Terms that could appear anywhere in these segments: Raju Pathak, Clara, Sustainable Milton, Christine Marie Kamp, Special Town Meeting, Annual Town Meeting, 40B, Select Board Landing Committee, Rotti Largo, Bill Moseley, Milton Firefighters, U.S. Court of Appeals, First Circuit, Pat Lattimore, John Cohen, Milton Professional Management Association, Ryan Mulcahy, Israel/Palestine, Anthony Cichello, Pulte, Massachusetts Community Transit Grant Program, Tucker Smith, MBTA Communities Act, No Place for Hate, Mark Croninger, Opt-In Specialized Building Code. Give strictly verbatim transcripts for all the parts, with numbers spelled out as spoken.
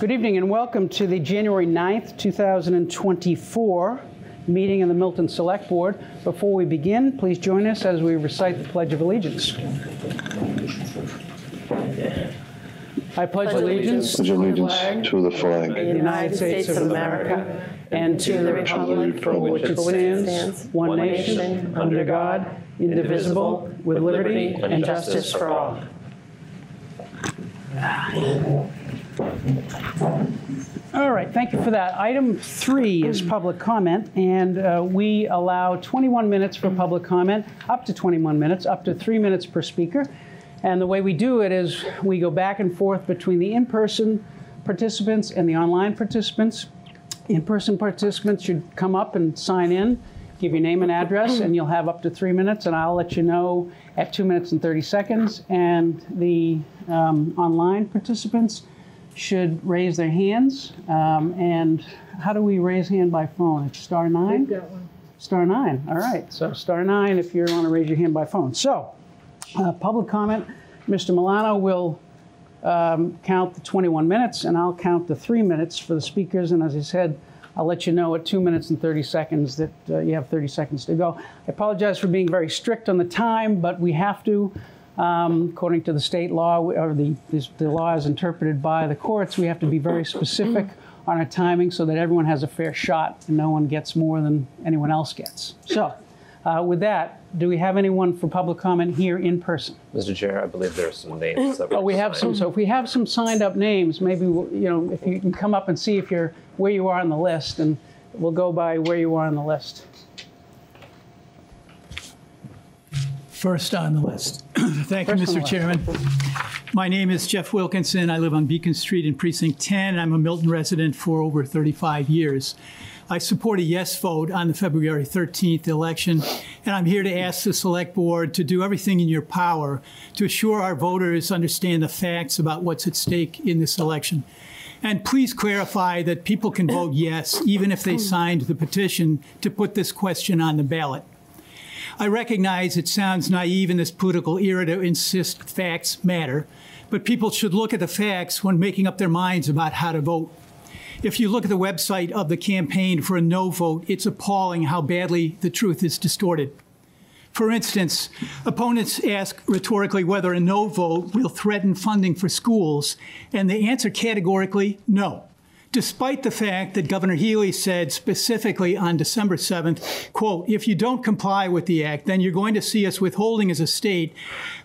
Good evening and welcome to the January ninth, two thousand twenty-four meeting of the Milton Select Board. Before we begin, please join us as we recite the Pledge of Allegiance. I pledge allegiance to the flag of the United States of America and to the republic for which it stands, one nation, under God, indivisible, with liberty and justice for all. All right, thank you for that. Item three is public comment, and uh, we allow twenty-one minutes for public comment, up to twenty-one minutes, up to three minutes per speaker. And the way we do it is we go back and forth between the in-person participants and the online participants. In-person participants should come up and sign in, give your name and address, and you'll have up to three minutes, and I'll let you know at two minutes and thirty seconds. And the um, online participants should raise their hands. Um, and how do we raise hand by phone? It's star nine? One. Star nine, all right. So star nine if you want to raise your hand by phone. So uh, public comment, Mister Milano will um, count the twenty-one minutes and I'll count the three minutes for the speakers. And as I said, I'll let you know at two minutes and thirty seconds that uh, you have thirty seconds to go. I apologize for being very strict on the time, but we have to. Um, according to the state law, or the, the law as interpreted by the courts, we have to be very specific on our timing so that everyone has a fair shot and no one gets more than anyone else gets. So, uh, with that, do we have anyone for public comment here in person? Mister Chair, I believe there are some names that we Oh, we have signed. some. So if we have some signed up names, maybe, we'll, you know, if you can come up and see if you're where you are on the list, and we'll go by where you are on the list. First on the list. Thank you, Mister Chairman. My name is Jeff Wilkinson. I live on Beacon Street in Precinct ten. I'm a Milton resident for over thirty-five years. I support a yes vote on the February thirteenth election, and I'm here to ask the Select Board to do everything in your power to assure our voters understand the facts about what's at stake in this election. And please clarify that people can vote yes, even if they signed the petition to put this question on the ballot. I recognize it sounds naive in this political era to insist facts matter, but people should look at the facts when making up their minds about how to vote. If you look at the website of the campaign for a no vote, it's appalling how badly the truth is distorted. For instance, opponents ask rhetorically whether a no vote will threaten funding for schools, and they answer categorically no, despite the fact that Governor Healey said specifically on December seventh, quote, if you don't comply with the act, then you're going to see us withholding as a state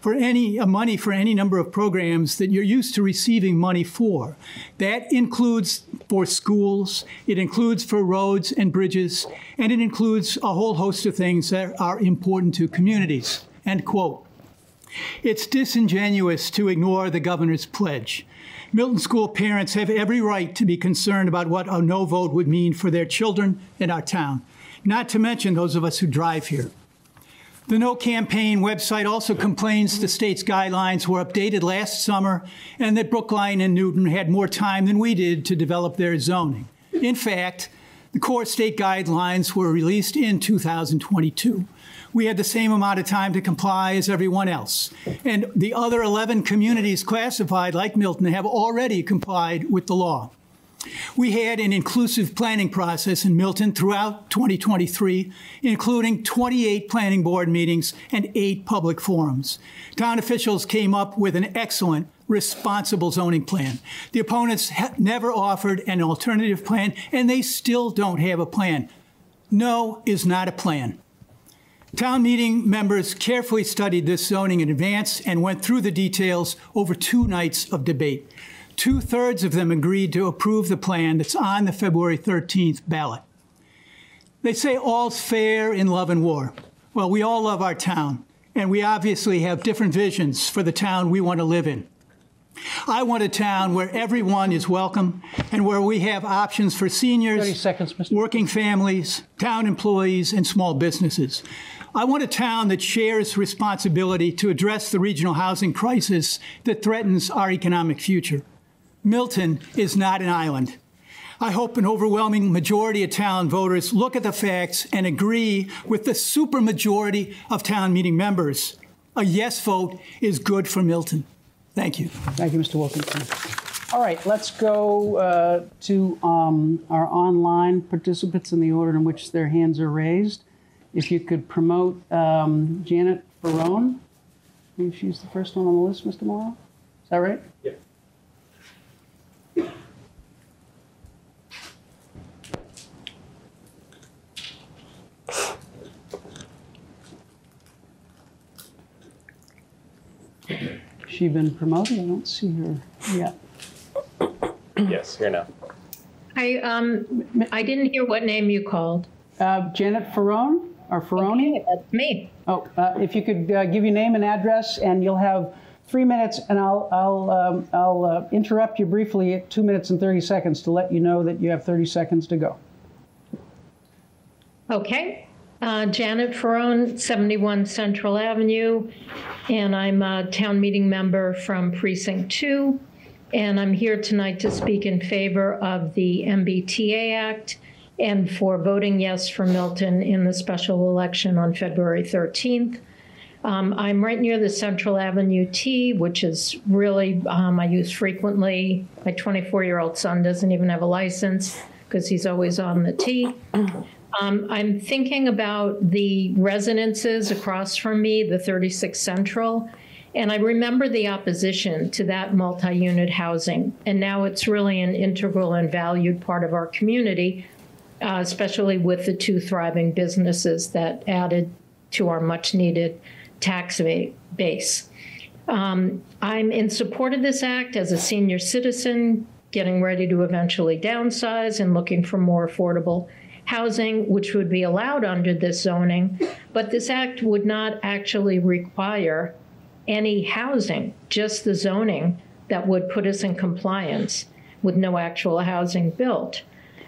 for any uh, money for any number of programs that you're used to receiving money for. That includes for schools, it includes for roads and bridges, and it includes a whole host of things that are important to communities, end quote. It's disingenuous to ignore the governor's pledge. Milton school parents have every right to be concerned about what a no vote would mean for their children in our town, not to mention those of us who drive here. The No Campaign website also complains the state's guidelines were updated last summer and that Brookline and Newton had more time than we did to develop their zoning. In fact, the core state guidelines were released in two thousand twenty-two. We had the same amount of time to comply as everyone else. And the other eleven communities classified, like Milton, have already complied with the law. We had an inclusive planning process in Milton throughout twenty twenty-three, including twenty-eight planning board meetings and eight public forums. Town officials came up with an excellent responsible zoning plan. The opponents never offered an alternative plan, and they still don't have a plan. No is not a plan. Town meeting members carefully studied this zoning in advance and went through the details over two nights of debate. Two-thirds of them agreed to approve the plan that's on the February thirteenth ballot. They say all's fair in love and war. Well, we all love our town, and we obviously have different visions for the town we want to live in. I want a town where everyone is welcome and where we have options for seniors, seconds, working families, town employees, and small businesses. I want a town that shares responsibility to address the regional housing crisis that threatens our economic future. Milton is not an island. I hope an overwhelming majority of town voters look at the facts and agree with the supermajority of town meeting members. A yes vote is good for Milton. Thank you. Thank you, Mister Wilkinson. All right, let's go uh, to um, our online participants in the order in which their hands are raised. If you could promote um, Janet Ferroni. I think she's the first one on the list, Mister Morrow. Is that right? Yeah. She been promoted? I don't see her yet. Yes, here now. I um I didn't hear what name you called. Uh, Janet Ferroni or Ferroni? Okay, that's me. Oh, uh, if you could uh, give your name and address, and you'll have three minutes, and I'll I'll um, I'll uh, interrupt you briefly at two minutes and thirty seconds to let you know that you have thirty seconds to go. Okay. Uh, Janet Ferroni, seventy-one Central Avenue, and I'm a town meeting member from Precinct two, and I'm here tonight to speak in favor of the M B T A Act and for voting yes for Milton in the special election on February thirteenth. Um, I'm right near the Central Avenue T, which is really, um, I use frequently. My twenty-four-year-old son doesn't even have a license because he's always on the T. Um, I'm thinking about the residences across from me, the thirty-six Central, and I remember the opposition to that multi-unit housing, and now it's really an integral and valued part of our community, uh, especially with the two thriving businesses that added to our much-needed tax base. Um, I'm in support of this act as a senior citizen, getting ready to eventually downsize and looking for more affordable housing, which would be allowed under this zoning, but this act would not actually require any housing, just the zoning that would put us in compliance with no actual housing built.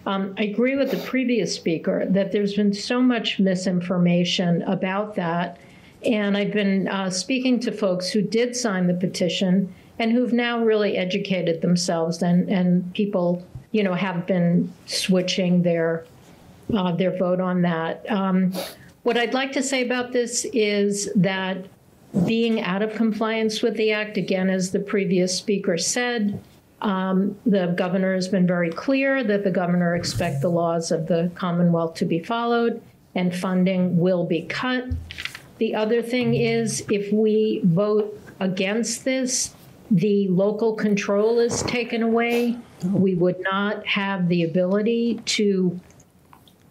Um, I agree with the previous speaker that there's been so much misinformation about that, and I've been uh, speaking to folks who did sign the petition and who've now really educated themselves, and, and people, you know, have been switching their Uh, their vote on that. Um, what I'd like to say about this is that being out of compliance with the act, again, as the previous speaker said, um, the governor has been very clear that the governor expects the laws of the Commonwealth to be followed and funding will be cut. The other thing is, if we vote against this, the local control is taken away. We would not have the ability to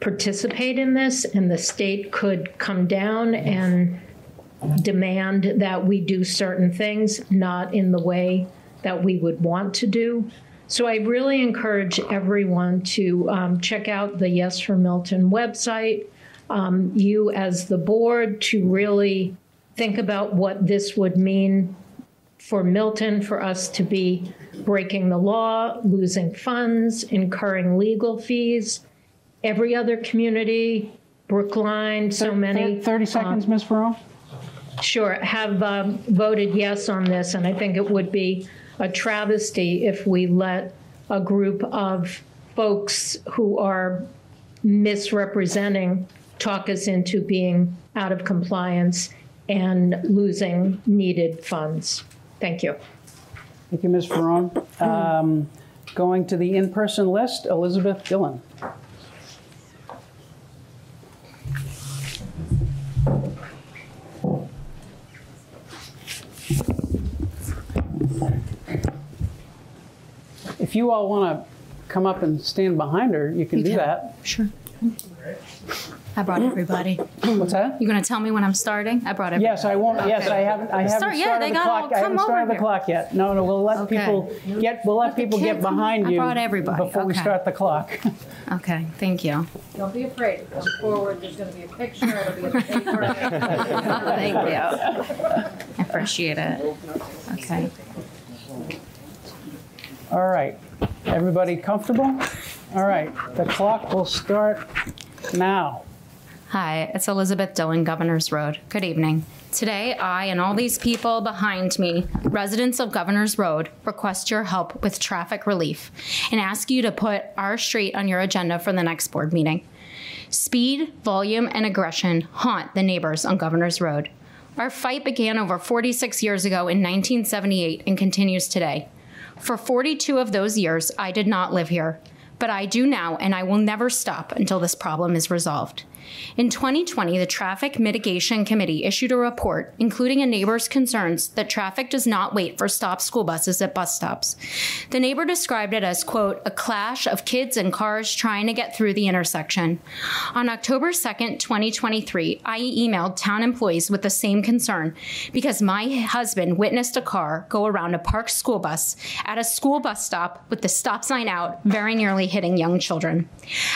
participate in this, and the state could come down and demand that we do certain things not in the way that we would want to do. So I really encourage everyone to um, check out the Yes for Milton website, um, you as the board, to really think about what this would mean for Milton, for us to be breaking the law, losing funds, incurring legal fees. Every other community, Brookline, so many. thirty seconds, um, Miz Ferroni. Sure, have um, voted yes on this, and I think it would be a travesty if we let a group of folks who are misrepresenting talk us into being out of compliance and losing needed funds. Thank you. Thank you, Miz Ferroni. Um, going to the in-person list, Elizabeth Dillon. If you all want to come up and stand behind her, you can you do can. that. Sure. I brought everybody. What's that? You're going to tell me when I'm starting? I brought everybody. Yes, I won't. Okay. Yes, I haven't. I haven't Start, started yeah, they the got clock. All come I haven't started over the clock yet. No, no. We'll let okay. people get. We'll let Look, people get behind I you. I brought everybody before okay. we start the clock. Okay. Thank you. Don't be afraid. Come forward. There's going to be a picture. It'll be a paper. Thank you. I appreciate it. Okay. All right, everybody comfortable? All right, the clock will start now. Hi, it's Elizabeth Dillon, Governor's Road. Good evening. Today, I and all these people behind me, residents of Governor's Road, request your help with traffic relief and ask you to put our street on your agenda for the next board meeting. Speed, volume, and aggression haunt the neighbors on Governor's Road. Our fight began over forty-six years ago in nineteen seventy-eight and continues today. For forty-two of those years, I did not live here, but I do now, and I will never stop until this problem is resolved. In twenty twenty, the Traffic Mitigation Committee issued a report, including a neighbor's concerns that traffic does not wait for stopped school buses at bus stops. The neighbor described it as, quote, a clash of kids and cars trying to get through the intersection. On October second, twenty twenty-three, I emailed town employees with the same concern because my husband witnessed a car go around a parked school bus at a school bus stop with the stop sign out, very nearly hitting young children.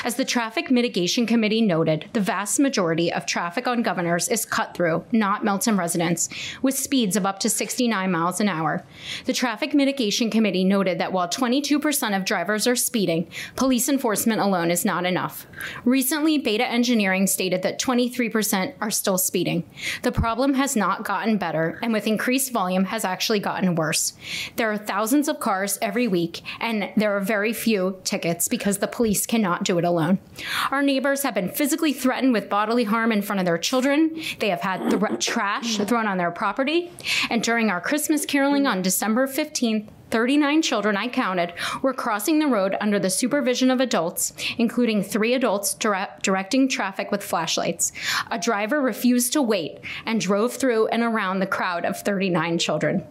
As the Traffic Mitigation Committee noted, the vast majority of traffic on Governors is cut through, not Milton residents, with speeds of up to sixty-nine miles an hour. The Traffic Mitigation Committee noted that while twenty-two percent of drivers are speeding, police enforcement alone is not enough. Recently, Beta Engineering stated that twenty-three percent are still speeding. The problem has not gotten better, and with increased volume has actually gotten worse. There are thousands of cars every week, and there are very few tickets because the police cannot do it alone. Our neighbors have been physically threatened with bodily harm in front of their children. They have had th- trash thrown on their property. And during our Christmas caroling on December fifteenth, thirty-nine children, I counted, were crossing the road under the supervision of adults, including three adults dire- directing traffic with flashlights. A driver refused to wait and drove through and around the crowd of thirty-nine children.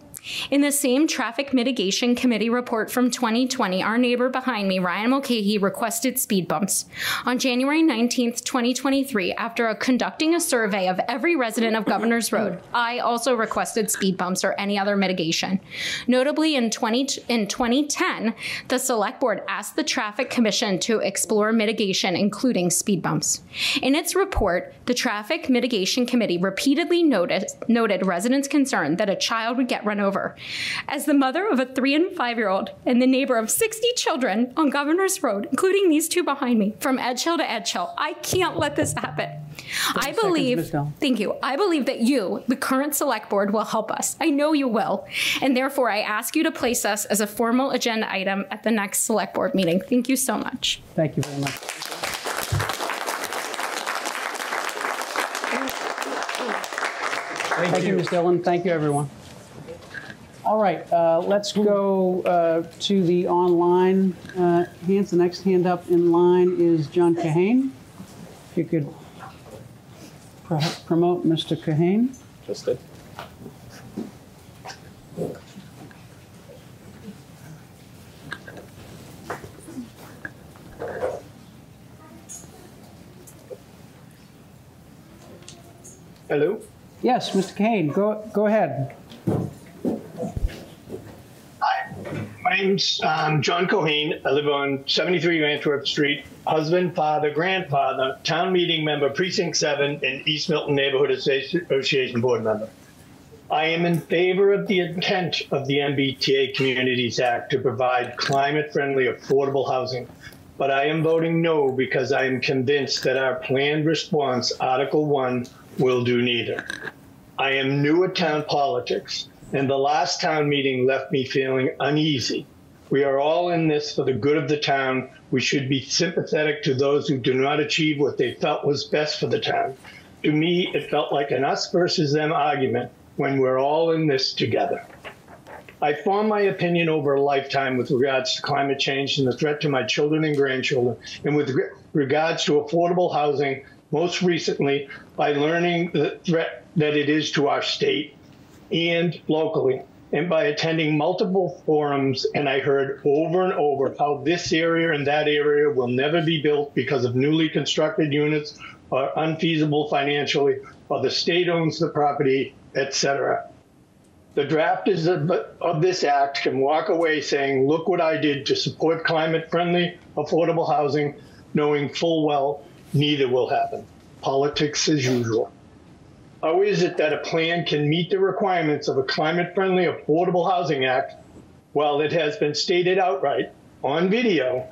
In the same Traffic Mitigation Committee report from twenty twenty, our neighbor behind me, Ryan Mulcahy, requested speed bumps. On January nineteenth, twenty twenty-three, after a conducting a survey of every resident of Governor's Road, I also requested speed bumps or any other mitigation. Notably, in, twenty, in twenty ten, the Select Board asked the Traffic Commission to explore mitigation, including speed bumps. In its report, the Traffic Mitigation Committee repeatedly noted, noted residents' concern that a child would get run over. As the mother of a three and five-year-old and the neighbor of sixty children on Governor's Road, including these two behind me, from Edge Hill to Edge Hill, I can't let this happen. I believe, thank you, I believe that you, the current Select Board, will help us. I know you will. And therefore, I ask you to place us as a formal agenda item at the next Select Board meeting. Thank you so much. Thank you very much. Thank, thank you, Miz Dillon. Thank you, everyone. All right, uh, let's go uh, to the online uh, hands. The next hand up in line is John Cohen. If you could pr- promote Mister Cohen. Just did. Hello? Yes, Mister Cohen, go, go ahead. My name's um, John Cohen. I live on seventy-three Antwerp Street. Husband, father, grandfather, town meeting member, Precinct seven, and East Milton Neighborhood Association board member. I am in favor of the intent of the M B T A Communities Act to provide climate-friendly, affordable housing, but I am voting no because I am convinced that our planned response, Article one, will do neither. I am new at town politics, and the last town meeting left me feeling uneasy. We are all in this for the good of the town. We should be sympathetic to those who do not achieve what they felt was best for the town. To me, it felt like an us versus them argument when we're all in this together. I formed my opinion over a lifetime with regards to climate change and the threat to my children and grandchildren, and with regards to affordable housing, most recently by learning the threat that it is to our state and locally, and by attending multiple forums, and I heard over and over how this area and that area will never be built because of newly constructed units are unfeasible financially, or the state owns the property, et cetera. The drafters of, of this act can walk away saying, look what I did to support climate-friendly, affordable housing, knowing full well neither will happen. Politics as usual. How is it that a plan can meet the requirements of a climate-friendly, affordable housing act while it has been stated outright on video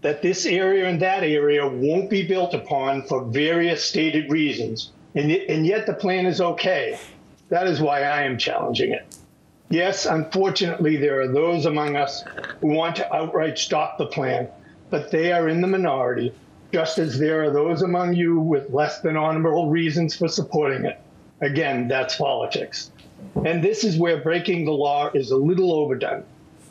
that this area and that area won't be built upon for various stated reasons, and, and yet the plan is okay? That is why I am challenging it. Yes, unfortunately, there are those among us who want to outright stop the plan, but they are in the minority. just as there are those among you with less than honorable reasons for supporting it. Again, that's politics. And this is where breaking the law is a little overdone.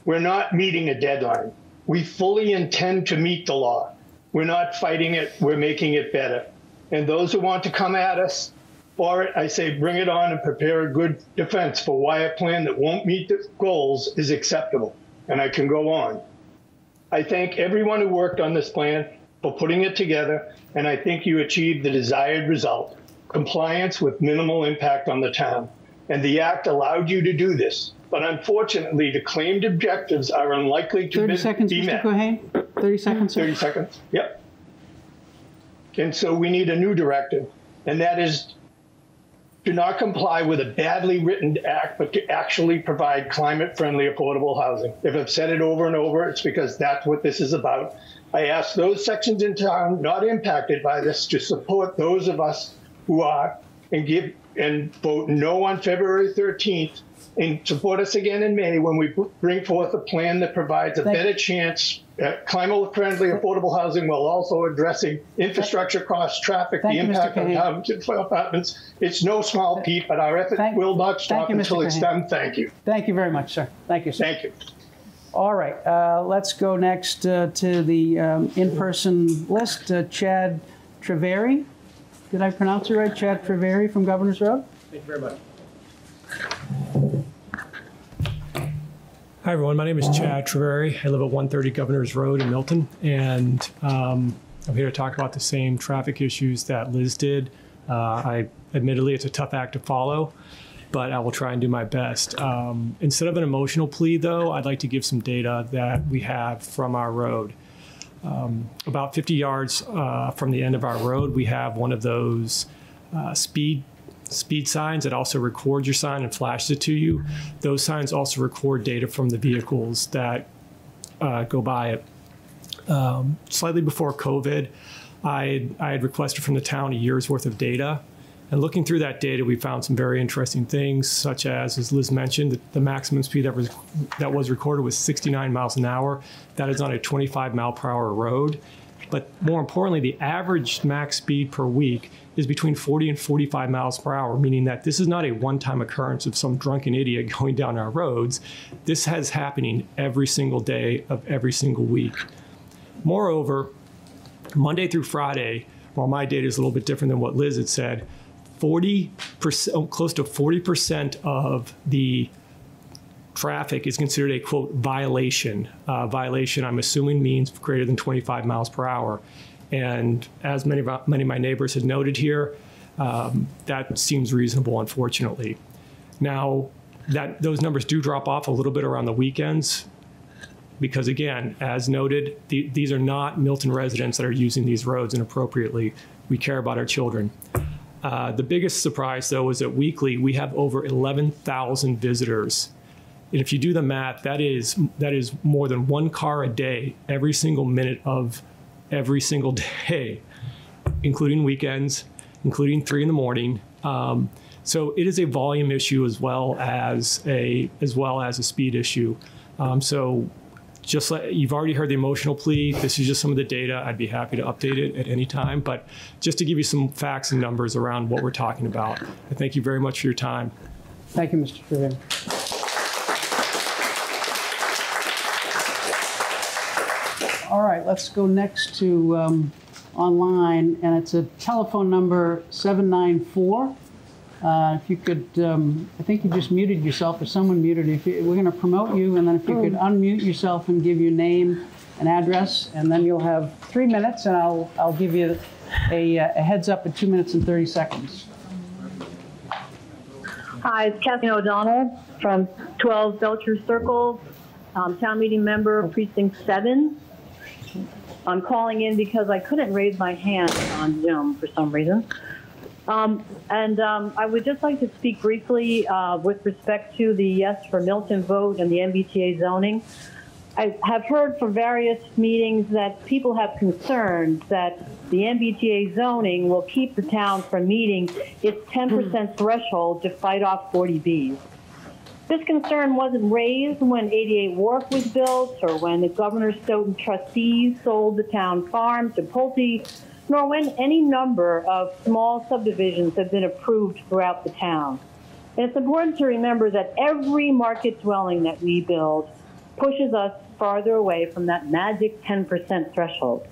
We're not meeting a deadline. We fully intend to meet the law. We're not fighting it, we're making it better. And those who want to come at us for it, I say bring it on and prepare a good defense for why a plan that won't meet the goals is acceptable. And I can go on. I thank everyone who worked on this plan for putting it together, and I think you achieved the desired result, compliance with minimal impact on the town. And the Act allowed you to do this. But unfortunately, the claimed objectives are unlikely to be seconds, met. Mister Cohen. thirty seconds, sir. thirty seconds, yep. And so we need a new directive, and that is to not comply with a badly written act, but to actually provide climate-friendly, affordable housing. If I've said it over and over, it's because that's what this is about. I ask those sections in town not impacted by this to support those of us who are, and give and vote no on February thirteenth, and support us again in May when we bring forth a plan that provides a better chance at climate-friendly, affordable housing while also addressing infrastructure costs, traffic, the impact on housing apartments. It's no small feat, but our effort will not stop until it's done. Thank you. Thank you very much, sir. Thank you, sir. Thank you. All right. Uh, let's go next uh, to the um, in-person list. Uh, Chad Treveri. Did I pronounce it right? Chad Treveri from Governor's Road. Thank you very much. Hi, everyone. My name is Chad Treveri. I live at one thirty Governor's Road in Milton. And um, I'm here to talk about the same traffic issues that Liz did. Uh, I admittedly, it's a tough act to follow, but I will try and do my best. Um, instead of an emotional plea, though, I'd like to give some data that we have from our road. Um, about fifty yards uh, from the end of our road, we have one of those uh, speed speed signs that also records your sign and flashes it to you. Those signs also record data from the vehicles that uh, go by it. Um, slightly before COVID, I, I had requested from the town a year's worth of data. And looking through that data, we found some very interesting things, such as, as Liz mentioned, the, the maximum speed that was, that was recorded was sixty-nine miles an hour. That is on a twenty-five mile per hour road. But more importantly, the average max speed per week is between forty and forty-five miles per hour, meaning that this is not a one-time occurrence of some drunken idiot going down our roads. This has happening every single day of every single week. Moreover, Monday through Friday, while my data is a little bit different than what Liz had said, forty percent, close to forty percent of the traffic is considered a, quote, violation. Uh, violation, I'm assuming, means greater than twenty-five miles per hour. And as many of, our, many of my neighbors had noted here, um, that seems reasonable, unfortunately. Now, that those numbers do drop off a little bit around the weekends, because again, as noted, the, these are not Milton residents that are using these roads inappropriately. We care about our children. Uh, the biggest surprise, though, is that weekly we have over eleven thousand visitors. And if you do the math, that is that is more than one car a day, every single minute of every single day, including weekends, including three in the morning. Um, so it is a volume issue as well as a as well as a speed issue. Um, so just let, you've already heard the emotional plea. This is just some of the data. I'd be happy to update it at any time, but just to give you some facts and numbers around what we're talking about. I thank you very much for your time. Thank you, Mister Treveri. All right, let's go next to um, online, and it's a telephone number seven nine four. Uh, if you could, um, I think you just muted yourself, or someone muted if you. We're going to promote you, and then if you could unmute yourself and give your name and address, and then you'll have three minutes, and I'll, I'll give you a, a heads up at two minutes and thirty seconds. Hi, it's Kathleen O'Donnell from twelve Belcher Circle, um, town meeting member, precinct seven. I'm calling in because I couldn't raise my hand on Zoom for some reason. Um, and um, I would just like to speak briefly uh, with respect to the yes for Milton vote and the M B T A zoning. I have heard from various meetings that people have concerns that the M B T A zoning will keep the town from meeting its ten percent threshold to fight off forty Bs. This concern wasn't raised when eighty-eight Warwick was built or when the Governor Stoughton trustees sold the town farm to Pulte, nor when any number of small subdivisions have been approved throughout the town. And it's important to remember that every market dwelling that we build pushes us farther away from that magic ten percent threshold.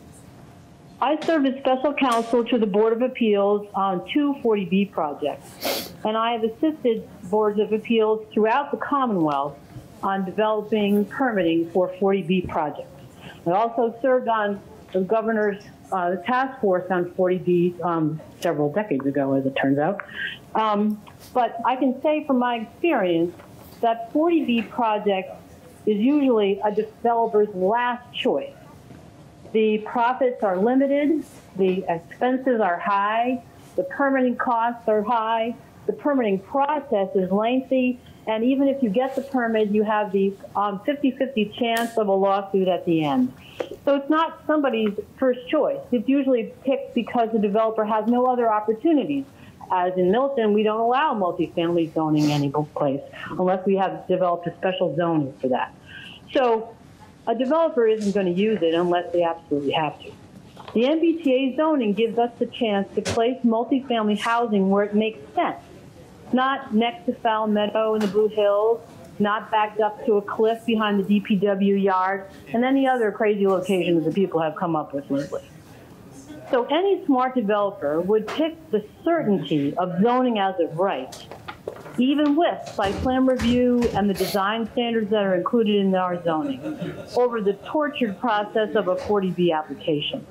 I served as special counsel to the Board of Appeals on two forty B projects, and I have assisted Boards of Appeals throughout the Commonwealth on developing permitting for forty B projects. I also served on the governor's uh, task force on forty B um, several decades ago, as it turns out. Um, but I can say from my experience that forty B projects is usually a developer's last choice. The profits are limited, the expenses are high, the permitting costs are high, the permitting process is lengthy, and even if you get the permit, you have the fifty fifty chance of a lawsuit at the end. So it's not somebody's first choice. It's usually picked because the developer has no other opportunities. As in Milton, we don't allow multifamily zoning any place unless we have developed a special zoning for that. So a developer isn't going to use it unless they absolutely have to. The M B T A zoning gives us the chance to place multifamily housing where it makes sense, not next to Fowl Meadow in the Blue Hills, not backed up to a cliff behind the D P W yard, and any other crazy locations that people have come up with lately. So any smart developer would pick the certainty of zoning as of right, even with site plan review and the design standards that are included in our zoning, over the tortured process of a forty B application.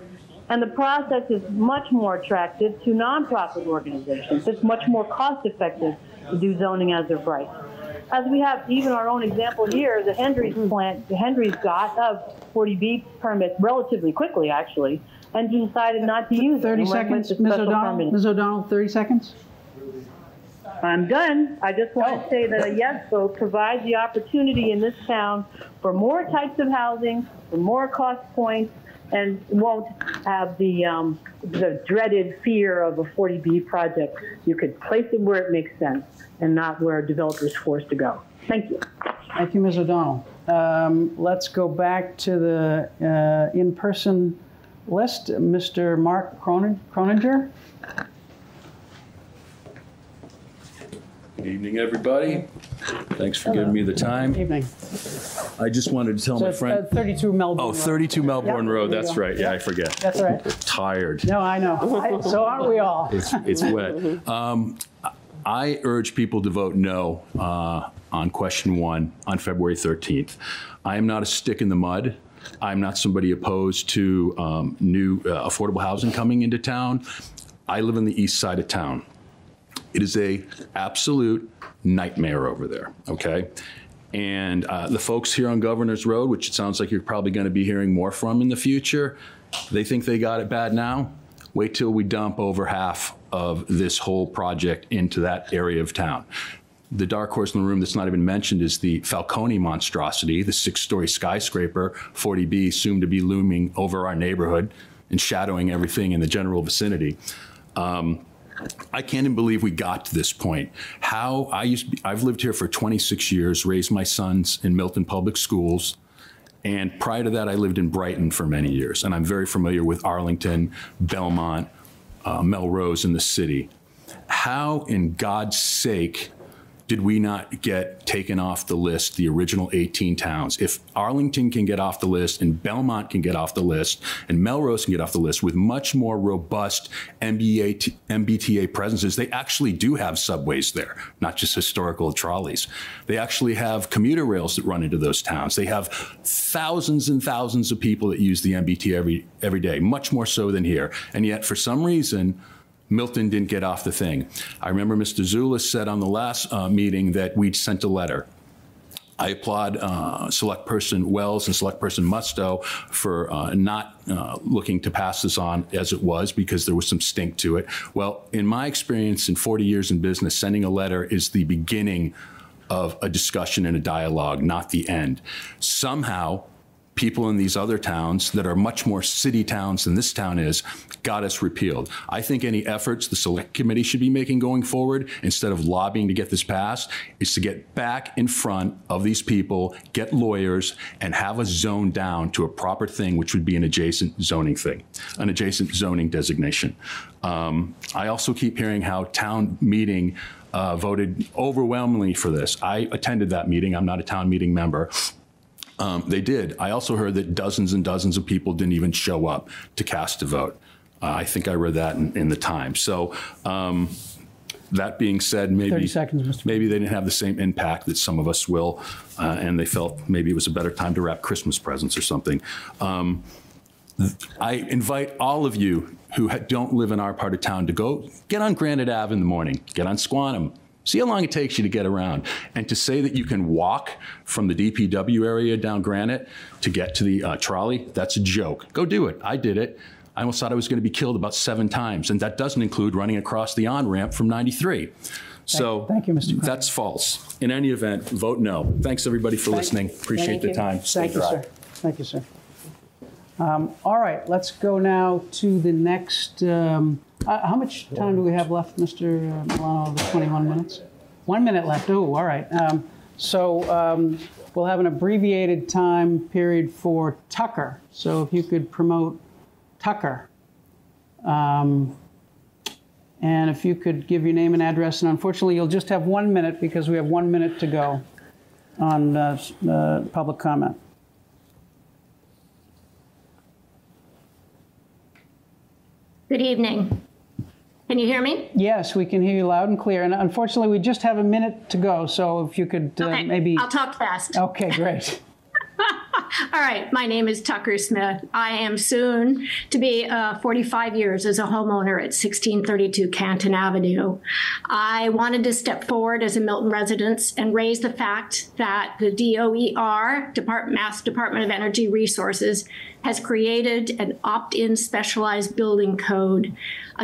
And the process is much more attractive to nonprofit organizations. It's much more cost effective to do zoning as of right. As we have even our own example here, the Hendry's plant, the Hendry's got a forty B permit relatively quickly, actually, and decided not to use thirty it. thirty seconds, Miz O'Donnell, Miz O'Donnell, thirty seconds. I'm done. I just want to say that a yes vote provides the opportunity in this town for more types of housing, for more cost points, and won't have the um, the dreaded fear of a forty B project. You could place it where it makes sense and not where a developer is forced to go. Thank you. Thank you, Miz O'Donnell. Um, let's go back to the uh, in-person list. Mister Mark Croninger. Good evening, everybody. Thanks for Hello. giving me the time. Good evening. I just wanted to tell so my friend. Uh, thirty-two Melbourne. Oh, thirty-two Road. Melbourne yep, Road. That's right. Yeah, yep. I forget. That's right. I'm tired. No, I know. I, so aren't we all? It's, it's wet. Um, I urge people to vote no uh, on question one on February thirteenth. I am not a stick in the mud. I'm not somebody opposed to um, new uh, affordable housing coming into town. I live on the east side of town. It is a absolute nightmare over there, okay? And uh, the folks here on Governor's Road, which it sounds like you're probably gonna be hearing more from in the future, they think they got it bad now. Wait till we dump over half of this whole project into that area of town. The dark horse in the room that's not even mentioned is the Falcone monstrosity, the six-story skyscraper, forty B, soon to be looming over our neighborhood and shadowing everything in the general vicinity. Um, I can't even believe we got to this point. How I used to be, I've lived here for twenty-six years, raised my sons in Milton Public Schools. And prior to that, I lived in Brighton for many years. And I'm very familiar with Arlington, Belmont, uh, Melrose in the city. How in God's sake did we not get taken off the list, the original eighteen towns? If Arlington can get off the list and Belmont can get off the list and Melrose can get off the list with much more robust M B T A presences, they actually do have subways there, not just historical trolleys. They actually have commuter rails that run into those towns. They have thousands and thousands of people that use the M B T every, every day, much more so than here. And yet for some reason, Milton didn't get off the thing. I remember Mister Zulis said on the last uh, meeting that we'd sent a letter. I applaud uh, Select Person Wells and Select Person Musto for uh, not uh, looking to pass this on as it was, because there was some stink to it. Well, in my experience in forty years in business, sending a letter is the beginning of a discussion and a dialogue, not the end. Somehow, people in these other towns that are much more city towns than this town is got us repealed. I think any efforts the select committee should be making going forward, instead of lobbying to get this passed, is to get back in front of these people, get lawyers, and have a zone down to a proper thing, which would be an adjacent zoning thing, an adjacent zoning designation. Um, I also keep hearing how town meeting uh, voted overwhelmingly for this. I attended that meeting. I'm not a town meeting member. Um, they did. I also heard that dozens and dozens of people didn't even show up to cast a vote. Uh, I think I read that in, in the Times. So um, that being said, maybe seconds, maybe they didn't have the same impact that some of us will, uh, and they felt maybe it was a better time to wrap Christmas presents or something. Um, I invite all of you who don't live in our part of town to go get on Granite Avenue in the morning, get on Squantum. See how long it takes you to get around. And to say that you can walk from the D P W area down Granite to get to the uh, trolley, that's a joke. Go do it. I did it. I almost thought I was going to be killed about seven times. And that doesn't include running across the on-ramp from ninety-three. So thank you, Mister Croninger. That's false. In any event, vote no. Thanks, everybody, for thank listening. You. Appreciate thank the you. Time. Stay thank dry. You, sir. Thank you, sir. Um, all right. Let's go now to the next... Um, Uh, how much time do we have left, Mister Milano? The twenty-one minutes? One minute left. Oh, all right. Um, so um, we'll have an abbreviated time period for Tucker. So if you could promote Tucker. Um, and if you could give your name and address. And unfortunately, you'll just have one minute because we have one minute to go on uh, uh, public comment. Good evening. Can you hear me? Yes, we can hear you loud and clear. And unfortunately, we just have a minute to go. So if you could uh, okay. maybe... I'll talk fast. Okay, great. All right. My name is Tucker Smith. I am soon to be uh, forty-five years as a homeowner at sixteen thirty-two Canton Avenue. I wanted to step forward as a Milton resident and raise the fact that the D O E R, Depart- Mass Department of Energy Resources, has created an opt-in specialized building code.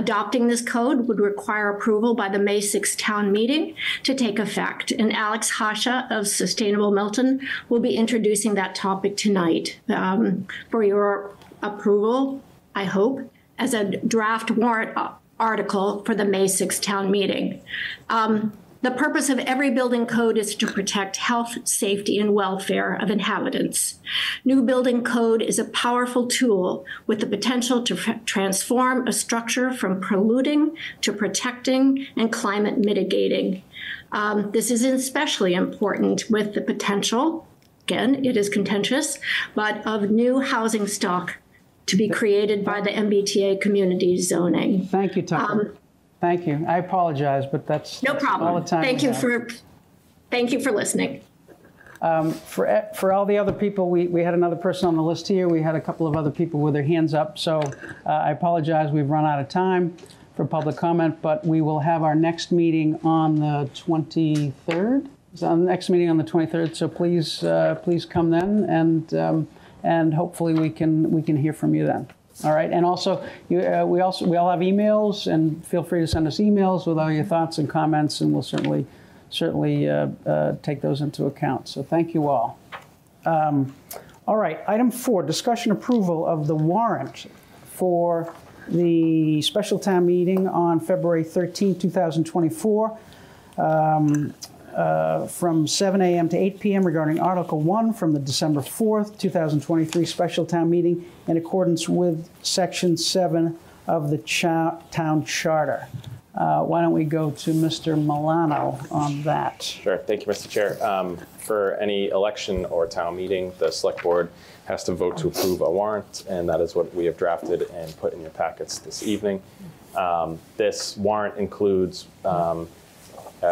Adopting this code would require approval by the May sixth town meeting to take effect. And Alex Hasha of Sustainable Milton will be introducing that topic tonight um, for your approval, I hope, as a draft warrant article for the May sixth town meeting. Um, The purpose of every building code is to protect health, safety, and welfare of inhabitants. New building code is a powerful tool with the potential to tr- transform a structure from polluting to protecting and climate mitigating. Um, this is especially important with the potential, again, it is contentious, but of new housing stock to be created by the M B T A communities zoning. Thank you, Tucker. Um, Thank you. I apologize, but that's, no that's problem. All the time. Thank you have. for, thank you for listening. Um, for for all the other people, we, we had another person on the list here. We had a couple of other people with their hands up. So uh, I apologize. We've run out of time for public comment, but we will have our next meeting on the twenty-third. It's our next meeting on the twenty-third. So please uh, please come then, and um, and hopefully we can we can hear from you then. All right, and also you, uh, we also we all have emails, and feel free to send us emails with all your thoughts and comments, and we'll certainly certainly uh, uh, take those into account. So thank you all. Um, all right, item four: discussion approval of the warrant for the special town meeting on February thirteenth, two thousand twenty-four, um, uh, from seven a.m. to eight p.m. regarding Article One from the December fourth, two thousand twenty-three special town meeting, in accordance with Section seven of the cha- Town Charter. Uh, why don't we go to Mister Milano on that? Sure. Thank you, Mister Chair. Um, for any election or town meeting, the Select Board has to vote to approve a warrant, and that is what we have drafted and put in your packets this evening. Um, this warrant includes, um,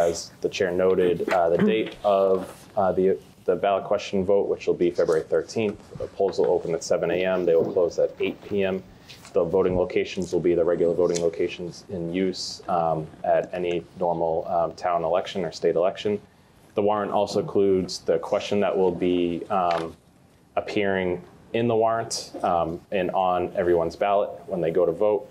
as the Chair noted, uh, the date of uh, the The ballot question vote, which will be February thirteenth. The polls will open at seven a.m. They will close at eight p.m. The voting locations will be the regular voting locations in use um, at any normal um, town election or state election. The warrant also includes the question that will be um, appearing in the warrant um, and on everyone's ballot when they go to vote.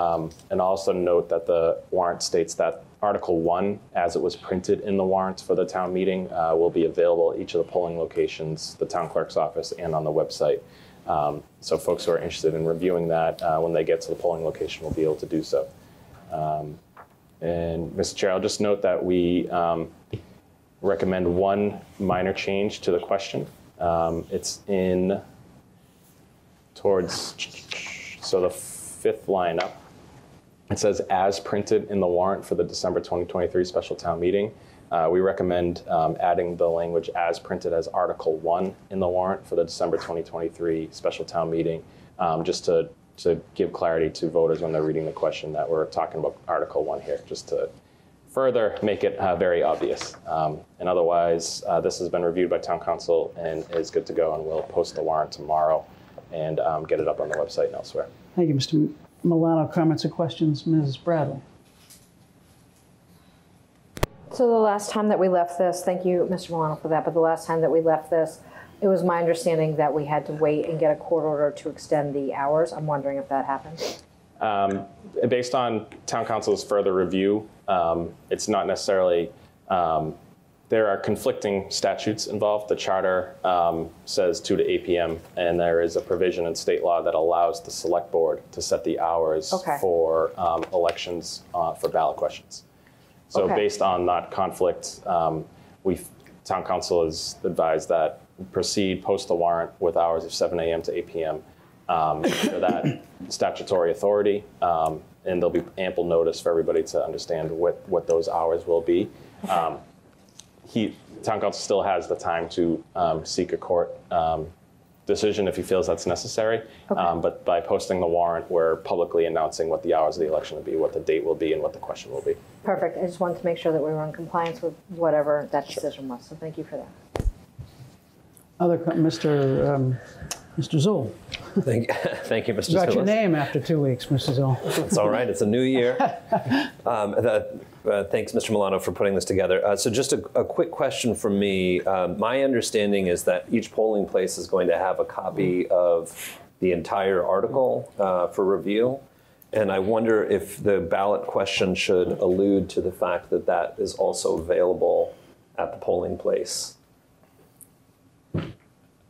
Um, and also note that the warrant states that Article one, as it was printed in the warrants for the town meeting, uh, will be available at each of the polling locations, the town clerk's office, and on the website. Um, so folks who are interested in reviewing that uh, when they get to the polling location will be able to do so. Um, and Mister Chair, I'll just note that we um, recommend one minor change to the question. Um, it's in towards, so the fifth line up. It says, as printed in the warrant for the December twenty twenty-three special town meeting. Uh, we recommend um, adding the language as printed as Article one in the warrant for the December twenty twenty-three special town meeting, um, just to, to give clarity to voters when they're reading the question that we're talking about Article one here, just to further make it uh, very obvious. Um, and otherwise, uh, this has been reviewed by Town Council and is good to go, and we'll post the warrant tomorrow and um, get it up on the website and elsewhere. Thank you, Mister Milano. Comments or questions? Missus Bradley. So the last time that we left this, thank you, Mister Milano, for that, but the last time that we left this, it was my understanding that we had to wait and get a court order to extend the hours. I'm wondering if that happened. Um, based on Town Council's further review, um, it's not necessarily, um, there are conflicting statutes involved. The charter um, says two to eight p m, and there is a provision in state law that allows the select board to set the hours okay. for um, elections uh, for ballot questions. So okay. based on that conflict, um, we Town Council has advised that proceed post the warrant with hours of seven a m to eight p m Um, for that statutory authority, um, and there'll be ample notice for everybody to understand what what those hours will be. Um, he Town Council still has the time to um, seek a court um, decision if he feels that's necessary. Okay. Um, but by posting the warrant, we're publicly announcing what the hours of the election will be, what the date will be, and what the question will be. Perfect. I just wanted to make sure that we were in compliance with whatever that decision sure. was. So thank you for that. Other, Mister Um, Mister Zoll. Thank, thank you, Mister Zoll. You got your name after two weeks, Mister Zoll. It's all right. It's a new year. Um, the, uh, thanks, Mister Milano, for putting this together. Uh, so just a, a quick question from me. Um, my understanding is that each polling place is going to have a copy of the entire article uh, for review. And I wonder if the ballot question should allude to the fact that that is also available at the polling place.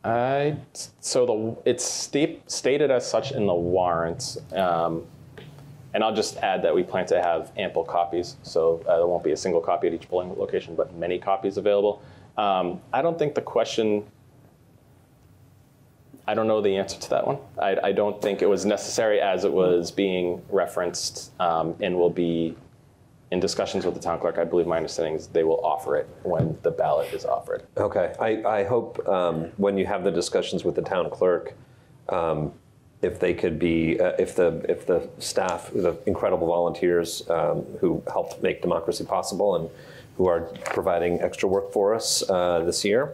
I, so the, it's state, stated as such in the warrant, um, and I'll just add that we plan to have ample copies, so uh, there won't be a single copy at each polling location, but many copies available. Um, I don't think the question, I don't know the answer to that one. I, I don't think it was necessary as it was being referenced, um, and will be in discussions with the town clerk. I believe my understanding is they will offer it when the ballot is offered. Okay, I, I hope um, when you have the discussions with the town clerk, um, if they could be, uh, if the if the staff, the incredible volunteers um, who helped make democracy possible and who are providing extra work for us uh, this year,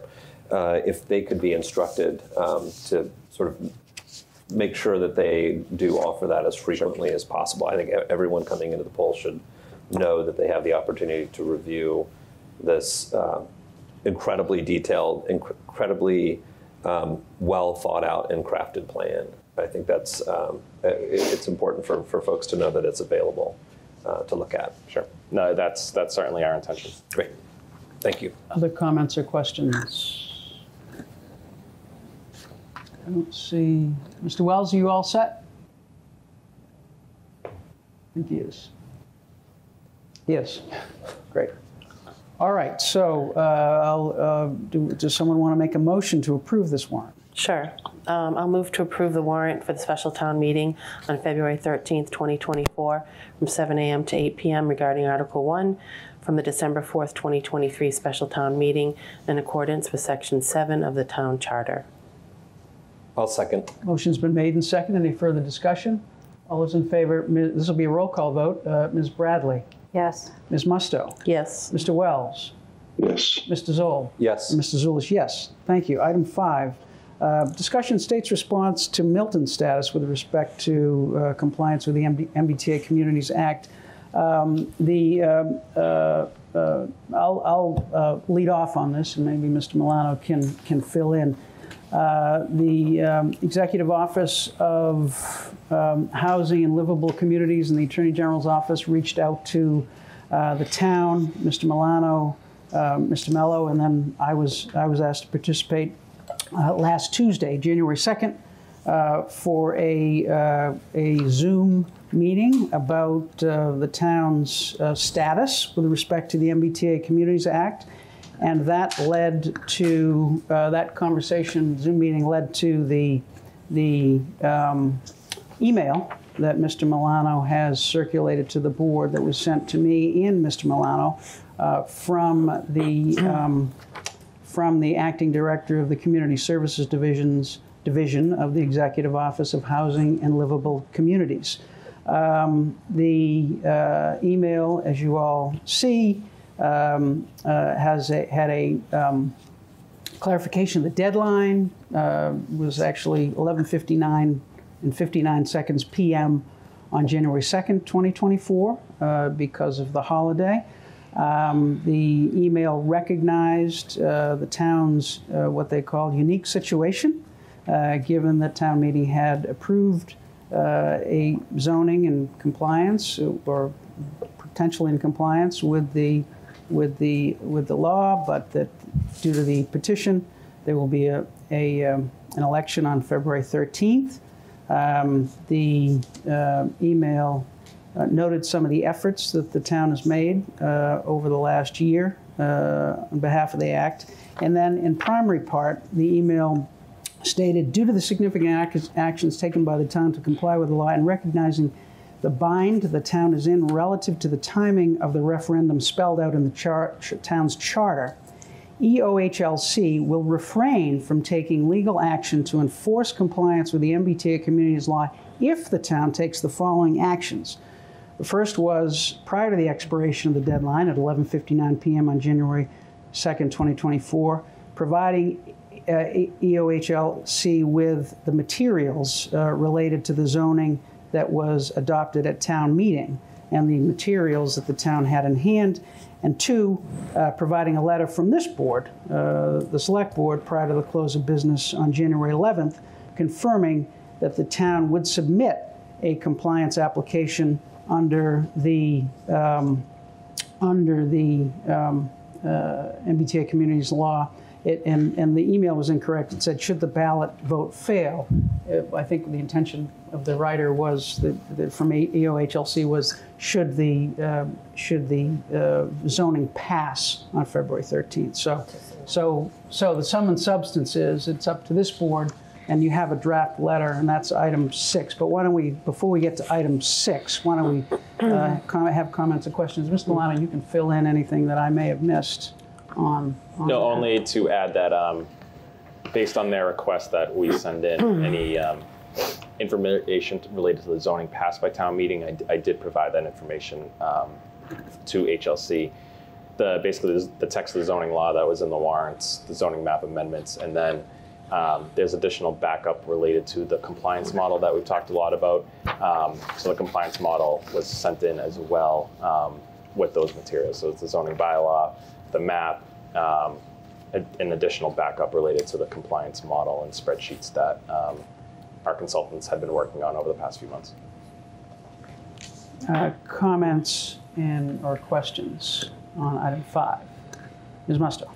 uh, if they could be instructed um, to sort of make sure that they do offer that as frequently as possible. I think everyone coming into the poll should know that they have the opportunity to review this uh, incredibly detailed, inc incredibly um, well thought out and crafted plan. I think that's um, it, it's important for, for folks to know that it's available uh, to look at. Sure. No, that's that's certainly our intention. Great. Thank you. Other comments or questions? I don't see. Mister Wells, are you all set? I think he is. Yes, great. All right, so uh, I'll, uh, do, does someone want to make a motion to approve this warrant? Sure. Um, I'll move to approve the warrant for the special town meeting on February thirteenth, twenty twenty-four from seven a m to eight p m regarding Article one from the December fourth, twenty twenty-three special town meeting in accordance with Section seven of the town charter. I'll second. Motion's been made and seconded. Any further discussion? All those in favor, this will be a roll call vote. Uh, Miz Bradley? Yes. Miz Musto? Yes. Mister Wells? Yes. Mister Zoll? Yes. And Mister Zulish, yes. Thank you. Item five, uh, discussion state's response to Milton status with respect to uh, compliance with the M B T A Communities Act. Um, the, um, uh, uh, I'll, I'll uh, lead off on this, and maybe Mister Milano can, can fill in. Uh, the um, Executive Office of um, Housing and Livable Communities and the Attorney General's Office reached out to uh, the town, Mister Milano, uh, Mister Mello, and then I was, I was asked to participate uh, last Tuesday, January second, uh, for a, uh, a Zoom meeting about uh, the town's uh, status with respect to the M B T A Communities Act. And that led to, uh, that conversation, Zoom meeting led to the, the um, email that Mister Milano has circulated to the board that was sent to me and Mister Milano uh, from, the, um, from the acting director of the Community Services Division's Division of the Executive Office of Housing and Livable Communities. Um, the uh, email, as you all see, Um, uh, has a, had a um, clarification of the deadline, uh, was actually eleven fifty-nine and fifty-nine seconds p m on January second, twenty twenty-four, uh, because of the holiday. Um, the email recognized uh, the town's uh, what they call unique situation, uh, given that town meeting had approved uh, a zoning in compliance or potentially in compliance with the with the with the law, but that due to the petition, there will be a, a um, an election on February thirteenth. Um, the uh, email uh, noted some of the efforts that the town has made uh, over the last year uh, on behalf of the act. And then in primary part, the email stated, due to the significant ac actions taken by the town to comply with the law and recognizing the bind the town is in relative to the timing of the referendum spelled out in the char ch town's charter, E O H L C will refrain from taking legal action to enforce compliance with the M B T A Communities Law if the town takes the following actions. The first was prior to the expiration of the deadline at eleven fifty-nine p m on January second, twenty twenty-four, providing uh, E O H L C with the materials uh, related to the zoning that was adopted at town meeting and the materials that the town had in hand, and two, uh, providing a letter from this board, uh, the select board, prior to the close of business on January eleventh, confirming that the town would submit a compliance application under the, um, under the um, uh, M B T A Communities Law. It, and, and the email was incorrect. It said, should the ballot vote fail? I think the intention of the writer was, that, that from E O H L C was, should the, uh, should the uh, zoning pass on February thirteenth? So, so, so the sum and substance is, it's up to this board, and you have a draft letter, and that's item six. But why don't we, before we get to item six, why don't we uh, com have comments and questions? Miz Milano, you can fill in anything that I may have missed. On, on no, that. Only to add that um, based on their request that we send in any um, information related to the zoning passed by town meeting, I, I did provide that information um, to H L C. The basically the text of the zoning law that was in the warrants, the zoning map amendments, and then um, there's additional backup related to the compliance model that we've talked a lot about. Um, so the compliance model was sent in as well um, with those materials. So it's the zoning bylaw, the map, um, an additional backup related to the compliance model and spreadsheets that um, our consultants have been working on over the past few months. Uh, comments and or questions on item five? Miz Musto.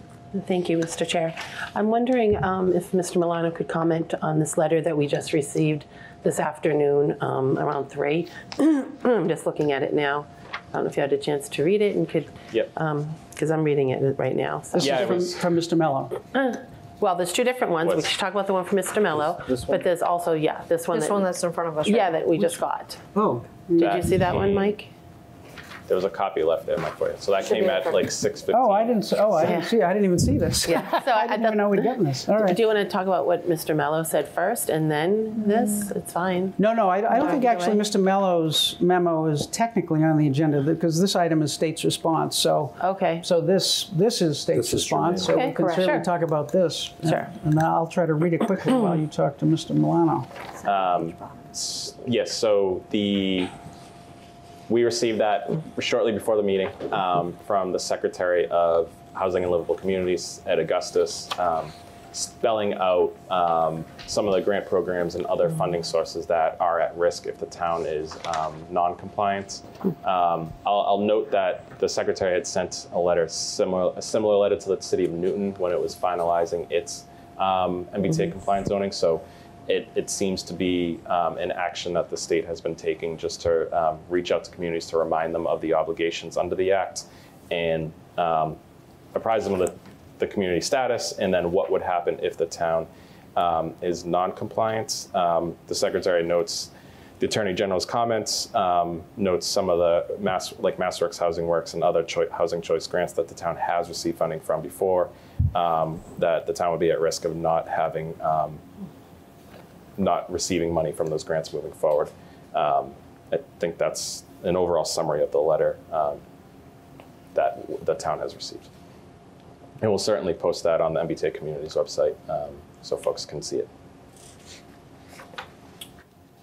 Thank you, Mister Chair. I'm wondering um, if Mister Milano could comment on this letter that we just received this afternoon um, around three. I'm just looking at it now. I don't know if you had a chance to read it and could, yep. um, because I'm reading it right now. So. This yeah, is from, was, from Mister Mello. Uh, well, there's two different ones. We should talk about the one from Mister Mello, but there's also, yeah, this one. This that, one that's in front of us. Yeah, right? That we just got. Oh. Did that, you see that one, Mike? There was a copy left there, Mike, for you. So that should came at perfect. like six fifteen. Oh, I didn't. Oh, I yeah. didn't see. I didn't even see this. Yeah. So I didn't I, even know we'd gotten this. All right. Do you want to talk about what Mister Mello said first, and then this? It's fine. No, no. I, I don't think actually Mister Mello's memo is technically on the agenda because this item is state's response. So okay. So this this is state's this is response. So okay, we can certainly sure. talk about this. Sure. And, and I'll try to read it quickly while you talk to Mister Milano. Um, yes. So the. We received that shortly before the meeting um, from the Secretary of Housing and Livable Communities, Ed Augustus, um, spelling out um, some of the grant programs and other funding sources that are at risk if the town is um, non-compliant. Um, I'll, I'll note that the secretary had sent a letter, similar, a similar letter to the city of Newton when it was finalizing its um, M B T A compliant zoning. So it, it seems to be um, an action that the state has been taking just to um, reach out to communities to remind them of the obligations under the act and um, apprise them of the the community status, and then what would happen if the town um, is non-compliant. Um, the secretary notes the attorney general's comments, um, notes some of the mass, like MassWorks, Housing Works, and other cho housing choice grants that the town has received funding from before. Um, that the town would be at risk of not having, um, not receiving money from those grants moving forward. Um, I think that's an overall summary of the letter um, that the town has received. And we'll certainly post that on the M B T A Communities website um, so folks can see it.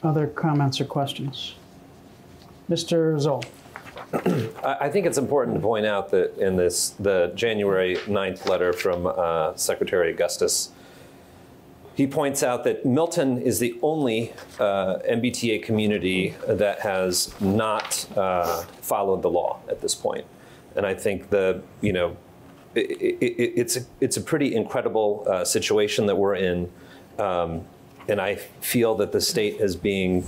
Other comments or questions? Mister Zoll. I think it's important to point out that in this, the January ninth letter from uh, Secretary Augustus, he points out that Milton is the only uh, M B T A community that has not uh, followed the law at this point. And I think the, you know, It, it, it's, a, it's a pretty incredible uh, situation that we're in, um, and I feel that the state is being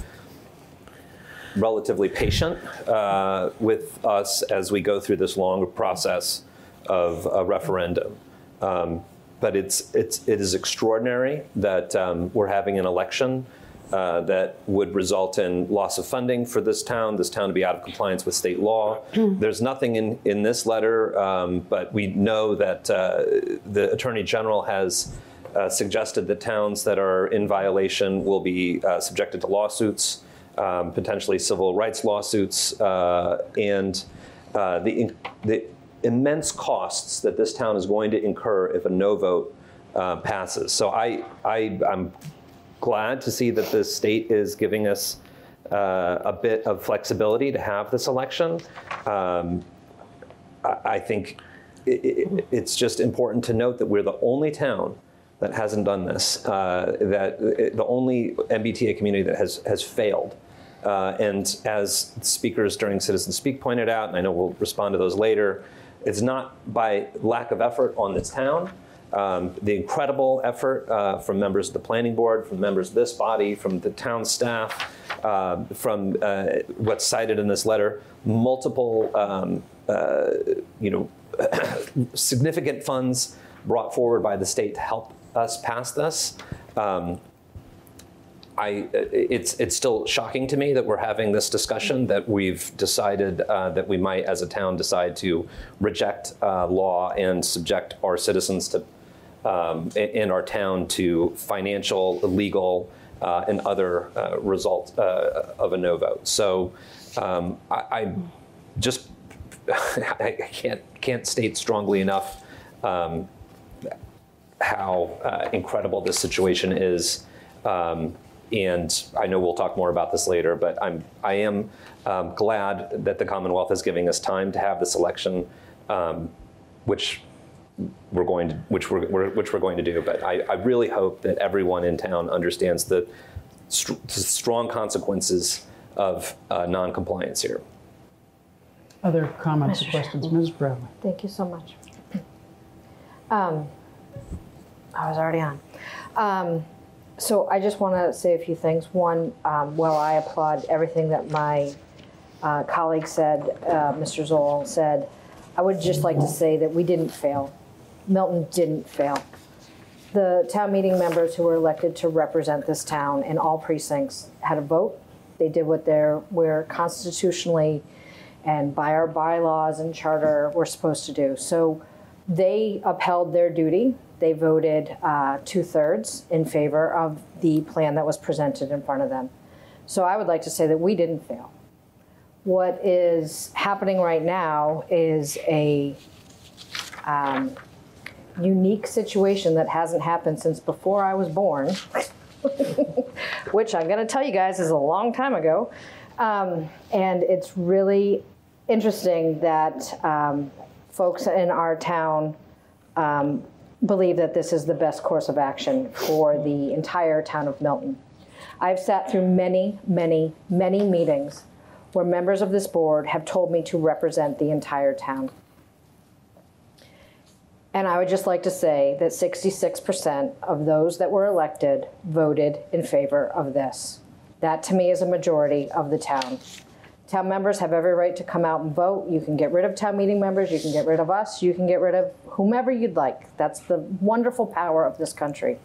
relatively patient uh, with us as we go through this long process of a referendum. Um, but it's, it's, it is extraordinary that um, we're having an election uh, that would result in loss of funding for this town, this town to be out of compliance with state law. There's nothing in, in this letter, um, but we know that uh, the Attorney General has uh, suggested that towns that are in violation will be uh, subjected to lawsuits, um, potentially civil rights lawsuits, uh, and uh, the, the immense costs that this town is going to incur if a no vote uh, passes. So I, I, I'm glad to see that the state is giving us uh, a bit of flexibility to have this election. Um, I, I think it, it, it's just important to note that we're the only town that hasn't done this, uh, that it, the only M B T A community that has, has failed. Uh, and as speakers during Citizen Speak pointed out, and I know we'll respond to those later, it's not by lack of effort on this town. Um, the incredible effort uh, from members of the planning board, from members of this body, from the town staff, uh, from uh, what's cited in this letter, multiple, um, uh, you know, significant funds brought forward by the state to help us pass this. Um, I, it's, it's still shocking to me that we're having this discussion, that we've decided uh, that we might, as a town, decide to reject uh, law and subject our citizens to Um, in our town to financial, legal, uh, and other uh, result uh, of a no vote. So um, I, I just I can't can't state strongly enough um, how uh, incredible this situation is. Um, and I know we'll talk more about this later, but I'm I am um, glad that the Commonwealth is giving us time to have this election, um, which. We're going to, which we're which we're going to do, but I, I really hope that everyone in town understands the st strong consequences of uh, non-compliance here. Other comments, questions, Miz Bradley? Thank you so much. Um, I was already on. Um, so I just want to say a few things. One, um, well, I applaud everything that my uh, colleague said, uh, Mister Zoll said. I would just like to say that we didn't fail. Milton didn't fail. The town meeting members who were elected to represent this town in all precincts had a vote. They did what they're, we're constitutionally and by our bylaws and charter we're supposed to do. So they upheld their duty. They voted uh, two-thirds in favor of the plan that was presented in front of them. So I would like to say that we didn't fail. What is happening right now is a um, unique situation that hasn't happened since before I was born, which I'm going to tell you guys is a long time ago. Um, and it's really interesting that um, folks in our town um, believe that this is the best course of action for the entire town of Milton. I've sat through many, many, many meetings where members of this board have told me to represent the entire town. And I would just like to say that sixty-six percent of those that were elected voted in favor of this. That to me is a majority of the town. Town members have every right to come out and vote. You can get rid of town meeting members, you can get rid of us, you can get rid of whomever you'd like. That's the wonderful power of this country.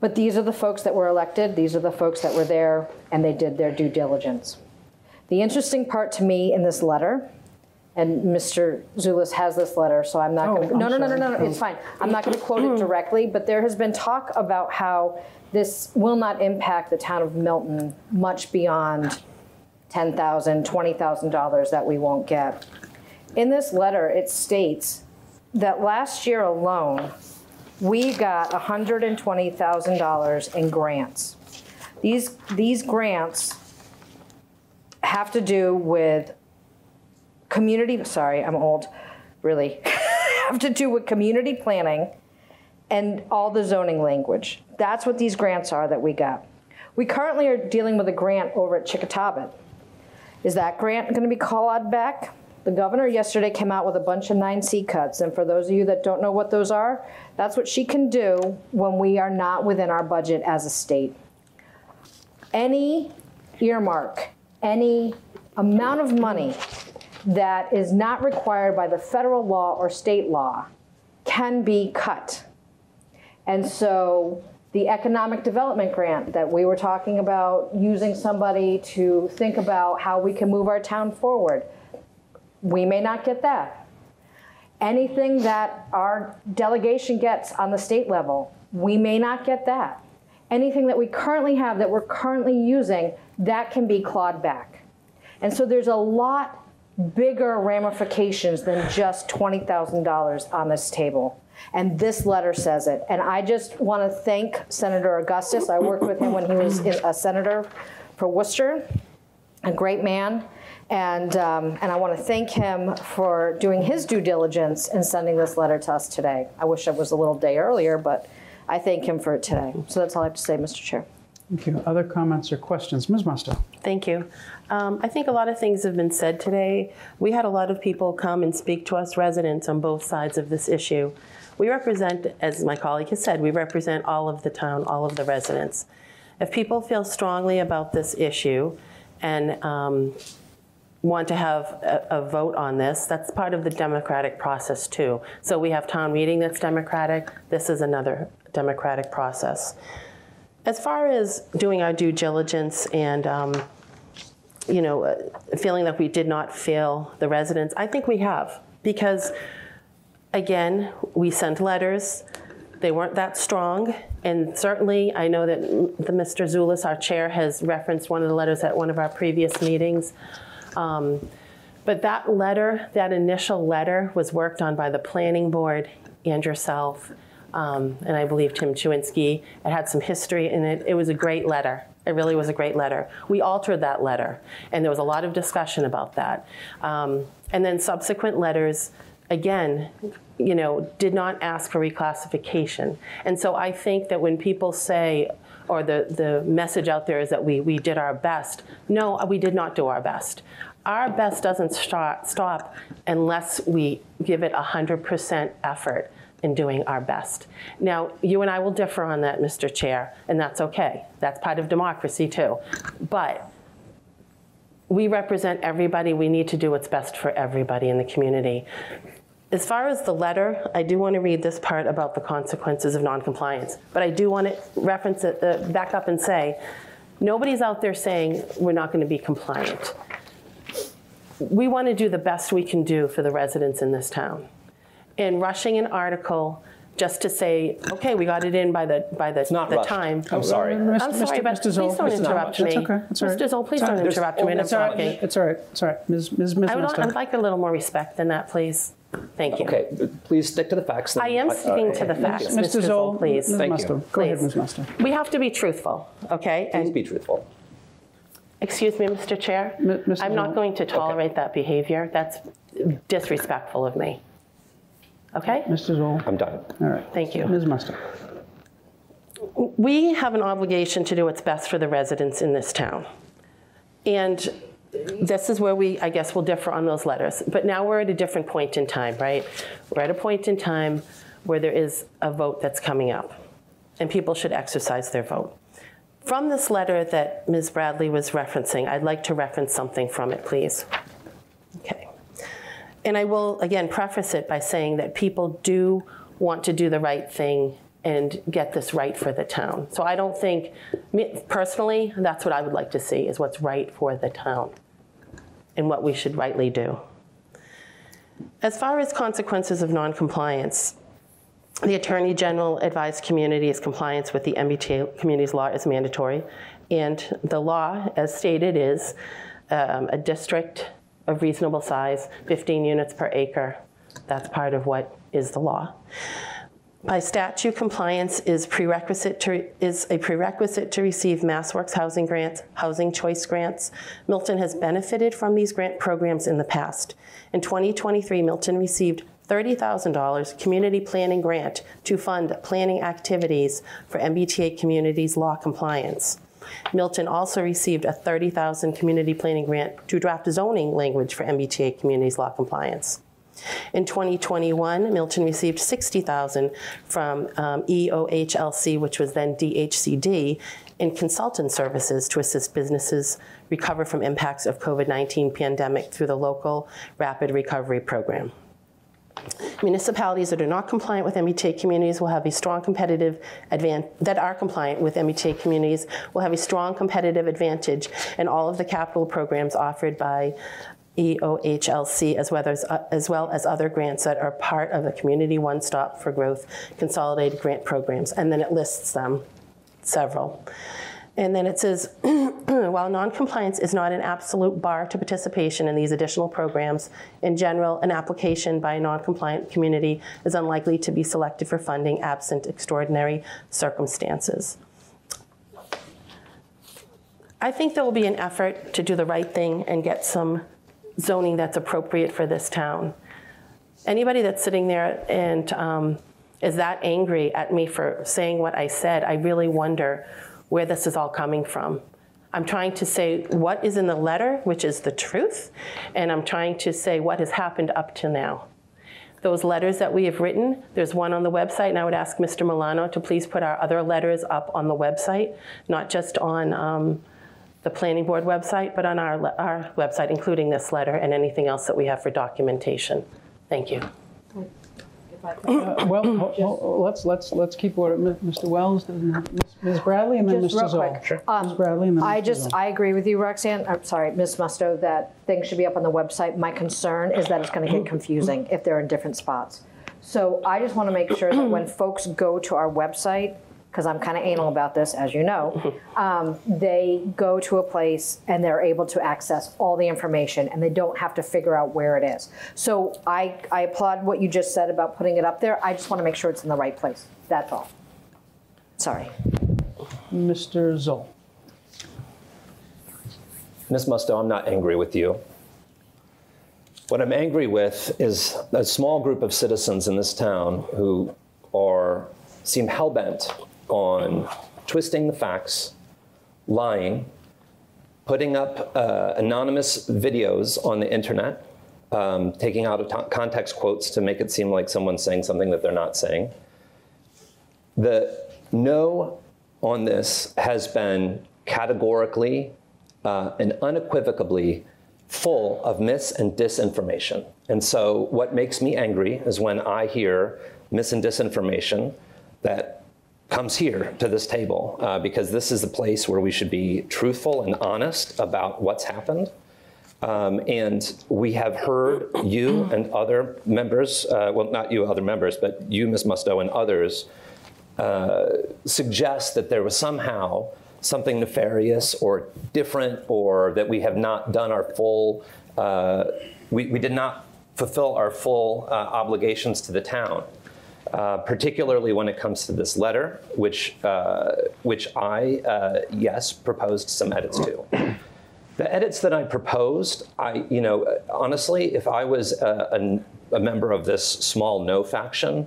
But these are the folks that were elected, these are the folks that were there, and they did their due diligence. The interesting part to me in this letter, and Mister Zulus has this letter, so I'm not oh, gonna, no, no, no, no, no, no, it's fine. I'm not gonna quote it directly, but there has been talk about how this will not impact the town of Milton much beyond ten thousand dollars, twenty thousand dollars that we won't get. In this letter, it states that last year alone, we got one hundred twenty thousand dollars in grants. These, these grants have to do with community, sorry, I'm old, really, have to do with community planning and all the zoning language. That's what these grants are that we got. We currently are dealing with a grant over at Chickatobit. Is that grant going to be called back? The governor yesterday came out with a bunch of nine C cuts, and for those of you that don't know what those are, that's what she can do when we are not within our budget as a state. Any earmark, any amount of money that is not required by the federal law or state law can be cut. And so the economic development grant that we were talking about, using somebody to think about how we can move our town forward, we may not get that. Anything that our delegation gets on the state level, we may not get that. Anything that we currently have that we're currently using, that can be clawed back. And so there's a lot bigger ramifications than just twenty thousand dollars on this table. And this letter says it. And I just want to thank Senator Augustus. I worked with him when he was a senator for Worcester, a great man. And, um, and I want to thank him for doing his due diligence and sending this letter to us today. I wish I was a little day earlier, but I thank him for it today. So that's all I have to say, Mister Chair. Thank you. Other comments or questions? Miz Musto. Thank you. Um, I think a lot of things have been said today. We had a lot of people come and speak to us, residents on both sides of this issue. We represent, as my colleague has said, we represent all of the town, all of the residents. If people feel strongly about this issue and um, want to have a, a vote on this, that's part of the democratic process too. So we have town meeting that's democratic. This is another democratic process. As far as doing our due diligence and um, you know, feeling that we did not fail the residents, I think we have, because again, we sent letters. They weren't that strong. And certainly I know that the Mister Zulus, our chair, has referenced one of the letters at one of our previous meetings. Um, but that letter, that initial letter, was worked on by the planning board and yourself. Um, and I believe Tim Chewinski. It had some history in it. It was a great letter. It really was a great letter. We altered that letter, and there was a lot of discussion about that. Um, and then subsequent letters, again, you know, did not ask for reclassification. And so I think that when people say, or the, the message out there is that we, we did our best, no, we did not do our best. Our best doesn't start, stop unless we give it one hundred percent effort in doing our best. Now, you and I will differ on that, Mister Chair, and that's okay. That's part of democracy too. But we represent everybody. We need to do what's best for everybody in the community. As far as the letter, I do want to read this part about the consequences of noncompliance, but I do want to reference it uh, back up and say, nobody's out there saying we're not going to be compliant. We want to do the best we can do for the residents in this town. And rushing an article just to say, okay, we got it in by the by the, it's not the time. I'm sorry. I'm sorry, but please don't interrupt me. Mister Zoll, please don't interrupt me. I'm talking. It's all right. It's all right. Miz Miz I'd like a little more respect than that, please. Thank you. Okay, please stick to the facts. I am sticking to the facts, Mister Zoll, please. Thank you. Go ahead, Miz Musto. We have to be truthful, okay? Please be truthful. Excuse me, Mister Chair. I'm not going to tolerate that behavior. That's disrespectful of me. Okay? Mister Zoll? I'm done. All right. Thank you. Miz Musto. We have an obligation to do what's best for the residents in this town. And this is where we, I guess, will differ on those letters. But now we're at a different point in time, right? We're at a point in time where there is a vote that's coming up, and people should exercise their vote. From this letter that Miz Bradley was referencing, I'd like to reference something from it, please. Okay. And I will, again, preface it by saying that people do want to do the right thing and get this right for the town. So I don't think, personally, that's what I would like to see, is what's right for the town and what we should rightly do. As far as consequences of noncompliance, the Attorney General advised communities compliance with the M B T A Communities Law is mandatory, and the law, as stated, is um, a district of reasonable size, fifteen units per acre. That's part of what is the law. By statute, compliance is prerequisite to is a prerequisite to receive MassWorks housing grants, housing choice grants. Milton has benefited from these grant programs in the past. In twenty twenty-three, Milton received thirty thousand dollars community planning grant to fund planning activities for M B T A Communities Law compliance. Milton also received a thirty thousand dollars community planning grant to draft zoning language for M B T A Communities Law compliance. In twenty twenty-one, Milton received sixty thousand dollars from um, E O H L C, which was then D H C D, in consultant services to assist businesses recover from impacts of COVID nineteen pandemic through the local rapid recovery program. Municipalities that are not compliant with M B T A communities will have a strong competitive advantage, that are compliant with M B T A communities will have a strong competitive advantage in all of the capital programs offered by E O H L C, as well as, uh, as well as other grants that are part of the Community One Stop for Growth Consolidated Grant Programs. And then it lists them, several. And then it says, while noncompliance is not an absolute bar to participation in these additional programs, in general, an application by a noncompliant community is unlikely to be selected for funding absent extraordinary circumstances. I think there will be an effort to do the right thing and get some zoning that's appropriate for this town. Anybody that's sitting there and um, is that angry at me for saying what I said, I really wonder where this is all coming from. I'm trying to say what is in the letter, which is the truth, and I'm trying to say what has happened up to now. Those letters that we have written, there's one on the website, and I would ask Mister Milano to please put our other letters up on the website, not just on um, the planning board website, but on our, our website, including this letter and anything else that we have for documentation. Thank you. Uh, well, well, let's let's let's keep order. Mister Wells, Miz Bradley, and then Mister Zoll. Sure. Um, Miz Bradley, and then I Mister just Zoll. I agree with you, Roxanne. I'm sorry, Miz Musto, that things should be up on the website. My concern is that it's going to get confusing if they're in different spots. So I just want to make sure that when folks go to our website, because I'm kind of anal about this, as you know, um, they go to a place and they're able to access all the information and they don't have to figure out where it is. So I, I applaud what you just said about putting it up there. I just want to make sure it's in the right place. That's all. Sorry. Mister Zoll. Miz Musto, I'm not angry with you. What I'm angry with is a small group of citizens in this town who are seem hell-bent on twisting the facts, lying, putting up uh, anonymous videos on the internet, um, taking out of context quotes to make it seem like someone's saying something that they're not saying. The no on this has been categorically uh, and unequivocally full of mis and disinformation. And so what makes me angry is when I hear mis and disinformation that comes here to this table, uh, because this is the place where we should be truthful and honest about what's happened. Um, and we have heard you and other members, uh, well, not you, other members, but you, Miz Musto, and others uh, suggest that there was somehow something nefarious or different, or that we have not done our full, uh, we, we did not fulfill our full uh, obligations to the town. Uh, particularly when it comes to this letter, which, uh, which I, uh, yes, proposed some edits to. The edits that I proposed, I, you know, honestly, if I was a, a, a member of this small no faction,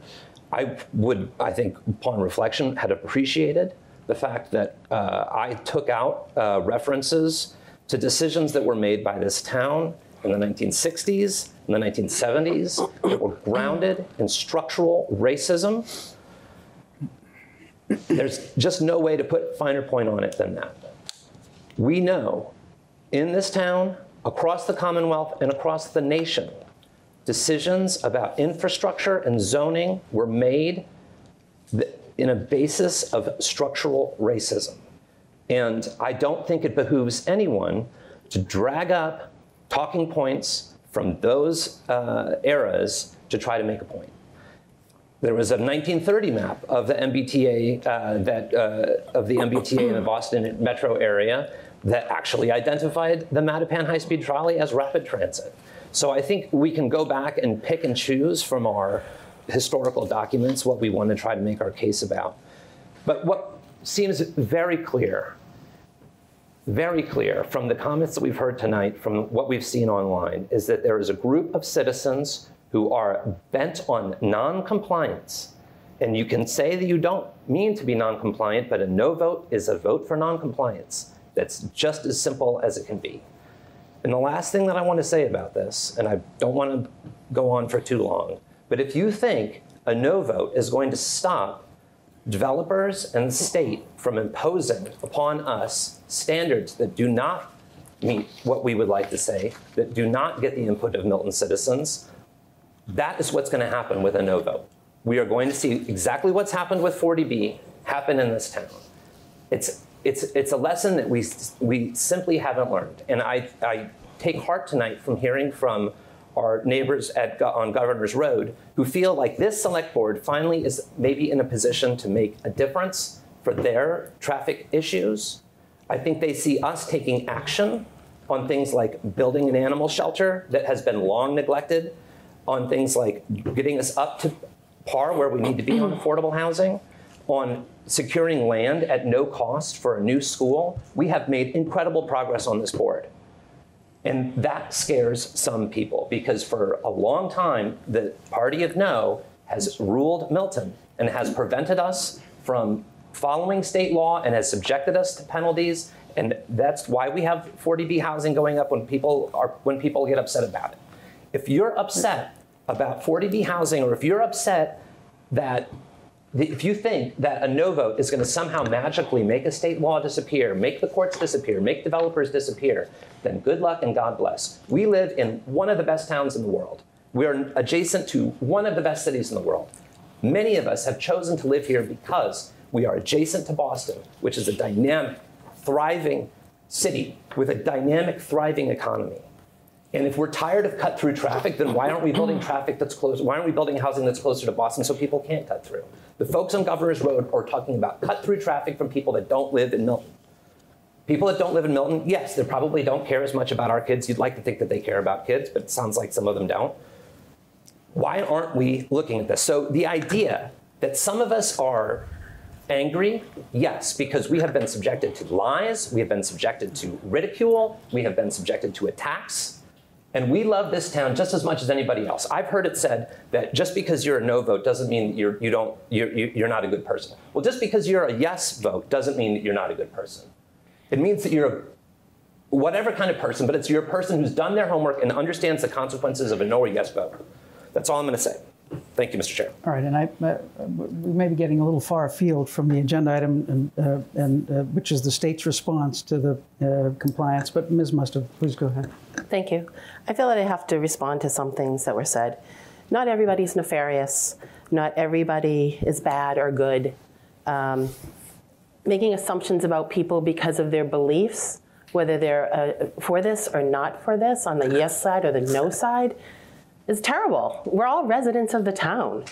I would, I think, upon reflection, had appreciated the fact that uh, I took out uh, references to decisions that were made by this town in the nineteen sixties, in the nineteen seventies, that were grounded in structural racism. There's just no way to put a finer point on it than that. We know in this town, across the Commonwealth, and across the nation, decisions about infrastructure and zoning were made in a basis of structural racism. And I don't think it behooves anyone to drag up talking points from those uh, eras to try to make a point. There was a nineteen thirty map of the M B T A, uh, that, uh, of the M B T A in the Boston metro area that actually identified the Mattapan high-speed trolley as rapid transit. So I think we can go back and pick and choose from our historical documents what we want to try to make our case about. But what seems very clear, very clear from the comments that we've heard tonight, from what we've seen online, is that there is a group of citizens who are bent on non-compliance. And you can say that you don't mean to be non-compliant, but a no vote is a vote for non-compliance. That's just as simple as it can be. And the last thing that I want to say about this, and I don't want to go on for too long, but if you think a no vote is going to stop developers and the state from imposing upon us standards that do not meet what we would like to say, that do not get the input of Milton citizens, that is what's going to happen with a no vote. We are going to see exactly what's happened with forty B happen in this town. It's, it's, it's a lesson that we, we simply haven't learned. And I, I take heart tonight from hearing from our neighbors at, on Governor's Road who feel like this select board finally is maybe in a position to make a difference for their traffic issues. I think they see us taking action on things like building an animal shelter that has been long neglected, on things like getting us up to par where we need to be on affordable housing, on securing land at no cost for a new school. We have made incredible progress on this board. And that scares some people, because for a long time, the party of no has ruled Milton and has prevented us from following state law and has subjected us to penalties. And that's why we have forty B housing going up when people, are, when people get upset about it. If you're upset about forty B housing, or if you're upset that, if you think that a no vote is going to somehow magically make a state law disappear, make the courts disappear, make developers disappear, then good luck and God bless. We live in one of the best towns in the world. We are adjacent to one of the best cities in the world. Many of us have chosen to live here because we are adjacent to Boston, which is a dynamic, thriving city with a dynamic, thriving economy. And if we're tired of cut-through traffic, then why aren't we building traffic that's close? Why aren't we building housing that's closer to Boston so people can't cut through? The folks on Governor's Road are talking about cut-through traffic from people that don't live in Milton. People that don't live in Milton, yes, they probably don't care as much about our kids. You'd like to think that they care about kids, but it sounds like some of them don't. Why aren't we looking at this? So the idea that some of us are angry, yes, because we have been subjected to lies, we have been subjected to ridicule, we have been subjected to attacks. And we love this town just as much as anybody else. I've heard it said that just because you're a no vote doesn't mean you're, you don't, you're, you're not a good person. Well, just because you're a yes vote doesn't mean that you're not a good person. It means that you're a whatever kind of person, but it's you're a person who's done their homework and understands the consequences of a no or yes vote. That's all I'm going to say. Thank you, Mister Chair. All right, and I, uh, we may be getting a little far afield from the agenda item, and, uh, and uh, which is the state's response to the uh, compliance. But Miz Mustard, please go ahead. Thank you. I feel that I have to respond to some things that were said. Not everybody's nefarious. Not everybody is bad or good. Um, making assumptions about people because of their beliefs, whether they're uh, for this or not for this, on the yes side or the no side, it's terrible. We're all residents of the town.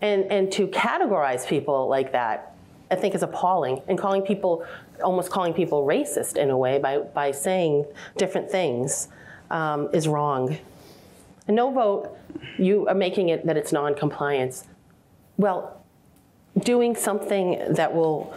And, and to categorize people like that, I think is appalling. And calling people, almost calling people racist in a way by, by saying different things um, is wrong. A no vote, you are making it that it's non-compliance. Well, doing something that will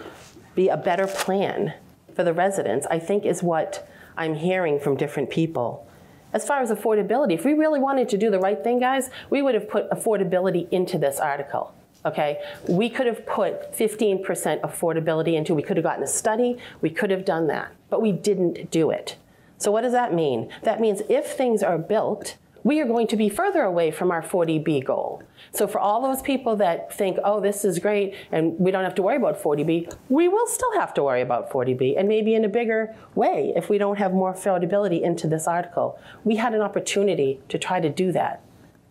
be a better plan for the residents, I think is what I'm hearing from different people. As far as affordability, if we really wanted to do the right thing, guys, we would have put affordability into this article. Okay, we could have put fifteen percent affordability into, we could have gotten a study, we could have done that, but we didn't do it. So what does that mean? That means if things are built, we are going to be further away from our forty B goal. So for all those people that think, oh, this is great, and we don't have to worry about forty B, we will still have to worry about forty B, and maybe in a bigger way if we don't have more affordability into this article. We had an opportunity to try to do that,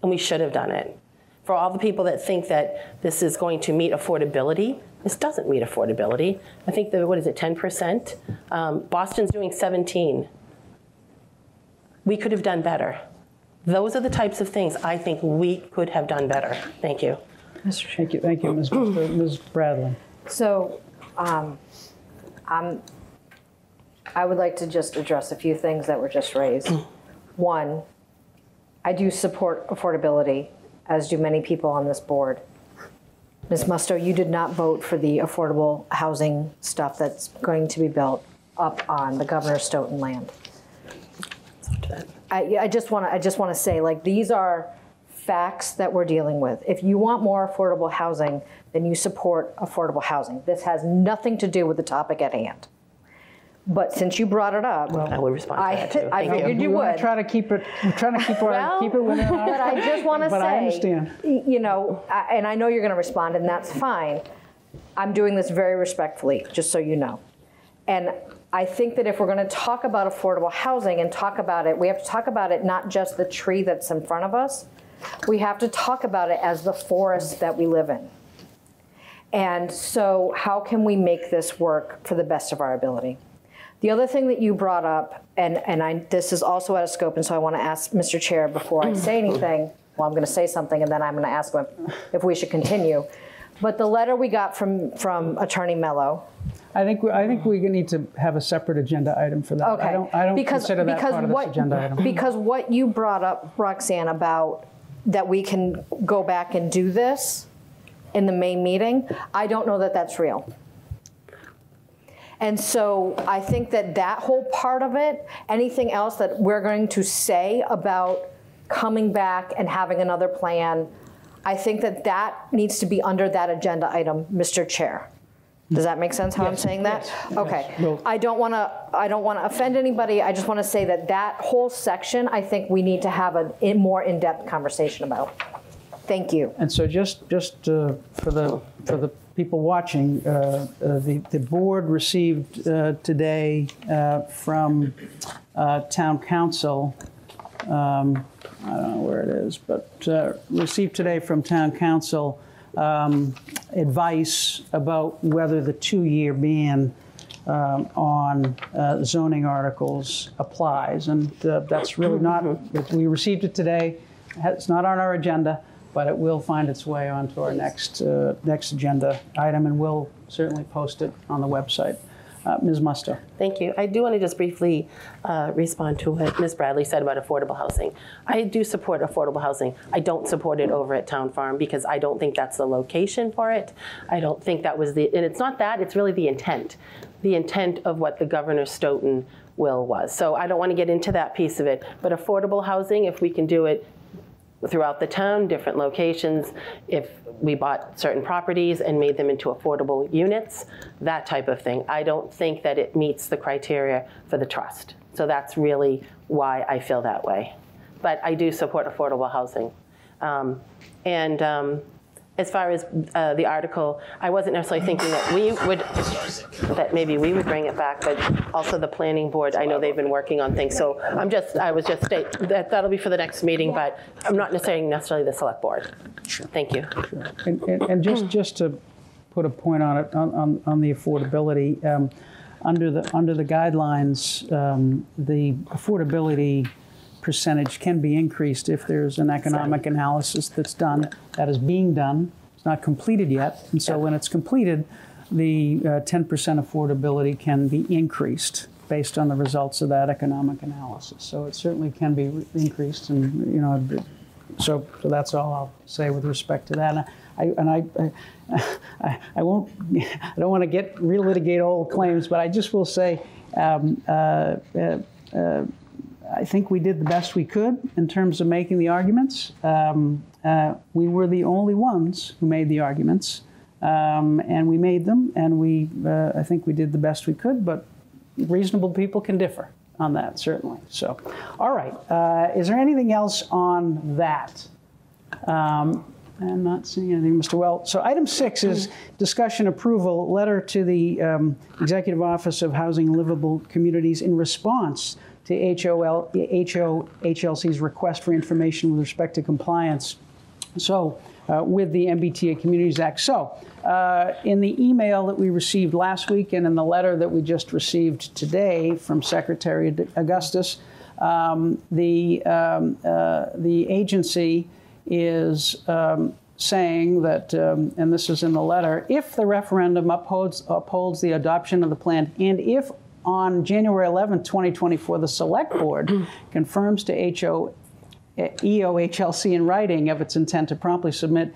and we should have done it. For all the people that think that this is going to meet affordability, this doesn't meet affordability. I think the, what is it, ten percent? Um, Boston's doing seventeen. We could have done better. Those are the types of things I think we could have done better. Thank you. Thank you, thank you, Miz Miz Bradley. So um, um, I would like to just address a few things that were just raised. One, I do support affordability, as do many people on this board. Miz Musto, you did not vote for the affordable housing stuff that's going to be built up on the Governor Stoughton land. I, I just want to I just want to say, like, these are facts that we're dealing with. If you want more affordable housing, then you support affordable housing. This has nothing to do with the topic at hand. But since you brought it up, well, I will respond. I, to that too. I figured you, you would. Try to keep it. I'm trying to keep, well, keep it within. Our, but I just want to say, I understand. You know, I, and I know you're going to respond, and that's fine. I'm doing this very respectfully, just so you know, and. I think that if we're going to talk about affordable housing and talk about it, we have to talk about it not just the tree that's in front of us. We have to talk about it as the forest that we live in. And so how can we make this work for the best of our ability? The other thing that you brought up, and, and I, this is also out of scope, and so I want to ask Mister Chair before I say anything. Well, I'm going to say something, and then I'm going to ask him if we should continue. But the letter we got from, from Attorney Mello, I think we, I think we need to have a separate agenda item for that. Okay. I don't, I don't because, consider that because part of what, this agenda item. Because what you brought up, Roxanne, about that we can go back and do this in the May meeting, I don't know that that's real. And so I think that that whole part of it, anything else that we're going to say about coming back and having another plan, I think that that needs to be under that agenda item, Mister Chair. Does that make sense how yes, I'm saying that? Yes, okay. Yes, no. I don't want to I don't want to offend anybody. I just want to say that that whole section, I think we need to have a in more in-depth conversation about. Thank you. And so just just uh, for the for the people watching, uh, uh, the the board received uh, today uh, from uh, town council. Um, I don't know where it is, but uh, received today from town council. Um, advice about whether the two-year ban um, on uh, zoning articles applies. And uh, that's really not, we received it today. It's not on our agenda, but it will find its way onto our next, uh, next agenda item, and we'll certainly post it on the website. Uh, Miz Musto. Thank you. I do want to just briefly uh, respond to what Miz Bradley said about affordable housing. I do support affordable housing. I don't support it over at Town Farm because I don't think that's the location for it. I don't think that was the, and it's not that, it's really the intent. The intent of what the Governor Stoughton will was. So I don't want to get into that piece of it, but affordable housing, if we can do it throughout the town, different locations, if we bought certain properties and made them into affordable units, that type of thing. I don't think that it meets the criteria for the trust. So that's really why I feel that way. But I do support affordable housing. Um, and um, as far as uh, the article, I wasn't necessarily thinking that we would, that maybe we would bring it back, but also the planning board, I know they've been working on things. So I'm just, I was just, state, that, that'll be for the next meeting, but I'm not necessarily necessarily the select board. Sure. Thank you. Sure. And, and, and just, just to put a point on it, on, on, on the affordability, um, under, the, under the guidelines, um, the affordability percentage can be increased if there's an economic analysis that's done, that is being done. It's not completed yet. And so when it's completed, the ten percent uh, affordability can be increased based on the results of that economic analysis. So it certainly can be increased. And, you know, so, so that's all I'll say with respect to that. And I, and I, I, I, I won't, I don't want to get relitigate old claims, but I just will say, um, uh, uh, uh, I think we did the best we could in terms of making the arguments. Um, uh, we were the only ones who made the arguments, um, and we made them, and we, uh, I think we did the best we could, but reasonable people can differ on that, certainly. So, all right, uh, is there anything else on that? Um, I'm not seeing anything, Mister Well. So item six is discussion approval, letter to the um, Executive Office of Housing and Livable Communities in response to H O H L C's request for information with respect to compliance so uh, with the M B T A Communities Act. So uh, in the email that we received last week and in the letter that we just received today from Secretary Augustus, um, the, um, uh, the agency is um, saying that, um, and this is in the letter, if the referendum upholds, upholds the adoption of the plan, and if on January eleventh, twenty twenty-four, the Select Board confirms to E O H L C in writing of its intent to promptly submit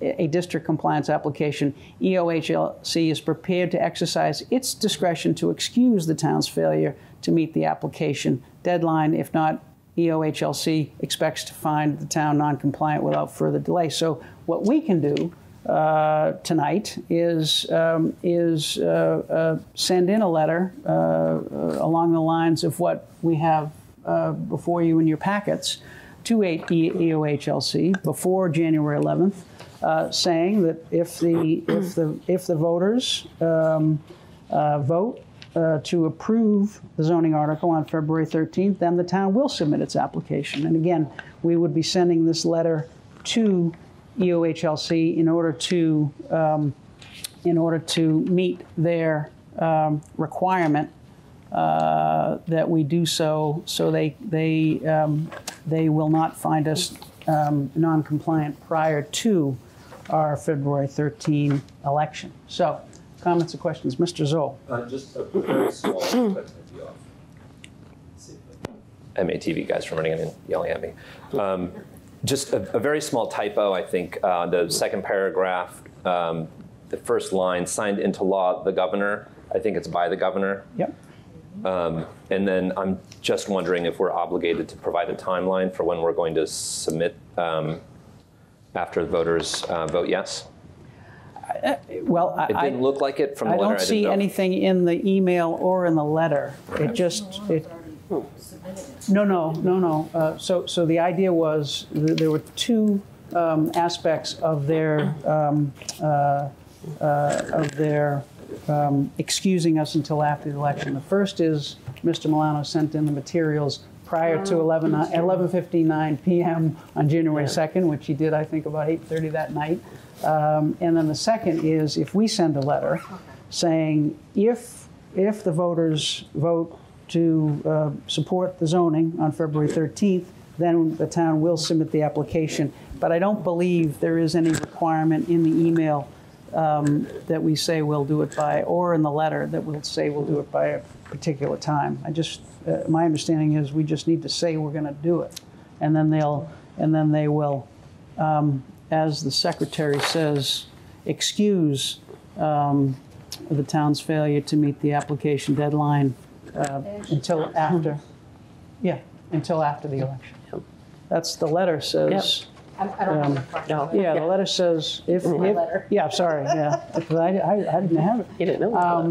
a district compliance application, E O H L C is prepared to exercise its discretion to excuse the town's failure to meet the application deadline. If not, E O H L C expects to find the town non-compliant without further delay. So what we can do Uh, tonight is um, is uh, uh, send in a letter uh, uh, along the lines of what we have uh, before you in your packets to E O H L C before January eleventh, uh, saying that if the if the if the voters um, uh, vote uh, to approve the zoning article on February thirteenth, then the town will submit its application. And again, we would be sending this letter to E O H L C in order to um, in order to meet their um, requirement uh, that we do so, so they they um, they will not find us um, non-compliant prior to our February thirteenth election. So, comments or questions, Mister Zoll? Uh, just a very small question. M A T V guys from running in and yelling at me. Um, Just a, a very small typo, I think, uh, the second paragraph, um, the first line, signed into law, the governor. I think it's by the governor. Yep. Um, and then I'm just wondering if we're obligated to provide a timeline for when we're going to submit um, after the voters uh, vote yes. I, well, I, it didn't I, look like it from the I letter. Don't I don't see know. anything in the email or in the letter. Right. It just. It, Oh. No, no, no, no. Uh, so, so the idea was th there were two um, aspects of their um, uh, uh, of their um, excusing us until after the election. The first is Mister Milano sent in the materials prior to eleven fifty-nine p m on January second, which he did, I think, about eight thirty that night. Um, and then the second is if we send a letter saying if if the voters vote to uh, support the zoning on February thirteenth, then the town will submit the application. But I don't believe there is any requirement in the email um, that we say we'll do it by, or in the letter that we'll say we'll do it by a particular time. I just, uh, my understanding is we just need to say we're gonna do it. And then they'll, and then they will, um, as the secretary says, excuse um, the town's failure to meet the application deadline Uh, until after, yeah, until after the election. Yep. That's the letter says. Yep. I don't um, have question, no. Yeah, yeah, the letter says if. if letter. Yeah, sorry. Yeah, I, I, I didn't have it. You didn't know. Um,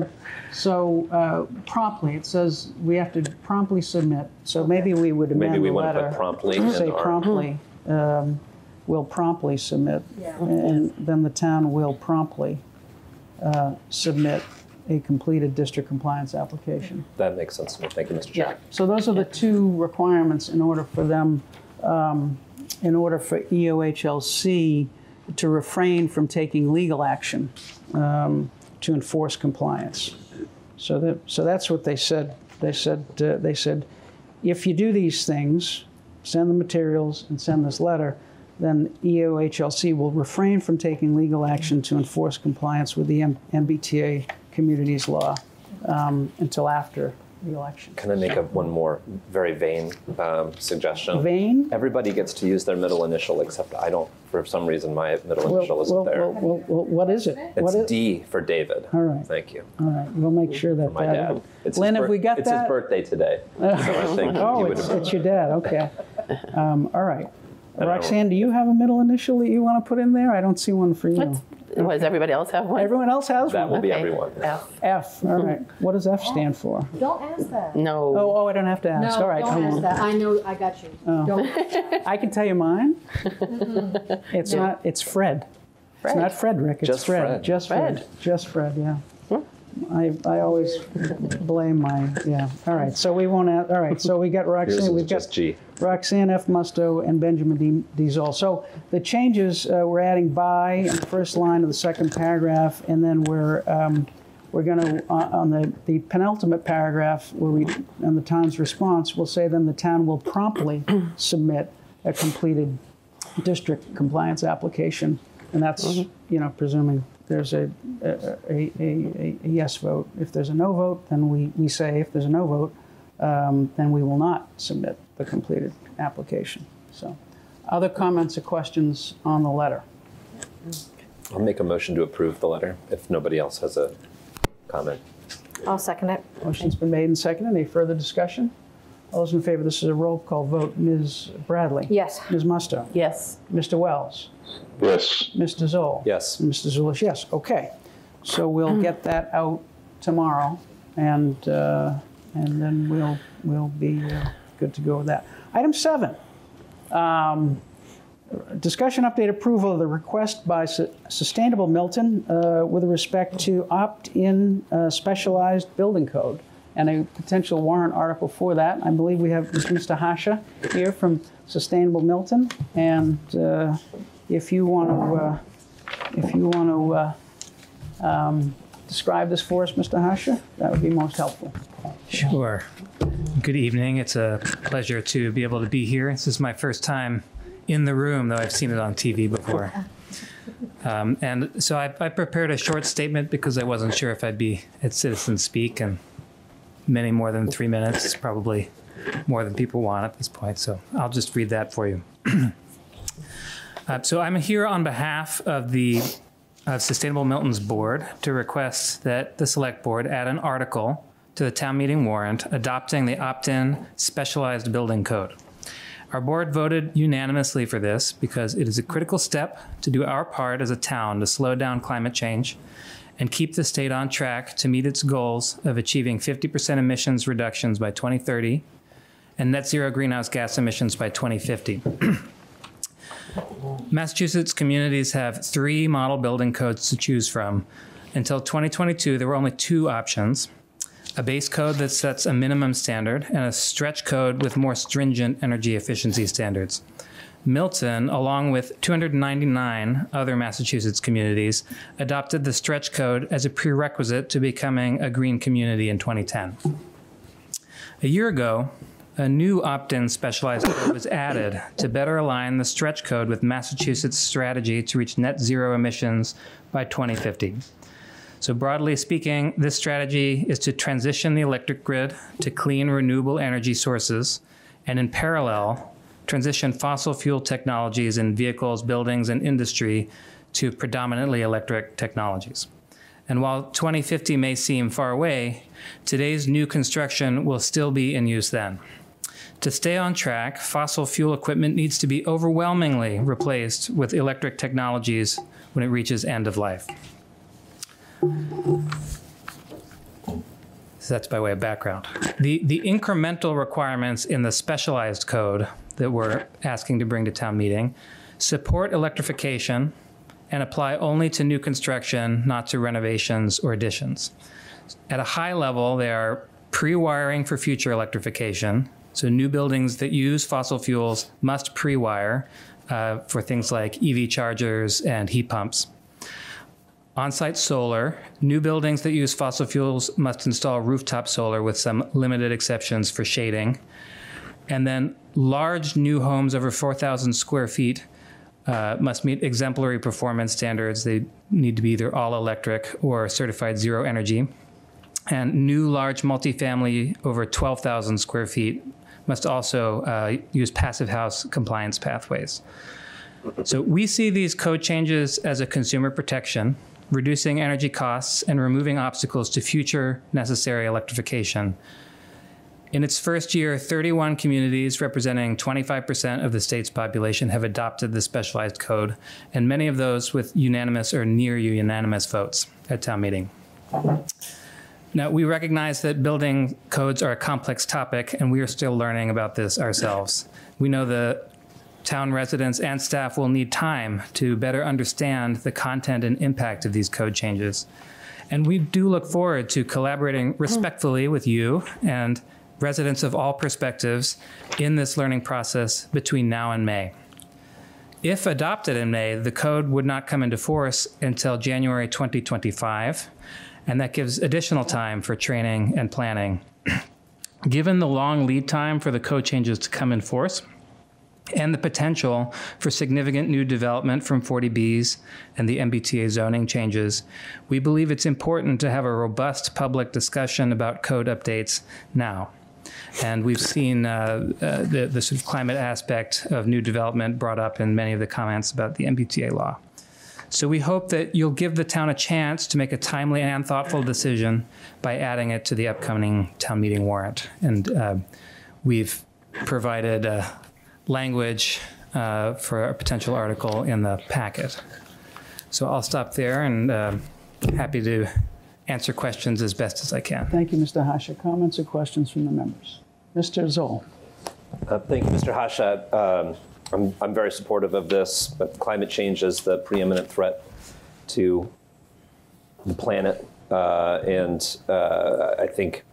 so uh, promptly, it says we have to promptly submit. So okay. maybe we would amend maybe we the want letter. To put promptly. And say promptly. Um, we'll promptly submit, yeah. and then the town will promptly uh, submit a completed district compliance application. That makes sense to me. Thank you, Mister Chair. Yeah. So those are the two requirements in order for them, um, in order for E O H L C to refrain from taking legal action um, to enforce compliance. So that so that's what they said. They said uh, they said, if you do these things, send the materials and send this letter, then E O H L C will refrain from taking legal action to enforce compliance with the M B T A Communities law um, until after elections. Can I make up one more very vain um, suggestion? Vain? Everybody gets to use their middle initial, except I don't. For some reason, my middle well, initial isn't well, there. Well, well, what is it? It's what is D for David. All right. Thank you. All right. We'll make sure that. For my that dad. It's Lynn, have we got it's that? It's his birthday today. So I think oh, it's, it's your dad. Okay. Um, all right. Roxanne, do you have a middle initial that you want to put in there? I don't see one for you. Let's, okay. Does everybody else have one? Everyone else has that one. That will okay. be everyone. F. F. All right. What does F, F stand for? Don't ask that. No. Oh, oh I don't have to ask. No, all right. Don't ask that. I know. I got you. Oh. Don't. I can tell you mine. It's yeah. not. It's Fred. Fred. It's not Frederick. It's Just Fred. Fred. Just Fred. Fred. Just Fred. Yeah. Hmm? I, I always blame my, yeah. All right, so we won't ask, all right, so we got Roxanne, we've got G. Roxanne F. Musto and Benjamin D. Dizol. So the changes, uh, we're adding by in the first line of the second paragraph, and then we're um, we're gonna, uh, on the, the penultimate paragraph, where we, on the town's response, we'll say then the town will promptly submit a completed district compliance application, and that's, mm-hmm. you know, presuming there's a a, a, a a yes vote. If there's a no vote, then we, we say if there's a no vote, um, then we will not submit the completed application. So other comments or questions on the letter? I'll make a motion to approve the letter if nobody else has a comment. I'll second it. Motion's been made and seconded. Any further discussion? All those in favor, this is a roll call vote. Miz Bradley? Yes. Miz Musto? Yes. Mister Wells? Yes. Mister Zoll? Yes. And Mister Zulish, yes. Okay. So we'll get that out tomorrow, and uh, and then we'll we'll be uh, good to go with that. Item seven, um, discussion update approval of the request by Su Sustainable Milton uh, with respect to opt-in uh, specialized building code and a potential warrant article for that. I believe we have Mister Hasha here from Sustainable Milton, and uh, if you want to, uh, if you want to uh, um, describe this for us, Mister Hasha, that would be most helpful. Sure. Good evening. It's a pleasure to be able to be here. This is my first time in the room, though I've seen it on T V before. Um, and so I, I prepared a short statement because I wasn't sure if I'd be at Citizen Speak, and many more than three minutes is probably more than people want at this point. So I'll just read that for you. Uh, so I'm here on behalf of the uh, Sustainable Milton's board to request that the select board add an article to the town meeting warrant adopting the opt-in specialized building code. Our board voted unanimously for this because it is a critical step to do our part as a town to slow down climate change and keep the state on track to meet its goals of achieving fifty percent emissions reductions by twenty thirty and net zero greenhouse gas emissions by twenty fifty. Massachusetts communities have three model building codes to choose from. Until twenty twenty-two, there were only two options: a base code that sets a minimum standard and a stretch code with more stringent energy efficiency standards. Milton, along with two hundred ninety-nine other Massachusetts communities, adopted the stretch code as a prerequisite to becoming a green community in twenty ten. A year ago, a new opt-in specialized code was added to better align the stretch code with Massachusetts' strategy to reach net zero emissions by twenty fifty. So broadly speaking, this strategy is to transition the electric grid to clean, renewable energy sources, and in parallel, transition fossil fuel technologies in vehicles, buildings, and industry to predominantly electric technologies. And while twenty fifty may seem far away, today's new construction will still be in use then. To stay on track, fossil fuel equipment needs to be overwhelmingly replaced with electric technologies when it reaches end of life. So that's by way of background. The, the incremental requirements in the specialized code that we're asking to bring to town meeting support electrification and apply only to new construction, not to renovations or additions. At a high level, they are pre-wiring for future electrification. So new buildings that use fossil fuels must pre-wire uh, for things like E V chargers and heat pumps. On-site solar, new buildings that use fossil fuels must install rooftop solar with some limited exceptions for shading. And then large new homes over four thousand square feet uh, must meet exemplary performance standards. They need to be either all electric or certified zero energy. And new large multifamily over twelve thousand square feet must also uh, use passive house compliance pathways. So we see these code changes as a consumer protection, reducing energy costs and removing obstacles to future necessary electrification. In its first year, thirty-one communities representing twenty-five percent of the state's population have adopted the specialized code, and many of those with unanimous or near unanimous votes at town meeting. Now, we recognize that building codes are a complex topic, and we are still learning about this ourselves. We know the town residents and staff will need time to better understand the content and impact of these code changes. And we do look forward to collaborating respectfully with you and residents of all perspectives in this learning process between now and May. If adopted in May, the code would not come into force until January twenty twenty-five, and that gives additional time for training and planning. Given the long lead time for the code changes to come in force, and the potential for significant new development from forty Bs and the M B T A zoning changes, we believe it's important to have a robust public discussion about code updates now. And we've seen uh, uh, the, the sort of climate aspect of new development brought up in many of the comments about the M B T A law. So we hope that you'll give the town a chance to make a timely and thoughtful decision by adding it to the upcoming town meeting warrant. And uh, we've provided uh, language uh, for a potential article in the packet. So I'll stop there, and uh, happy to answer questions as best as I can. Thank you, Mister Hasha. Comments or questions from the members? Mister Zoll. Uh, thank you, Mister Hasha. Um, I'm, I'm very supportive of this, but climate change is the preeminent threat to the planet. Uh, and uh, I think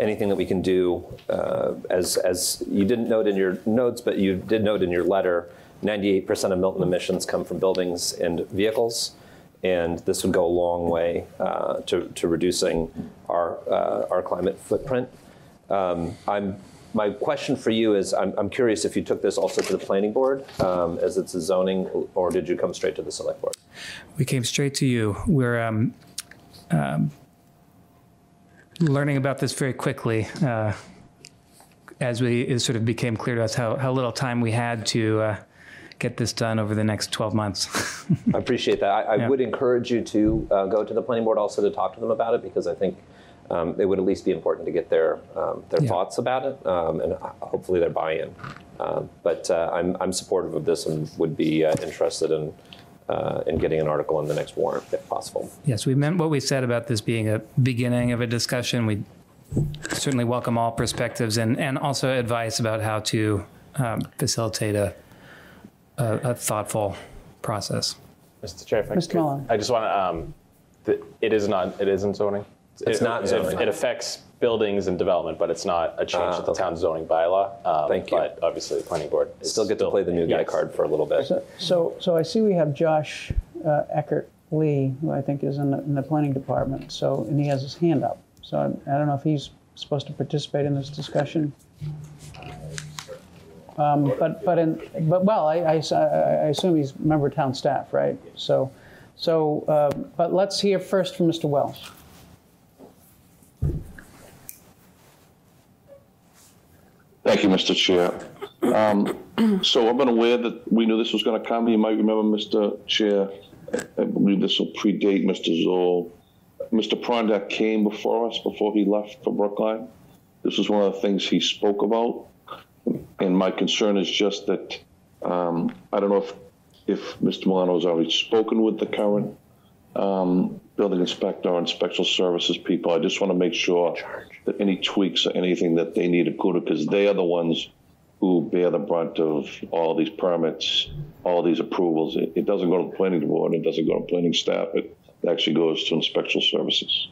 anything that we can do, uh, as, as you didn't note in your notes, but you did note in your letter, ninety-eight percent of Milton emissions come from buildings and vehicles. And this would go a long way uh, to, to reducing our, uh, our climate footprint. Um, I'm, my question for you is, I'm, I'm curious if you took this also to the planning board, um, as it's a zoning, or did you come straight to the select board? We came straight to you. We're um, um, learning about this very quickly, uh, as we, it sort of became clear to us how, how little time we had to uh, get this done over the next twelve months. I appreciate that. I, I yeah. would encourage you to uh, go to the planning board also to talk to them about it, because I think um, it would at least be important to get their um, their yeah. thoughts about it, um, and hopefully their buy-in. Um, but uh, I'm, I'm supportive of this and would be uh, interested in uh, in getting an article on the next warrant if possible. Yes, we meant what we said about this being a beginning of a discussion. We certainly welcome all perspectives and, and also advice about how to um, facilitate a A, a thoughtful process. Mister Chair, if I, could, I just want to. Um, th it is not. It isn't zoning. It's, it's not zoning. It, it affects buildings and development, but it's not a change uh, to the okay. town zoning bylaw. Um, Thank you. But obviously, the planning board still get to play the new guy yes. card for a little bit. So, so, so I see we have Josh uh, Eckert Lee, who I think is in the, in the planning department. So, and he has his hand up. So I, I don't know if he's supposed to participate in this discussion. Um, but but in but well, I, I, I assume he's a member of town staff, right? So, so uh, but let's hear first from Mister Wells. Thank you, Mister Chair. Um, so I've been aware that we knew this was going to come. You might remember, Mister Chair, I believe this will predate Mister Zoll. Mister Prondak came before us before he left for Brookline. This was one of the things he spoke about. And my concern is just that um, I don't know if, if Mister Milano has already spoken with the current um, building inspector or inspection services people. I just want to make sure that any tweaks or anything that they need included, because they are the ones who bear the brunt of all these permits, all these approvals. It, it doesn't go to the planning board. It doesn't go to planning staff. It actually goes to inspection services.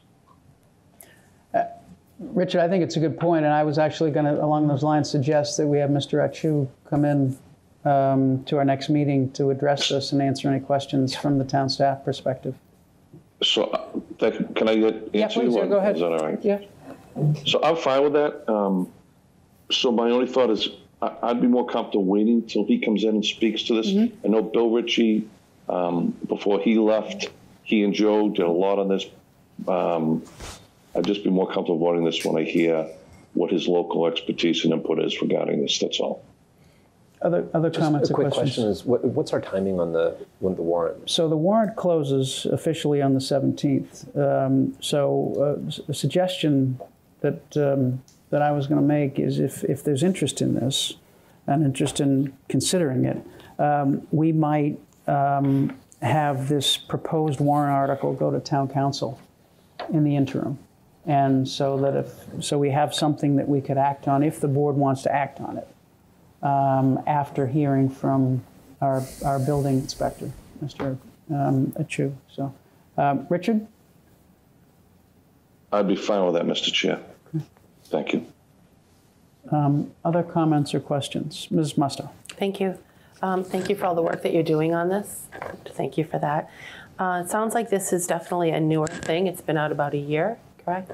Richard, I think it's a good point, and I was actually going to, along those lines, suggest that we have Mister Achu come in um, to our next meeting to address this and answer any questions from the town staff perspective. So, uh, can I get answer? Yeah, please, yeah, go ahead. Is that all right? Yeah. So I'm fine with that. Um, so my only thought is I I'd be more comfortable waiting till he comes in and speaks to this. Mm-hmm. I know Bill Ritchie, um, before he left, he and Joe did a lot on this. Um, I'd just be more comfortable voting this when I hear what his local expertise and input is regarding this. That's all. Other other just comments. A quick questions? question is, what, what's our timing on the when the warrant? So the warrant closes officially on the seventeenth. Um, so uh, a suggestion that um, that I was going to make is, if if there's interest in this, and interest in considering it, um, we might um, have this proposed warrant article go to town council in the interim. And so that if, so we have something that we could act on if the board wants to act on it, um, after hearing from our, our building inspector, Mister Um, Achu. So, um, Richard? I'd be fine with that, Mister Chair. Okay. Thank you. Um, other comments or questions? Missus Musto. Thank you. Um, thank you for all the work that you're doing on this. Thank you for that. Uh, it sounds like this is definitely a newer thing. It's been out about a year, correct?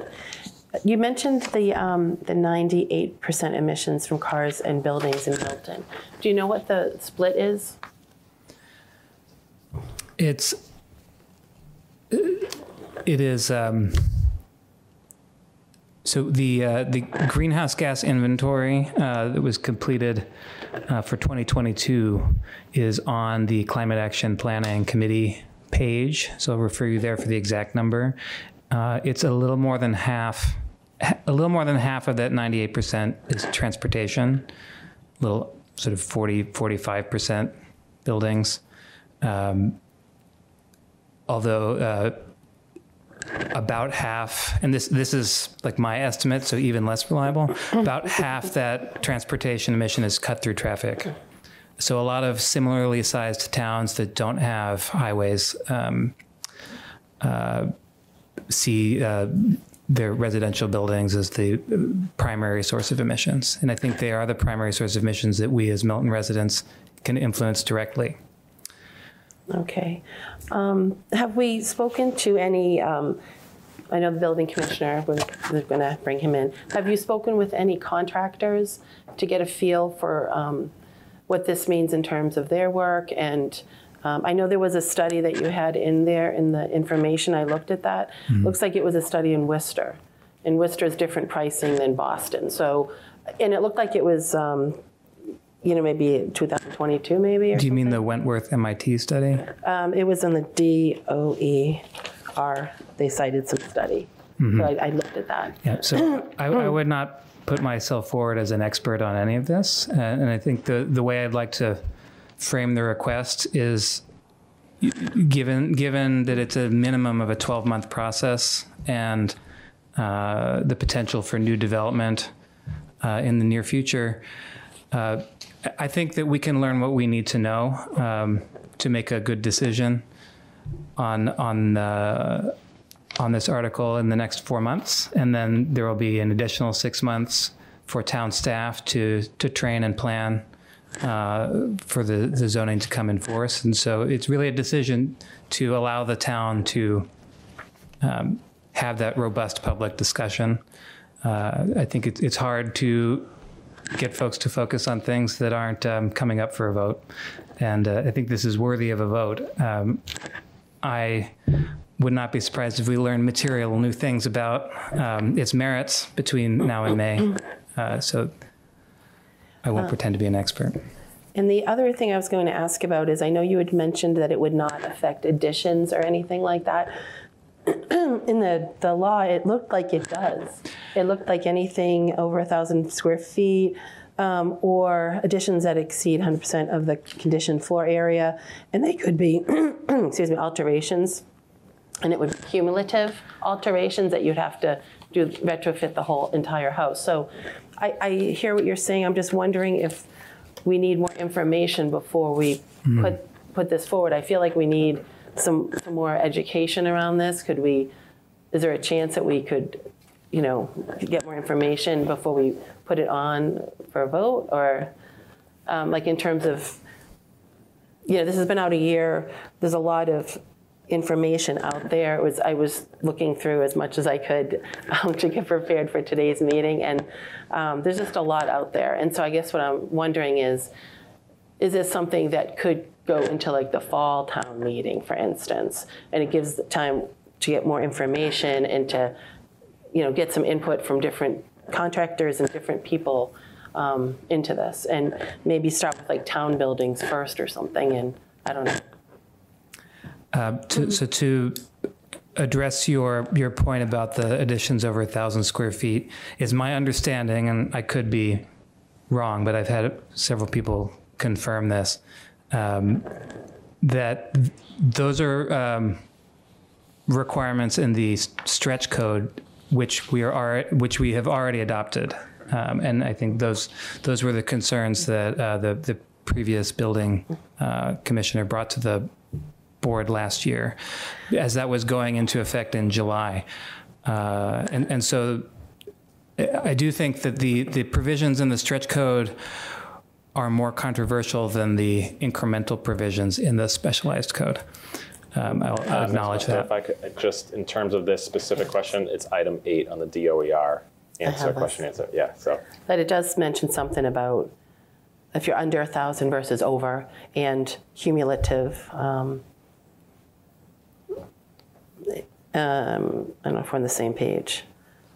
You mentioned the um, the ninety-eight percent emissions from cars and buildings in Milton. Do you know what the split is? It's, it is, um, so the uh, the greenhouse gas inventory uh, that was completed uh, for twenty twenty-two is on the Climate Action Planning Committee page. So I'll refer you there for the exact number. Uh, it's a little more than half, a little more than half of that ninety-eight percent is transportation, a little sort of forty, forty-five percent buildings. Um, although uh, about half, and this this is like my estimate, so even less reliable, about half that transportation emission is cut through traffic. So a lot of similarly sized towns that don't have highways um, uh, see uh, their residential buildings as the primary source of emissions. And I think they are the primary source of emissions that we as Milton residents can influence directly. Okay. Um, have we spoken to any, um, I know the building commissioner, we're, we're going to bring him in. Have you spoken with any contractors to get a feel for um, what this means in terms of their work? And um, I know there was a study that you had in there in the information. I looked at that. Mm-hmm. Looks like it was a study in Worcester. And Worcester's different pricing than Boston. So, and it looked like it was, um, you know, maybe two thousand twenty-two maybe. Or Do you something. mean the Wentworth M I T study? Um, it was in the D O E R. They cited some study. Mm-hmm. So I, I looked at that. Yeah. So I, I would not put myself forward as an expert on any of this. Uh, and I think the, the way I'd like to frame the request is, given, given that it's a minimum of a twelve month process and uh, the potential for new development uh, in the near future, uh, I think that we can learn what we need to know um, to make a good decision on on uh, on this article in the next four months, and then there will be an additional six months for town staff to to train and plan uh, for the, the zoning to come in force. And so it's really a decision to allow the town to um, have that robust public discussion. Uh, I think it, it's hard to get folks to focus on things that aren't um, coming up for a vote. And uh, I think this is worthy of a vote. Um, I would not be surprised if we learn material new things about um, its merits between now and May. Uh, so I won't uh, pretend to be an expert. And the other thing I was going to ask about is, I know you had mentioned that it would not affect additions or anything like that. In the, the law, it looked like it does. It looked like anything over one thousand square feet um, or additions that exceed one hundred percent of the conditioned floor area. And they could be, excuse me, alterations. And it would be cumulative alterations that you'd have to do, retrofit the whole entire house. So I, I hear what you're saying. I'm just wondering if we need more information before we mm. put, put this forward. I feel like we need Some, some more education around this. Could we, is there a chance that we could, you know, get more information before we put it on for a vote? Or um, like in terms of, you know, this has been out a year. There's a lot of information out there. It was, I was looking through as much as I could um, to get prepared for today's meeting. And um, there's just a lot out there. And so I guess what I'm wondering is, is this something that could go into like the fall town meeting, for instance, and it gives the time to get more information and to, you know, get some input from different contractors and different people um, into this, and maybe start with like town buildings first or something. And I don't know. Uh, to, so to address your your point about the additions over a thousand square feet, is my understanding, and I could be wrong, but I've had several people confirm this, um, that th those are um, requirements in the stretch code, which we are which we have already adopted, um, and I think those those were the concerns that uh, the the previous building uh, commissioner brought to the board last year, as that was going into effect in July, uh, and and so I do think that the the provisions in the stretch code are more controversial than the incremental provisions in the specialized code. Um, I'll, I'll acknowledge uh, that. If I could, just in terms of this specific question, it's item eight on the D O E R answer question a, answer. Yeah, so. But it does mention something about if you're under a thousand versus over, and cumulative. Um, um, I don't know if we're on the same page.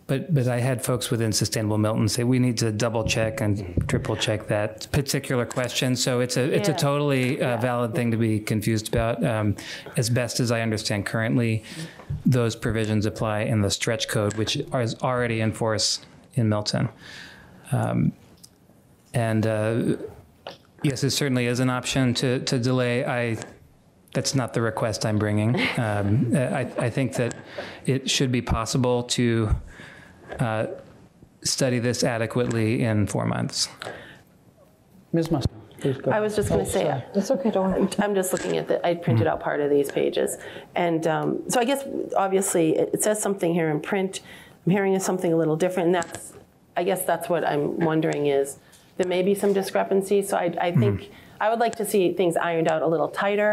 But, but I had folks within Sustainable Milton say we need to double check and triple check that particular question. So it's a it's yeah. a totally uh, valid thing to be confused about. Um, as best as I understand currently, those provisions apply in the stretch code, which is already in force in Milton. Um, and uh, yes, it certainly is an option to to delay. I. That's not the request I'm bringing. Um, I, I think that it should be possible to Uh, study this adequately in four months. Miz Musto, please go. I was just going to say, uh, it's okay, don't worry. I'm just looking at the, I printed mm-hmm. out part of these pages. And um, so I guess, obviously, it, it says something here in print. I'm hearing something a little different. And that's, I guess that's what I'm wondering is, there may be some discrepancy. So I, I think, mm-hmm. I would like to see things ironed out a little tighter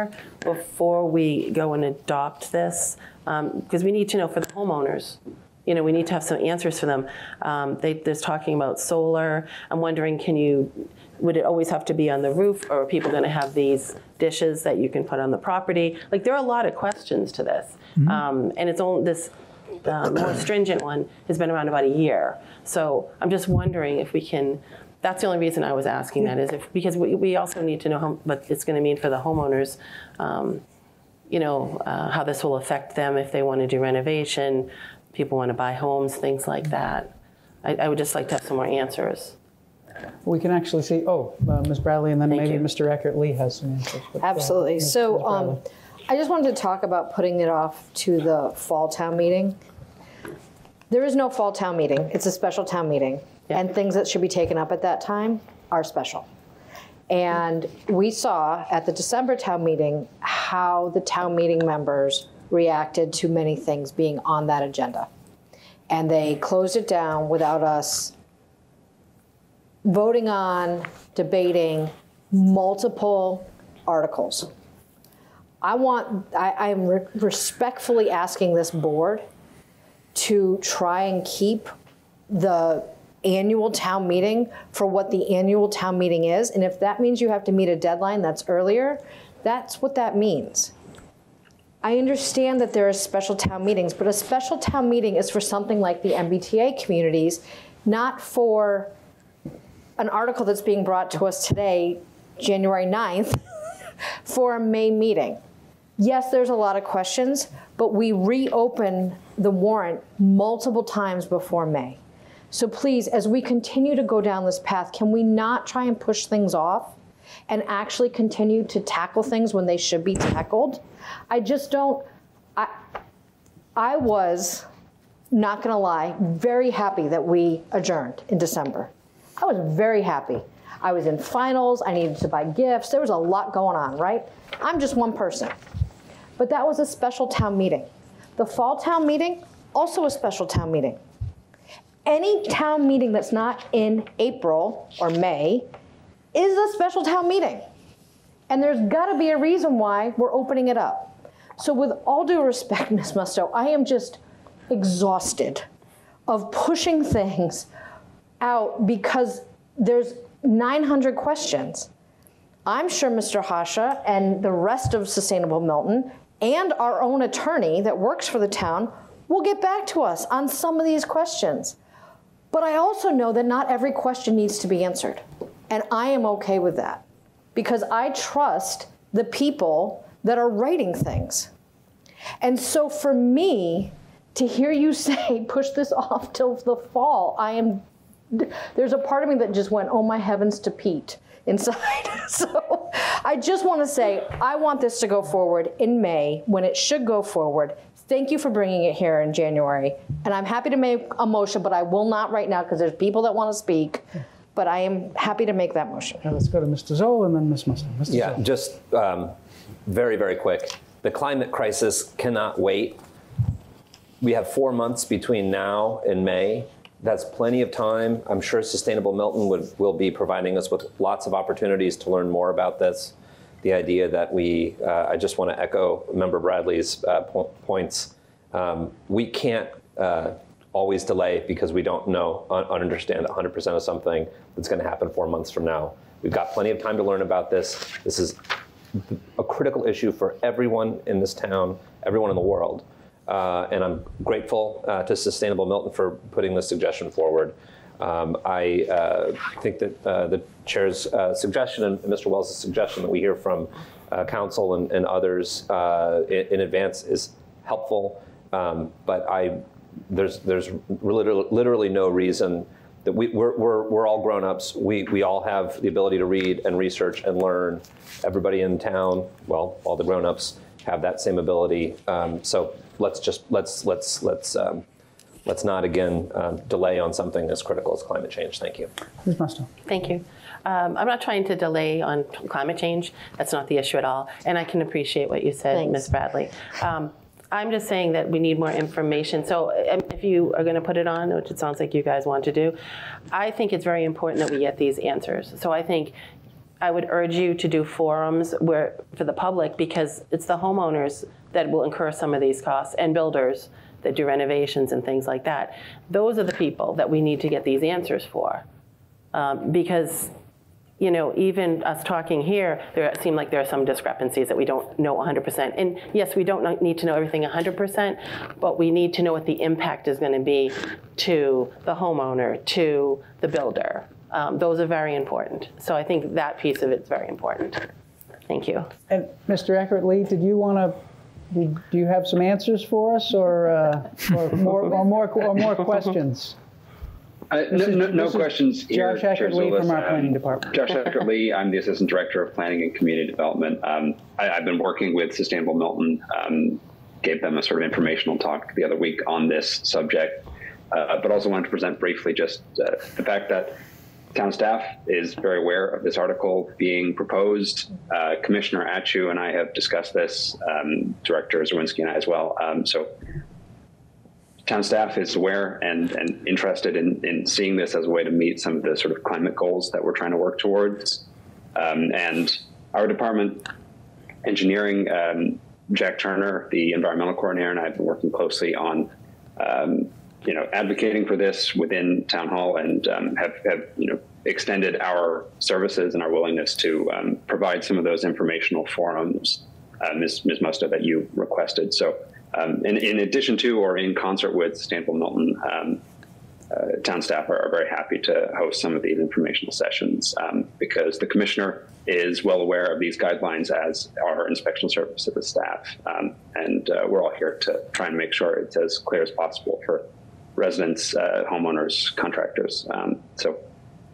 before we go and adopt this. Because um, we need to know for the homeowners. You know, we need to have some answers for them. Um, they, there's talking about solar. I'm wondering, can you, would it always have to be on the roof, or are people gonna have these dishes that you can put on the property? Like, there are a lot of questions to this. Mm-hmm. um, and it's only this um, more stringent one has been around about a year. So I'm just wondering if we can, that's the only reason I was asking that is if, because we, we also need to know how, what it's gonna mean for the homeowners. Um, you know, uh, how this will affect them if they wanna do renovation. People want to buy homes, things like that. I, I would just like to have some more answers. We can actually see, oh, uh, Miz Bradley, and then Thank maybe you. Mister Eckert-Lee has some answers. But, Absolutely. Uh, so um, I just wanted to talk about putting it off to the fall town meeting. There is no fall town meeting. It's a special town meeting. Yeah. And things that should be taken up at that time are special. And we saw at the December town meeting how the town meeting members reacted to many things being on that agenda. And they closed it down without us voting on, debating multiple articles. I want, I, I'm re respectfully asking this board to try and keep the annual town meeting for what the annual town meeting is. And if that means you have to meet a deadline that's earlier, that's what that means. I understand that there are special town meetings, but a special town meeting is for something like the M B T A communities, not for an article that's being brought to us today, January ninth, for a May meeting. Yes, there's a lot of questions, but we reopen the warrant multiple times before May. So please, as we continue to go down this path, can we not try and push things off and actually continue to tackle things when they should be tackled? I just don't, I, I was, not gonna lie, very happy that we adjourned in December. I was very happy. I was in finals, I needed to buy gifts, there was a lot going on, right? I'm just one person. But that was a special town meeting. The fall town meeting, also a special town meeting. Any town meeting that's not in April or May is a special town meeting. And there's gotta be a reason why we're opening it up. So with all due respect, Miz Musto, I am just exhausted of pushing things out because there's nine hundred questions. I'm sure Mister Hasha and the rest of Sustainable Milton and our own attorney that works for the town will get back to us on some of these questions. But I also know that not every question needs to be answered. And I am okay with that, because I trust the people that are writing things. And so for me, to hear you say, push this off till the fall, I am, there's a part of me that just went, oh my heavens to Pete inside. So I just want to say, I want this to go forward in May when it should go forward. Thank you for bringing it here in January. And I'm happy to make a motion, but I will not right now because there's people that want to speak. But I am happy to make that motion. Okay, let's go to Mister Zoll and then Miz Mustang. Mister Yeah, Zoll. Just um, very, very quick. The climate crisis cannot wait. We have four months between now and May. That's plenty of time. I'm sure Sustainable Milton would, will be providing us with lots of opportunities to learn more about this. The idea that we, uh, I just want to echo Member Bradley's uh, po points. Um, we can't uh, always delay because we don't know, un understand one hundred percent of something that's going to happen four months from now. We've got plenty of time to learn about this. This is a critical issue for everyone in this town, everyone in the world. Uh, and I'm grateful uh, to Sustainable Milton for putting this suggestion forward. Um, I uh, think that uh, the chair's uh, suggestion and Mister Wells' suggestion that we hear from uh, council and, and others uh, in, in advance is helpful. Um, but I, there's there's literally, literally no reason that we, we're, we're we're all grown-ups. We we all have the ability to read and research and learn. Everybody in town, well, all the grown-ups have that same ability. Um, so let's just let's let's let's. Um, Let's not, again, uh, delay on something as critical as climate change. Thank you. Miz Musto. Thank you. Um, I'm not trying to delay on climate change. That's not the issue at all. And I can appreciate what you said, Miz Bradley. Um, I'm just saying that we need more information. So if you are going to put it on, which it sounds like you guys want to do, I think it's very important that we get these answers. So I think I would urge you to do forums where for the public, because it's the homeowners that will incur some of these costs and builders that do renovations and things like that. Those are the people that we need to get these answers for. Um, because, you know, even us talking here, there seem like there are some discrepancies that we don't know one hundred percent. And yes, we don't need to know everything one hundred percent, but we need to know what the impact is going to be to the homeowner, to the builder. Um, those are very important. So I think that piece of it's very important. Thank you. And Mister Eckert-Lee, did you want to Do you have some answers for us, or, uh, or more, or more, or more questions? Uh, no is, no, no questions here. Josh Eckert-Lee from our planning um, department. Josh Eckert-Lee, I'm the assistant director of planning and community development. Um, I, I've been working with Sustainable Milton. Um, gave them a sort of informational talk the other week on this subject, uh, but also wanted to present briefly just uh, the fact that town staff is very aware of this article being proposed. Uh, Commissioner Atchu and I have discussed this, um, Director Zawinski and I as well. Um, so town staff is aware and, and interested in, in seeing this as a way to meet some of the sort of climate goals that we're trying to work towards. Um, and our department, engineering, um, Jack Turner, the environmental coordinator, and I have been working closely on um, you know, advocating for this within town hall, and um, have, have, you know, extended our services and our willingness to um, provide some of those informational forums, uh, Miz Miz Musto, that you requested. So um, in, in addition to or in concert with Sustainable Milton, um, uh, town staff are, are very happy to host some of these informational sessions um, because the commissioner is well aware of these guidelines, as our inspection service of the staff. Um, and uh, we're all here to try and make sure it's as clear as possible for residents, uh, homeowners, contractors. Um, so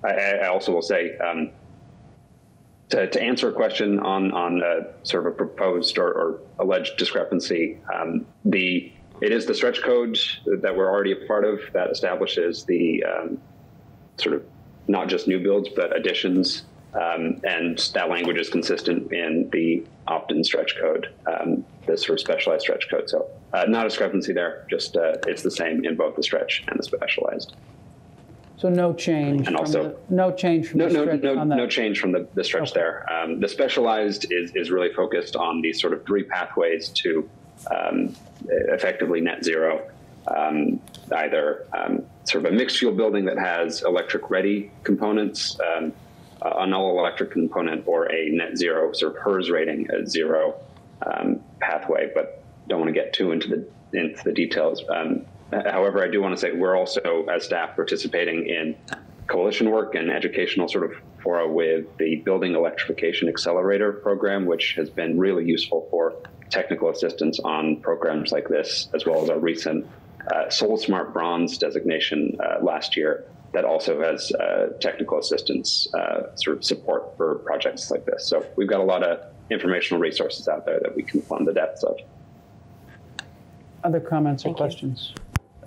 I, I also will say, um, to, to answer a question on, on a, sort of a proposed or, or alleged discrepancy, um, the it is the stretch code that we're already a part of that establishes the um, sort of not just new builds, but additions. Um, and that language is consistent in the opt-in stretch code, um, this sort of specialized stretch code. So uh, not a discrepancy there, just uh, it's the same in both the stretch and the specialized. So no change. And also the, no change from no, the stretch. No, no, on the... no change from the, the stretch. Okay. There. Um, the specialized is, is really focused on these sort of three pathways to um, effectively net zero. Um, either um, sort of a mixed fuel building that has electric ready components, um, an all-electric component, or a net zero, sort of HERS rating at zero um, pathway, but don't want to get too into the into the details. Um, however, I do want to say we're also, as staff, participating in coalition work and educational sort of fora with the Building Electrification Accelerator Program, which has been really useful for technical assistance on programs like this, as well as our recent uh, Soul Smart Bronze designation uh, last year that also has uh, technical assistance uh, sort of support for projects like this. So we've got a lot of informational resources out there that we can plumb the depths of. Other comments Thank or questions?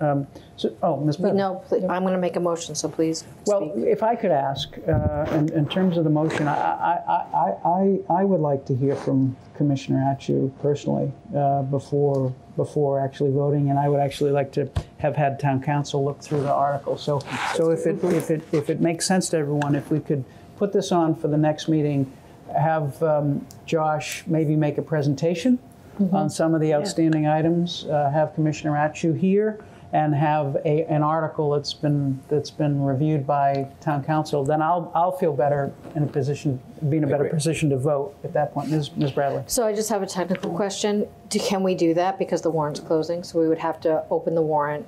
Um, so, oh, Miz Berdufe. No, please, I'm going to make a motion, so please speak. Well, if I could ask, uh, in, in terms of the motion, I, I, I, I, I would like to hear from Commissioner Atchue personally uh, before before actually voting, and I would actually like to have had Town Council look through the article. So, so if it if it if it makes sense to everyone, if we could put this on for the next meeting, have um, Josh maybe make a presentation mm-hmm. on some of the outstanding yeah. items, uh, have Commissioner Atchue here, and have a, an article that's been that's been reviewed by Town Council, then I'll I'll feel better in a position, be in a better position to vote at that point. Miz Miz Bradley. So I just have a technical question. Do, can we do that because the warrant's closing? So we would have to open the warrant.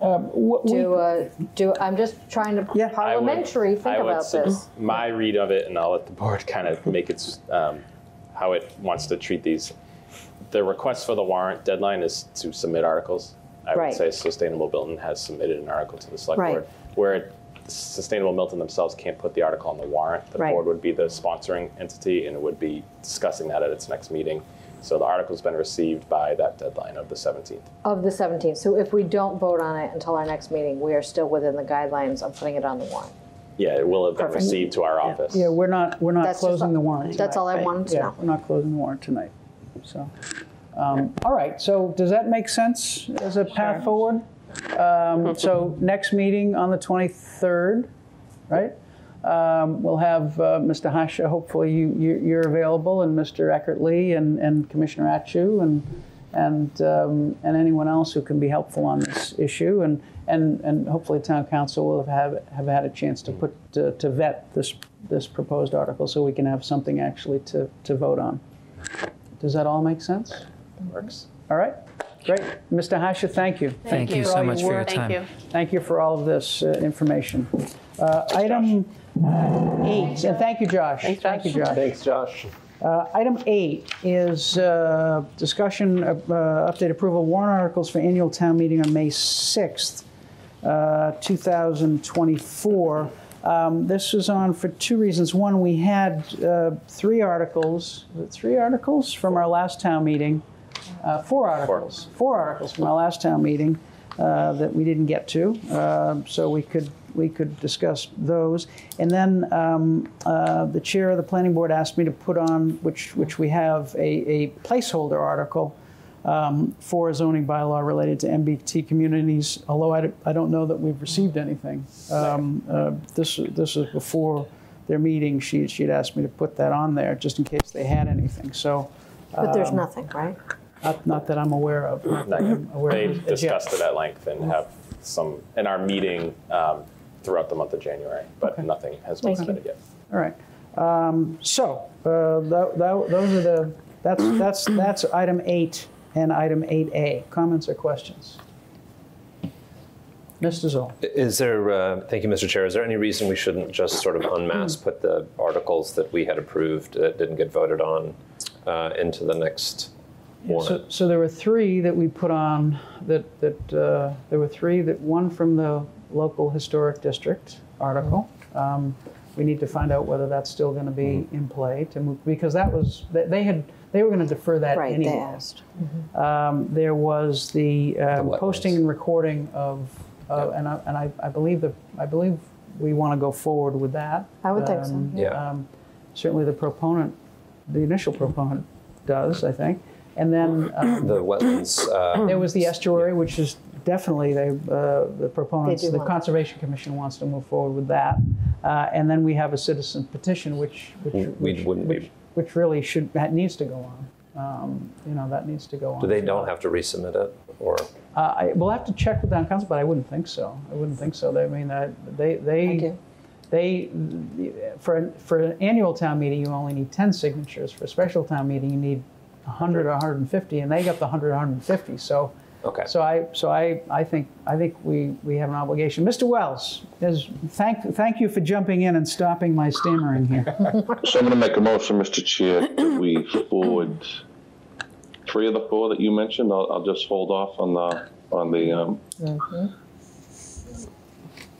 Um, what, do uh, do I'm just trying to yeah, parliamentary I would, think I about would, this. My read of it, and I'll let the board kind of make its um, how it wants to treat these. The request for the warrant deadline is to submit articles. I right. would say Sustainable Milton has submitted an article to the select right. board, where Sustainable Milton themselves can't put the article on the warrant. The right. board would be the sponsoring entity, and it would be discussing that at its next meeting. So the article's been received by that deadline of the seventeenth. Of the seventeenth. So if we don't vote on it until our next meeting, we are still within the guidelines of putting it on the warrant. Yeah, it will have been Perfect. received to our yeah. office. Yeah, we're not we're not that's closing all, the warrant. Tonight. That's all I wanted to yeah, know. We're not closing the warrant tonight. So. Um, all right, so does that make sense as a path sure. forward? Um, so next meeting on the twenty-third, right? Um, we'll have uh, Mister Hasha, hopefully you, you, you're available, and Mister Eckert-Lee and, and Commissioner Atchue and and um, and anyone else who can be helpful on this issue. And, and, and hopefully Town Council will have, have had a chance to, put, to, to vet this, this proposed article so we can have something actually to, to vote on. Does that all make sense? Works. All right, great. Mister Hasha, thank you. Thank, thank you, you so much for your time. Thank you. Thank you for all of this uh, information. Uh, item Josh. eight, and thank you, Josh. Thanks, Josh. Thank you, Josh. Thanks, Josh. Uh, item eight is uh, discussion of uh, update approval of warrant articles for annual town meeting on May sixth, uh, two thousand twenty-four. Um, this is on for two reasons. One, we had uh, three articles, was it three articles from our last town meeting? Uh, four articles, four. four articles from our last town meeting uh, that we didn't get to, uh, so we could we could discuss those. And then um, uh, the chair of the planning board asked me to put on, which which we have, a, a placeholder article um, for a zoning bylaw related to M B T A communities. Although I, I don't know that we've received anything. Um, uh, this this is before their meeting. She she'd asked me to put that on there just in case they had anything. So, um, but there's nothing, right? Not, not that I'm aware of. I'm aware they of. discussed yeah. it at length and have some in our meeting um, throughout the month of January, but okay. nothing has been submitted yet. All right. Um, so uh, that, that, those are the that's that's that's item eight and item eight A. Comments or questions? Mister Zoll. Is there? Uh, thank you, Mister Chair. Is there any reason we shouldn't just sort of unmass put the articles that we had approved that didn't get voted on uh, into the next? Yeah, so, so there were three that we put on that, that uh, there were three that one from the local historic district article. Mm-hmm. um, we need to find out whether that's still going to be mm-hmm. in play to move, because that was they had they were going to defer that right, anyway. They asked. Mm-hmm. um, there was the, um, the posting and recording of uh, yep. and I, and I, I believe that I believe we want to go forward with that. I would um, think so. Yeah. Um, certainly the proponent, the initial proponent, does I think. And then um, the wetlands. Uh, there was the estuary, yeah. which is definitely they, uh, the proponents, the Conservation that. Commission wants to move forward with that. Uh, and then we have a citizen petition, which which we which, wouldn't which, be. which really should that needs to go on. Um, you know that needs to go on. Do they don't have to resubmit it, or? Uh, I, we'll have to check with Town Council, but I wouldn't think so. I wouldn't think so. They, I mean, I, they they. They, for for an annual town meeting, you only need ten signatures. For a special town meeting, you need one hundred or one hundred fifty, and they got the one hundred, one hundred fifty. So Okay. So I, so I, I think, I think we, we have an obligation. Mister Wells, is, thank, thank you for jumping in and stopping my stammering here. So I'm going to make a motion, Mister Chair, that we forward three of the four that you mentioned. I'll, I'll just hold off on the, on the. Um, mm-hmm.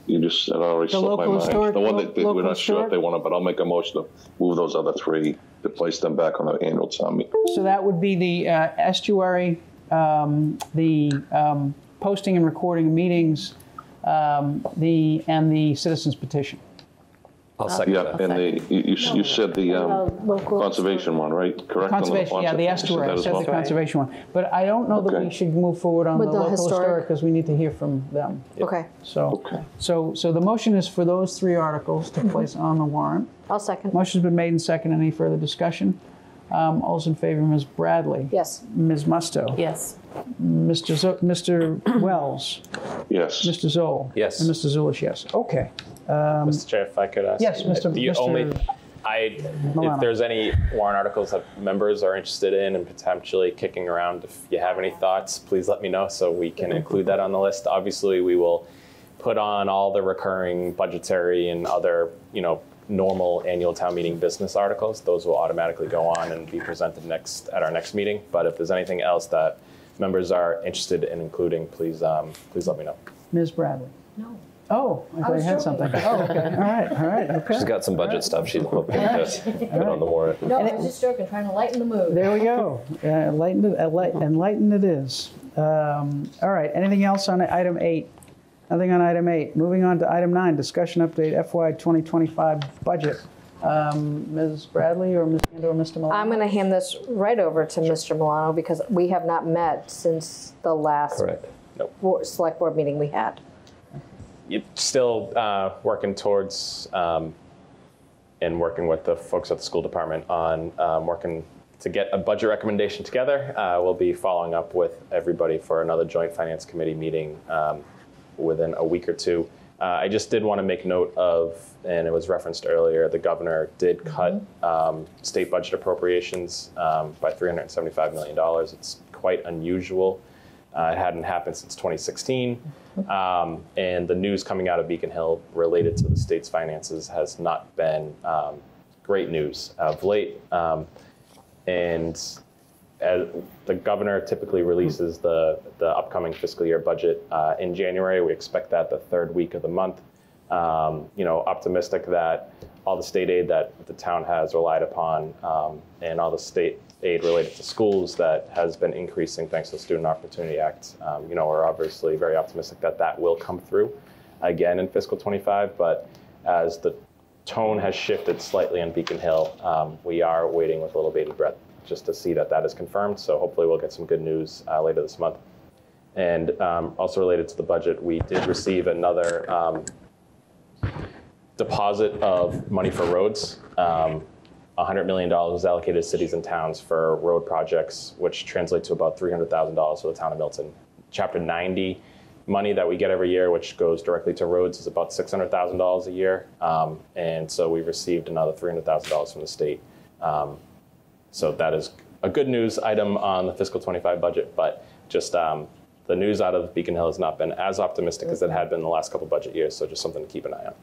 You just it already the slipped my mind. Historic, the one that, that we're not sure historic? if they want to, but I'll make a motion to move those other three to place them back on the annual town meeting. So that would be the uh, estuary, um, the um, posting and recording of meetings, um, the and the citizens petition. I'll second yeah, that. And the, you, you, you said the um, conservation one, right? Correct? Conservation, on the yeah, the estuary. I said well. the conservation one. But I don't know okay. that we should move forward on With the, the local historic because we need to hear from them. Yep. Okay. So, okay. So, so the motion is for those three articles to place on the warrant. I'll second. Motion's been made and seconded. Any further discussion? Um, all's in favor, Miz Bradley? Yes. Miz Musto? Yes. Mister Z Mister Wells? Yes. Mister Zoll? Yes. And Mister Zulish, yes. Okay. Um, Mister Chair, if I could ask yes, you, Mister The Mister only, I, if there's any warrant articles that members are interested in and potentially kicking around, if you have any thoughts, please let me know so we can include that on the list. Obviously, we will put on all the recurring budgetary and other, you know, normal annual town meeting business articles. Those will automatically go on and be presented next at our next meeting. But if there's anything else that members are interested in including, please, um, please let me know. Miz Bradley. No. Oh, I thought I you had joking. something. Oh, okay. All right, all right, okay. She's got some budget right. stuff she's hoping to put right. on the warrant. No, I was just joking, trying to lighten the mood. There we go. Uh, lighten, enlighten it is. Um, all right, anything else on item eight? Nothing on item eight. Moving on to item nine, discussion update F Y twenty twenty-five budget. Um, Miz Bradley or Miz Andor, Mister Milano? I'm going to hand this right over to Mister Milano because we have not met since the last nope. select board meeting we had. You're still uh, working towards um, and working with the folks at the school department on um, working to get a budget recommendation together. Uh, we'll be following up with everybody for another joint finance committee meeting um, within a week or two. Uh, I just did want to make note of, and it was referenced earlier, the governor did cut um, state budget appropriations um, by three hundred seventy-five million dollars. It's quite unusual. Uh, it hadn't happened since twenty sixteen. Um, and the news coming out of Beacon Hill related to the state's finances has not been um, great news of late. Um, and as the governor typically releases the, the upcoming fiscal year budget uh, in January. We expect that the third week of the month. Um, you know, optimistic that all the state aid that the town has relied upon um, and all the state aid related to schools that has been increasing thanks to the Student Opportunity Act. Um, you know, we're obviously very optimistic that that will come through again in fiscal twenty-five, but as the tone has shifted slightly in Beacon Hill, um, we are waiting with a little bated breath just to see that that is confirmed. So hopefully we'll get some good news uh, later this month. And um, also related to the budget, we did receive another um, deposit of money for roads. Um, one hundred million dollars was allocated to cities and towns for road projects, which translates to about three hundred thousand dollars for the town of Milton. Chapter ninety money that we get every year, which goes directly to roads, is about six hundred thousand dollars a year. Um, and so we received another three hundred thousand dollars from the state. Um, so that is a good news item on the fiscal twenty-five budget, but just um, the news out of Beacon Hill has not been as optimistic as it had been the last couple budget years. So just something to keep an eye on.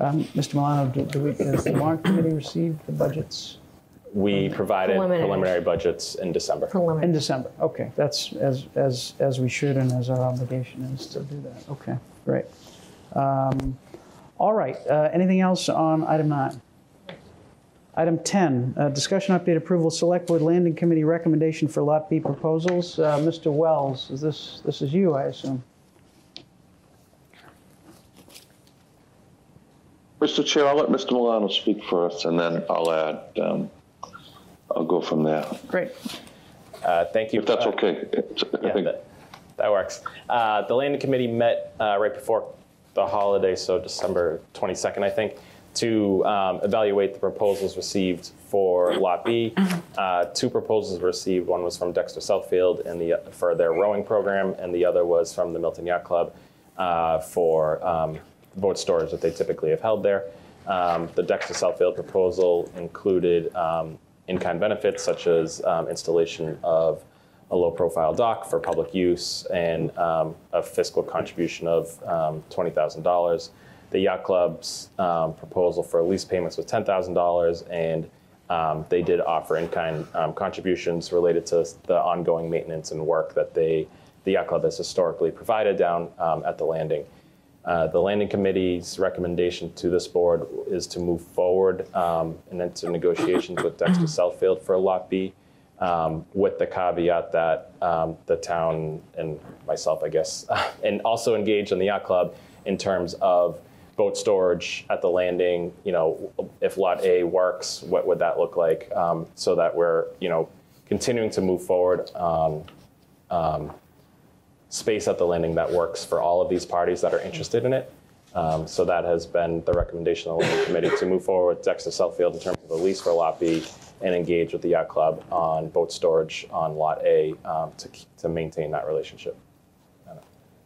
Um, Mister Milano, do, do we, has the warrant committee received the budgets? We provided preliminary, preliminary budgets in December. Preliminary. In December, okay. That's as, as, as we should and as our obligation is to do that. Okay, great. Um, all right, uh, anything else on item nine? Item ten, uh, discussion update approval select board landing committee recommendation for Lot B proposals. Uh, Mister Wells, is this, this is you, I assume. Mister Chair, I'll let Mister Milano speak first, and then I'll add, um, I'll go from there. Great. Uh, thank you. If that's uh, okay. Yeah, that, that works. Uh, the landing committee met uh, right before the holiday, so December twenty-second, I think, to um, evaluate the proposals received for Lot B. Uh, two proposals received. One was from Dexter Southfield and the, for their rowing program, and the other was from the Milton Yacht Club uh, for um, boat storage that they typically have held there. Um, the Dexter Southfield proposal included um, in-kind benefits such as um, installation of a low-profile dock for public use, and um, a fiscal contribution of um, twenty thousand dollars. The Yacht Club's um, proposal for lease payments was ten thousand dollars, and um, they did offer in-kind um, contributions related to the ongoing maintenance and work that they, the Yacht Club has historically provided down um, at the landing. Uh, the Landing Committee's recommendation to this board is to move forward um, and enter negotiations with Dexter Southfield for Lot B, um, with the caveat that um, the town and myself, I guess, and also engage in the Yacht Club in terms of boat storage at the landing. You know, if Lot A works, what would that look like? Um, so that we're, you know, continuing to move forward on um, um, space at the landing that works for all of these parties that are interested in it. Um, so that has been the recommendation of the Landing Committee, to move forward with Dexter Southfield in terms of the lease for Lot B and engage with the Yacht Club on boat storage on Lot A um, to, to maintain that relationship.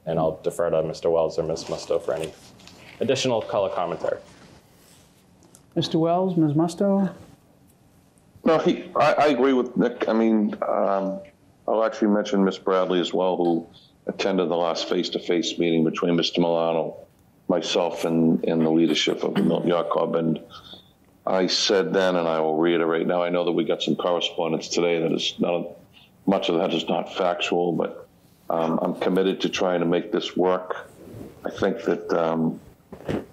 And I'll defer to Mister Wells or Miz Musto for any additional color commentary. Mister Wells, Miz Musto? No, he, I, I agree with Nick. I mean, um, I'll actually mention Miz Bradley as well, who attended the last face-to-face meeting between Mister Milano, myself, and, and the leadership of the Milton Yacht Club. And I said then, and I will reiterate now, I know that we got some correspondence today that is not, much of that is not factual, but um, I'm committed to trying to make this work. I think that um,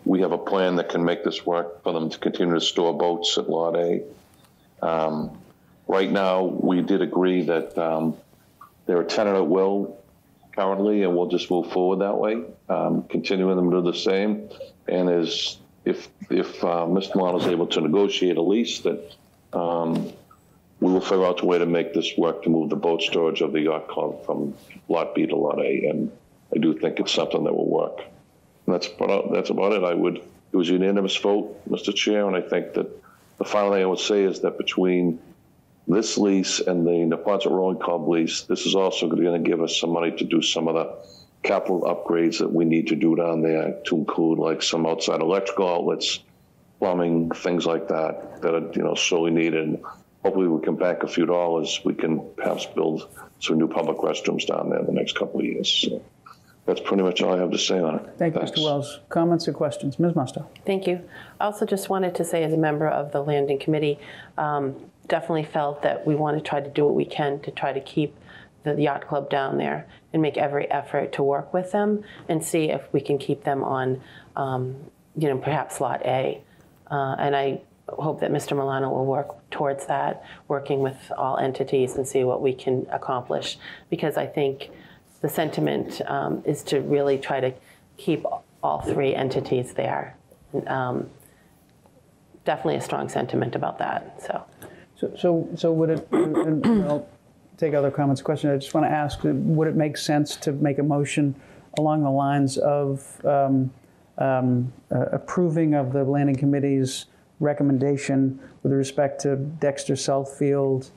we have a plan that can make this work for them to continue to store boats at Lot A. Um, right now, we did agree that um, they're a tenant at will currently, and we'll just move forward that way, um, continuing them to do the same. And as if if uh, Mister Milano is able to negotiate a lease, that um, we will figure out a way to make this work to move the boat storage of the Yacht Club from Lot B to Lot A. And I do think it's something that will work. And that's about, that's about it. I would, it was a unanimous vote, Mister Chair, and I think that the final thing I would say is that between this lease and the Neponset Rowing Club lease, this is also going to give us some money to do some of the capital upgrades that we need to do down there, to include like some outside electrical outlets, plumbing, things like that, that are, you know, sorely needed. Hopefully we can back a few dollars. We can perhaps build some new public restrooms down there in the next couple of years. So that's pretty much all I have to say on it. Thank you, Mister Wells. Comments or questions? Miz Musto. Thank you. I also just wanted to say, as a member of the Landing Committee, um, definitely felt that we want to try to do what we can to try to keep the Yacht Club down there and make every effort to work with them and see if we can keep them on, um, you know, perhaps Lot A. Uh, and I hope that Mister Milano will work towards that, working with all entities, and see what we can accomplish. Because I think the sentiment um, is to really try to keep all three entities there. Um, definitely a strong sentiment about that. So, so, so, so would it? And, and I'll take other comments. Question. I just want to ask: would it make sense to make a motion along the lines of um, um, uh, approving of the Landing Committee's recommendation with respect to Dexter Southfield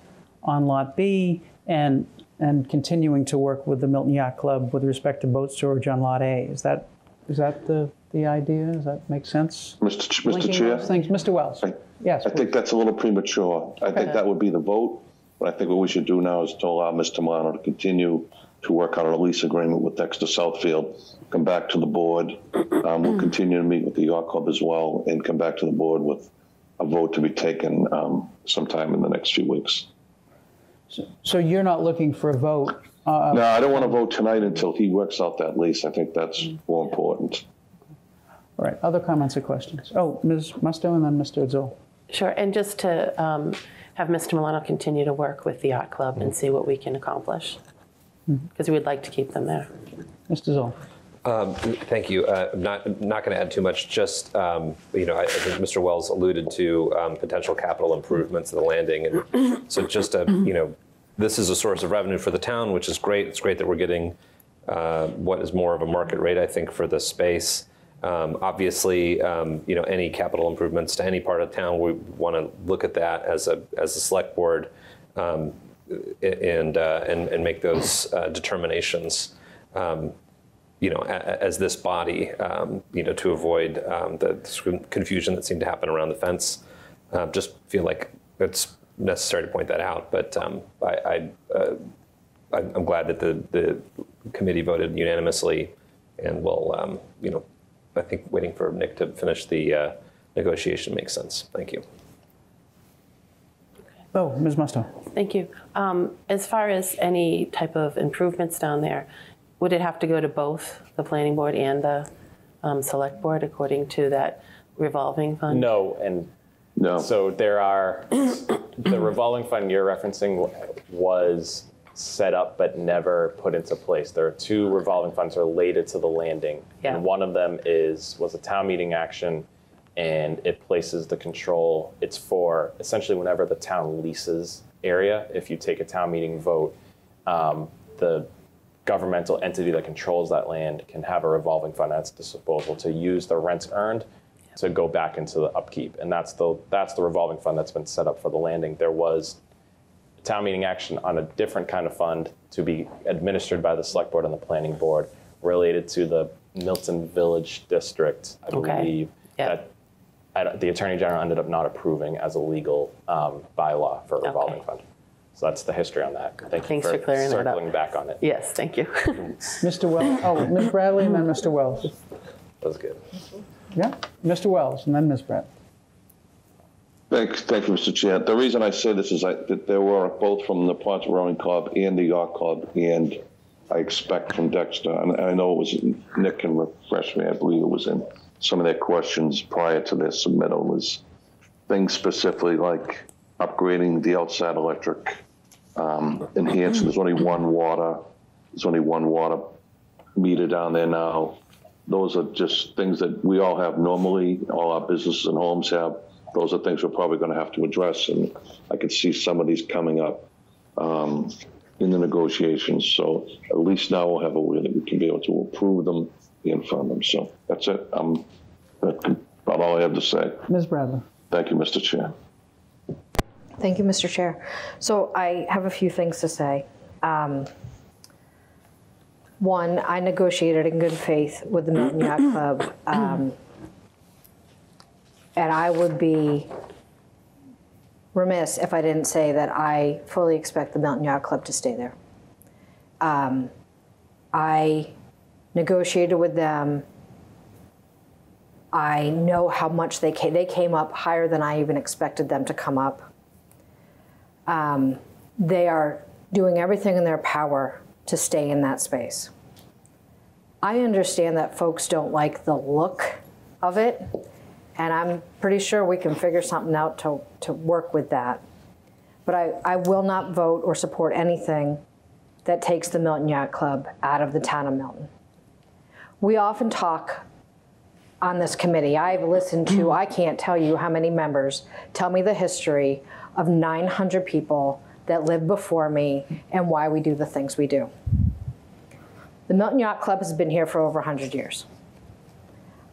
on Lot B, and and continuing to work with the Milton Yacht Club with respect to boat storage on Lot A? Is that, is that the, the idea? Does that make sense? Mister Ch Mister Chair? Things. Mister Wells. I, yes. I please. think that's a little premature. I think that would be the vote, but I think what we should do now is to allow Mister Milano to continue to work out a lease agreement with Dexter Southfield, come back to the board. Um, we'll continue to meet with the Yacht Club as well, and come back to the board with a vote to be taken um, sometime in the next few weeks. So, so you're not looking for a vote? Uh, no, I don't want to vote tonight until he works out that lease. I think that's more important. All right. Other comments or questions? Oh, Miz Musto and then Mister Zoll. Sure. And just to um, have Mister Milano continue to work with the Yacht Club and see what we can accomplish, because mm-hmm. we'd like to keep them there. Mister Zoll. Um, thank you. Uh, I'm not, I'm not going to add too much. Just, um, you know, I, I think Mister Wells alluded to um, potential capital improvements at the landing. And so just, a, you know, this is a source of revenue for the town, which is great. It's great that we're getting uh, what is more of a market rate, I think, for this space. Um, obviously, um, you know, any capital improvements to any part of town, we want to look at that as a, as a select board um, and, uh, and, and make those uh, determinations. Um, you know, as this body, um, you know, to avoid um, the confusion that seemed to happen around the fence. Uh, just feel like it's necessary to point that out, but um, I, I uh, I'm glad that the, the committee voted unanimously, and we'll, um, you know, I think waiting for Nick to finish the uh, negotiation makes sense. Thank you. Oh, Miz Musto. Thank you. Um, as far as any type of improvements down there, would it have to go to both the planning board and the um, select board according to that revolving fund? No, and no. So there are, the revolving fund you're referencing was set up but never put into place. There are two revolving funds related to the landing. Yeah. And one of them is was a town meeting action, and it places the control. It's for essentially whenever the town leases area, if you take a town meeting vote, um, the governmental entity that controls that land can have a revolving fund at its disposal to use the rents earned to go back into the upkeep. And that's the, that's the revolving fund that's been set up for the landing. There was town meeting action on a different kind of fund to be administered by the select board and the planning board related to the Milton Village District, I okay. believe. Yep. That the Attorney General ended up not approving as a legal um, bylaw for a revolving okay. fund. So that's the history on that. Thank Thanks you for, for clearing circling that up. back on it. Yes, thank you. Mister Wells, oh, Miz Bradley and then Mister Wells. That was good. Yeah, Mister Wells and then Miz Bradley. Thanks, thank you, Mister Chair. The reason I say this is I, that there were both from the Ponce Rowing Club and the Yacht Club, and I expect from Dexter, and I know it was, Nick can refresh me, I believe it was in some of their questions prior to their submittal was things specifically like upgrading the outside electric, um, enhanced. There's only one water. There's only one water meter down there now. Those are just things that we all have normally. All our businesses and homes have. Those are things we're probably going to have to address, and I could see some of these coming up um, in the negotiations. So at least now we'll have a way that we can be able to approve them and fund them. So that's it. Um, that's about all I have to say. Miz Bradley. Thank you, Mister Chair. Thank you, Mister Chair. So I have a few things to say. Um, one, I negotiated in good faith with the Milton Yacht Club, um, and I would be remiss if I didn't say that I fully expect the Milton Yacht Club to stay there. Um, I negotiated with them. I know how much they came. They came up higher than I even expected them to come up. Um, they are doing everything in their power to stay in that space. I understand that folks don't like the look of it, and I'm pretty sure we can figure something out to, to work with that. But I, I will not vote or support anything that takes the Milton Yacht Club out of the town of Milton. We often talk on this committee. I've listened to, I can't tell you how many members tell me the history of nine hundred people that lived before me and why we do the things we do. The Milton Yacht Club has been here for over one hundred years.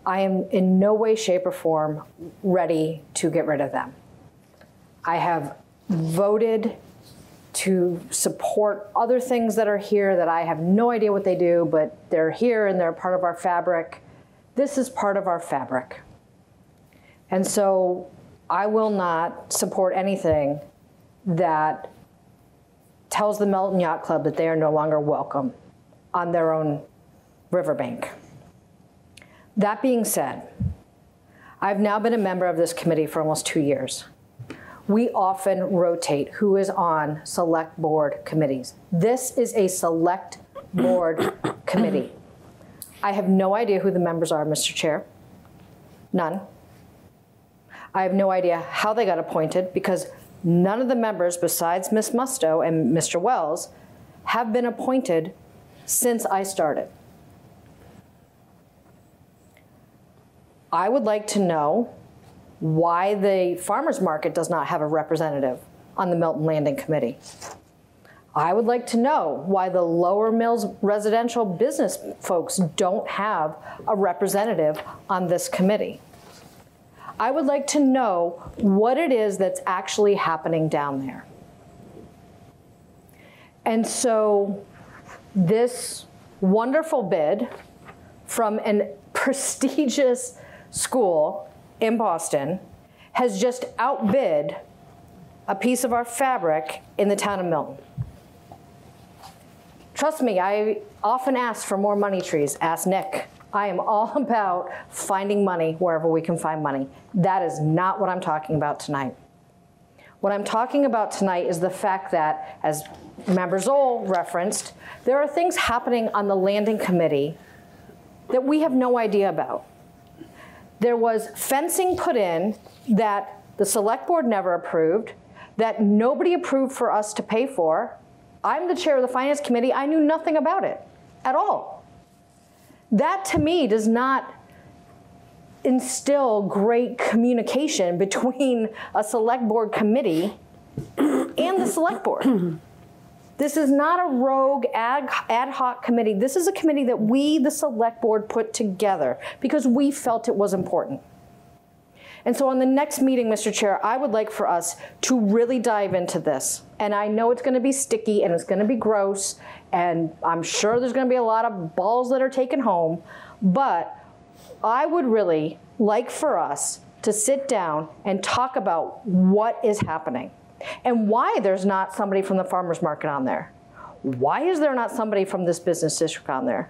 I am in no way, shape, or form ready to get rid of them. I have voted to support other things that are here that I have no idea what they do, but they're here and they're part of our fabric. This is part of our fabric. And so I will not support anything that tells the Milton Yacht Club that they are no longer welcome on their own riverbank. That being said, I've now been a member of this committee for almost two years. We often rotate who is on select board committees. This is a select board committee. I have no idea who the members are, Mister Chair. None. I have no idea how they got appointed, because none of the members besides Miz Musto and Mister Wells have been appointed since I started. I would like to know why the farmers market does not have a representative on the Milton Landing Committee. I would like to know why the Lower Mills residential business folks don't have a representative on this committee. I would like to know what it is that's actually happening down there. And so this wonderful bid from a prestigious school in Boston has just outbid a piece of our fabric in the town of Milton. Trust me, I often ask for more money trees. Ask Nick. I am all about finding money wherever we can find money. That is not what I'm talking about tonight. What I'm talking about tonight is the fact that, as Member Zoll referenced, there are things happening on the landing committee that we have no idea about. There was fencing put in that the select board never approved, that nobody approved for us to pay for. I'm the chair of the finance committee. I knew nothing about it at all. That to me does not instill great communication between a select board committee and the select board. This is not a rogue ad, ad hoc committee. This is a committee that we, the select board, put together because we felt it was important. And so on the next meeting, Mister Chair, I would like for us to really dive into this. And I know it's going to be sticky and it's going to be gross, and I'm sure there's going to be a lot of balls that are taken home, but I would really like for us to sit down and talk about what is happening and why there's not somebody from the farmers market on there. Why is there not somebody from this business district on there?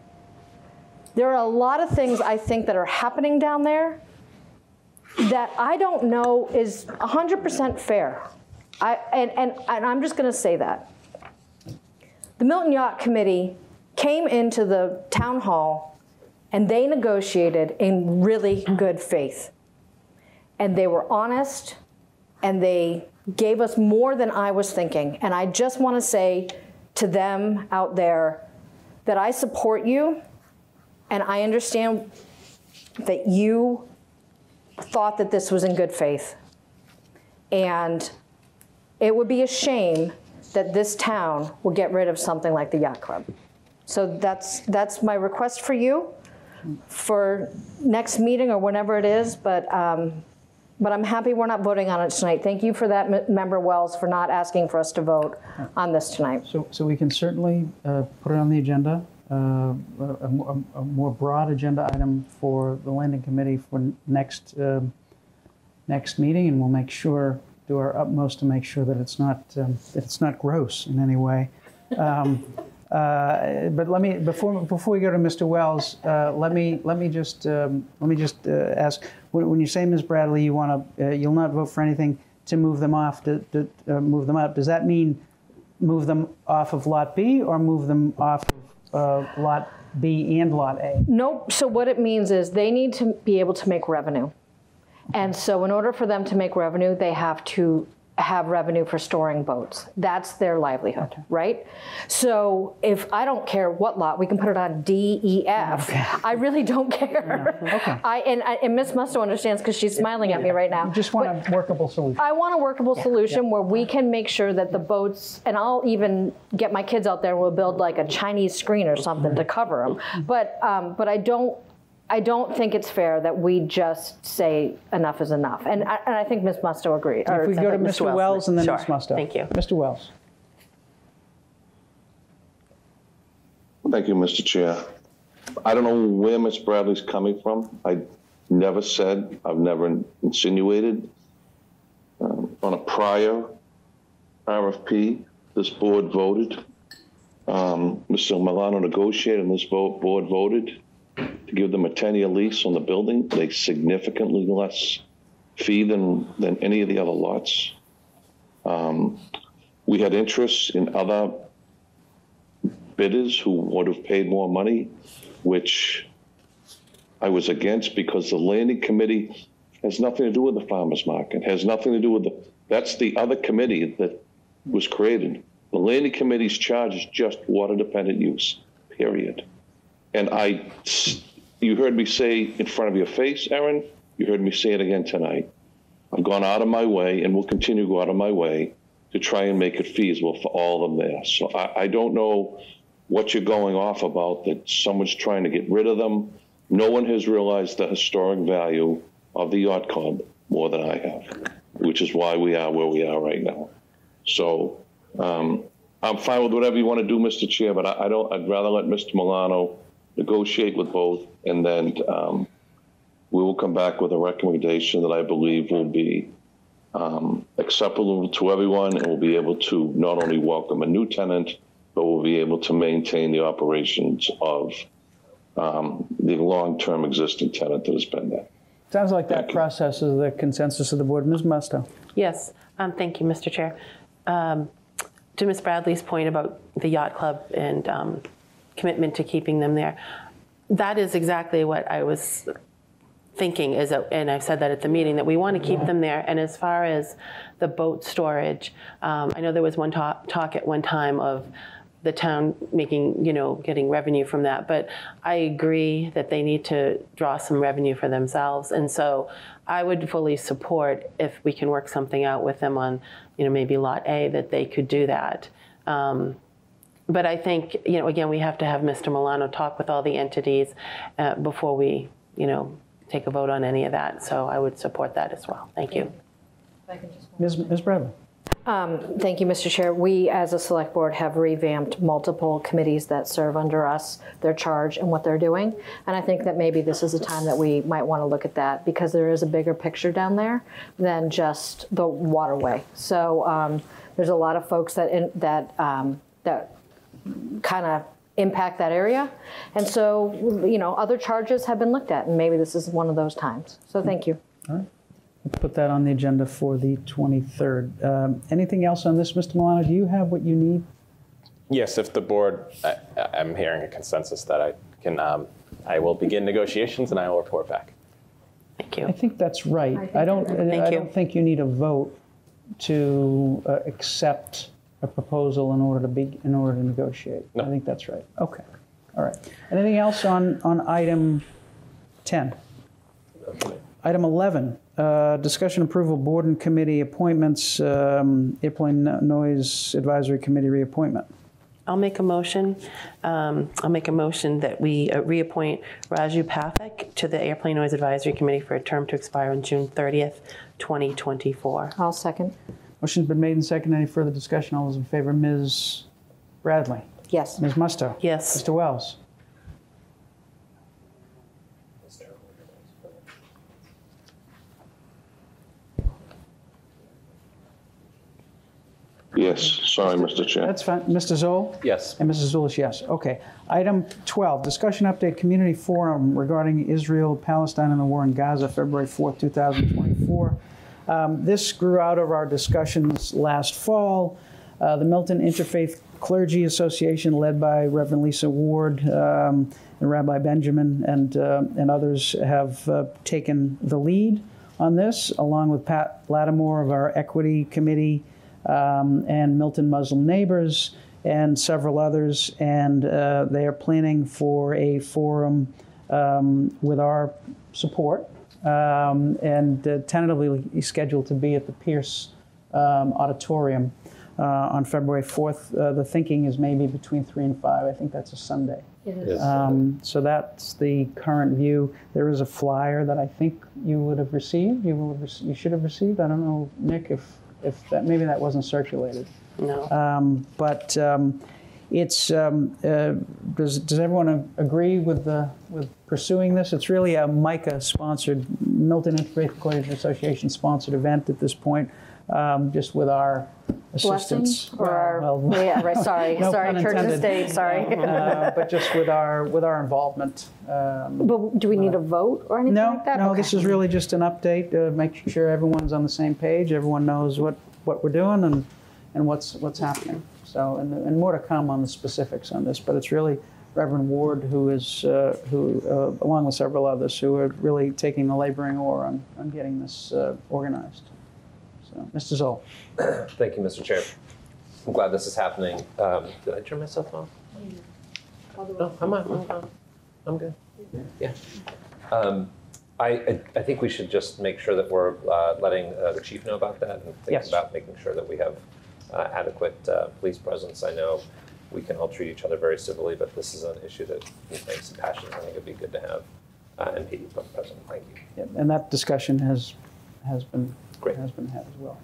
There are a lot of things I think that are happening down there that I don't know is one hundred percent fair. I, and, and, and I'm just going to say that. The Milton Yacht Committee came into the town hall and they negotiated in really good faith. And they were honest and they gave us more than I was thinking. And I just want to say to them out there that I support you and I understand that you thought that this was in good faith. And it would be a shame that this town will get rid of something like the yacht club. So that's, that's my request for you for next meeting or whenever it is, but um, but I'm happy we're not voting on it tonight. Thank you for that, Member Wells, for not asking for us to vote on this tonight. So, so we can certainly uh, put it on the agenda, uh, a, a, a more broad agenda item for the Landing Committee for next uh, next meeting, and we'll make sure, do our utmost to make sure that it's not um, that it's not gross in any way. Um, Uh, but let me before before we go to Mister Wells, uh, let me let me just um, let me just uh, ask. When, when you say, Miz Bradley, you want to uh, you'll not vote for anything to move them off to, to uh, move them out. Does that mean move them off of Lot B or move them off of uh, Lot B and Lot A? Nope. So what it means is they need to be able to make revenue, and so in order for them to make revenue, they have to have revenue for storing boats. That's their livelihood, okay. Right? So if I don't care what lot, we can put it on D, E, F. Okay. I really don't care. Yeah. Okay. I, and and Miss Musto understands because she's smiling at yeah. me right now. You just want but a workable solution. I want a workable yeah. solution yeah. where we can make sure that the boats, and I'll even get my kids out there and we'll build like a Chinese screen or something to cover them. But, um, but I don't, I don't think it's fair that we just say enough is enough. And I, and I think Miz Musto agrees. If we go to Mister Wells, Wells and then sure. Miz Musto. Thank you. Mister Wells. Well, thank you, Mister Chair. I don't know where Miz Bradley's coming from. I never said, I've never insinuated. Um, on a prior R F P, this board voted. Um, Mister Milano negotiated and this vote, board voted to give them a ten-year lease on the building. They significantly less fee than, than any of the other lots. Um, we had interests in other bidders who would have paid more money, which I was against because the landing committee has nothing to do with the farmers market, has nothing to do with the, that's the other committee that was created. The landing committee's charge is just water-dependent use, period. And I, you heard me say in front of your face, Erin, you heard me say it again tonight. I've gone out of my way and will continue to go out of my way to try and make it feasible for all of them there. So I, I don't know what you're going off about, that someone's trying to get rid of them. No one has realized the historic value of the yacht club more than I have, which is why we are where we are right now. So um, I'm fine with whatever you want to do, Mister Chair, but I, I don't, I'd rather let Mister Milano negotiate with both, and then um, we will come back with a recommendation that I believe will be um, acceptable to everyone and will be able to not only welcome a new tenant, but we'll be able to maintain the operations of um, the long-term existing tenant that has been there. Sounds like that process is the consensus of the board. Miz Musto. Yes, um, thank you, Mister Chair. Um, to Miz Bradley's point about the yacht club and um, commitment to keeping them there, that is exactly what I was thinking, is that, and I've said that at the meeting, that we want to keep them there. And as far as the boat storage, um, I know there was one talk, talk at one time of the town making, you know, getting revenue from that, but I agree that they need to draw some revenue for themselves. And so I would fully support, if we can work something out with them on, you know, maybe Lot A, that they could do that. Um, but I think, you know, again, we have to have Mister Milano talk with all the entities uh, before we, you know, take a vote on any of that. So I would support that as well. Thank you. Miz Bradley. Um, thank you, Mister Chair. We, as a select board, have revamped multiple committees that serve under us, their charge, and what they're doing. And I think that maybe this is a time that we might want to look at that, because there is a bigger picture down there than just the waterway. So um, there's a lot of folks that in, that um, that kind of impact that area. And so, you know, other charges have been looked at, and maybe this is one of those times. So thank you. All right. Put that on the agenda for the twenty-third. Um, anything else on this, Mister Milano? Do you have what you need? Yes, if the board, I, I'm hearing a consensus that I can, um, I will begin negotiations and I will report back. Thank you. I think that's right. I, think I don't. That, I, I don't think you need a vote to uh, accept a proposal in order to be in order to negotiate. No. I think that's right. Okay. All right. Anything else on on item ten? Okay. Item eleven. Uh, discussion approval board and committee appointments, um, airplane noise advisory committee reappointment. I'll make a motion. Um, I'll make a motion that we uh, reappoint Raju Pathak to the airplane noise advisory committee for a term to expire on June thirtieth, twenty twenty-four. I'll second. Motion's been made and seconded. Any further discussion? All those in favor? Miz Bradley. Yes. Miz Musto. Yes. Mister Wells. Yes, sorry, Mister Chair. That's fine. Mister Zoll? Yes. And Missus Zulish, yes. Okay. Item twelve, discussion update community forum regarding Israel, Palestine, and the war in Gaza, February fourth, two thousand twenty-four. Um, this grew out of our discussions last fall. Uh, the Milton Interfaith Clergy Association, led by Reverend Lisa Ward um, and Rabbi Benjamin and, uh, and others, have uh, taken the lead on this, along with Pat Lattimore of our Equity Committee, Um, and Milton Muslim Neighbors and several others, and uh, they are planning for a forum um, with our support um, and uh, tentatively scheduled to be at the Pierce um, Auditorium uh, on February fourth. Uh, the thinking is maybe between three and five. I think that's a Sunday. It is. Um, so that's the current view. There is a flyer that I think you would have received. You, would have, you should have received. I don't know, Nick, if... If that, maybe that wasn't circulated. No. Um, but um, it's um, uh, does does everyone agree with the with pursuing this? It's really a MICA sponsored, Milton Interfaith Clergy Association sponsored event at this point, um, just with our assistance. Blessing or our, well, yeah, right. Sorry, no sorry, Church and State. Sorry. uh, but just with our with our involvement. Um, but do we need uh, a vote or anything no, like that? No, okay. This is really just an update to make sure everyone's on the same page. Everyone knows what what we're doing and and what's what's happening. So and and more to come on the specifics on this. But it's really Reverend Ward who is uh, who uh, along with several others who are really taking the laboring oar on on getting this uh, organized. Mister Zoll. Thank you, Mister Chair. I'm glad this is happening. Um, did I turn myself off? No, I'm on. I'm, I'm good. Yeah. Um, I, I think we should just make sure that we're uh, letting uh, the chief know about that and thinking yes. about making sure that we have uh, adequate uh, police presence. I know we can all treat each other very civilly, but this is an issue that makes some passion. I think it'd be good to have uh, M P D present. Thank you. Yep. And that discussion has has been. Great. Has been had as well.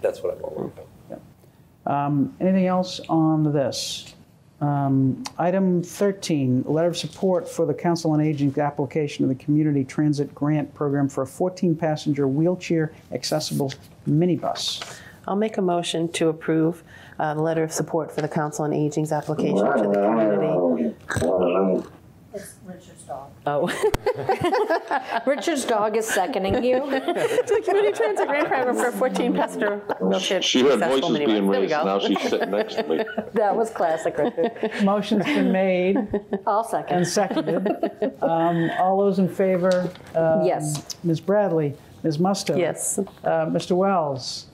That's what I'm worried about. Yeah. Um, anything else on this? Um, item thirteen, letter of support for the Council on Aging's application of the Community Transit Grant Program for a fourteen passenger wheelchair accessible minibus. I'll make a motion to approve uh, the letter of support for the Council on Aging's application to the community. Um, It's Richard's dog. Oh. Richard's dog is seconding you. To the Community Transit Grant Program for fourteen Pester. She, she had voices being raised, now she's sitting next to me. That was classic, Richard. Motion's been made. I'll second. And seconded. Um, all those in favor? Um, yes. Miz Bradley, Miz Musto. Yes. Uh, Mister Wells.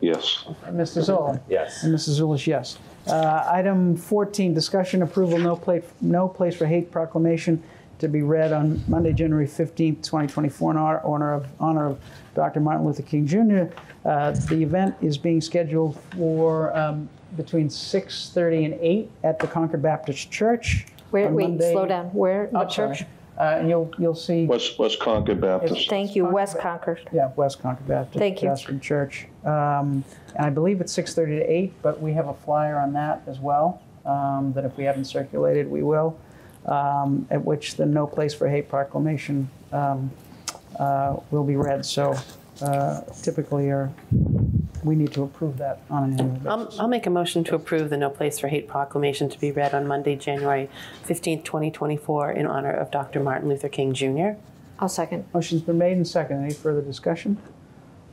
Yes. And Mister Zoll. Yes. And Missus Zulish, yes. Uh, item fourteen, discussion approval, no, play, no place for hate proclamation to be read on Monday, January fifteenth, twenty twenty-four, in honor of, honor of Doctor Martin Luther King Junior Uh, the event is being scheduled for um, between six thirty and eight at the Concord Baptist Church. Wait, wait, Monday. Slow down. Where? What oh, church? Sorry. Uh, and you'll you'll see West West Concord Baptist. Thank you, Concord, West Concord. Yeah, West Concord Baptist. Thank you, Western Church. Um, and I believe it's six thirty to eight, but we have a flyer on that as well. Um, that if we haven't circulated, we will. Um, at which the No Place for Hate proclamation um, uh, will be read. So uh, typically, or we need to approve that on an annual basis. I'll, I'll make a motion to approve the No Place for Hate proclamation to be read on Monday, January fifteenth, twenty twenty-four, in honor of Doctor Martin Luther King Junior I'll second. Motion's been made and seconded. Any further discussion?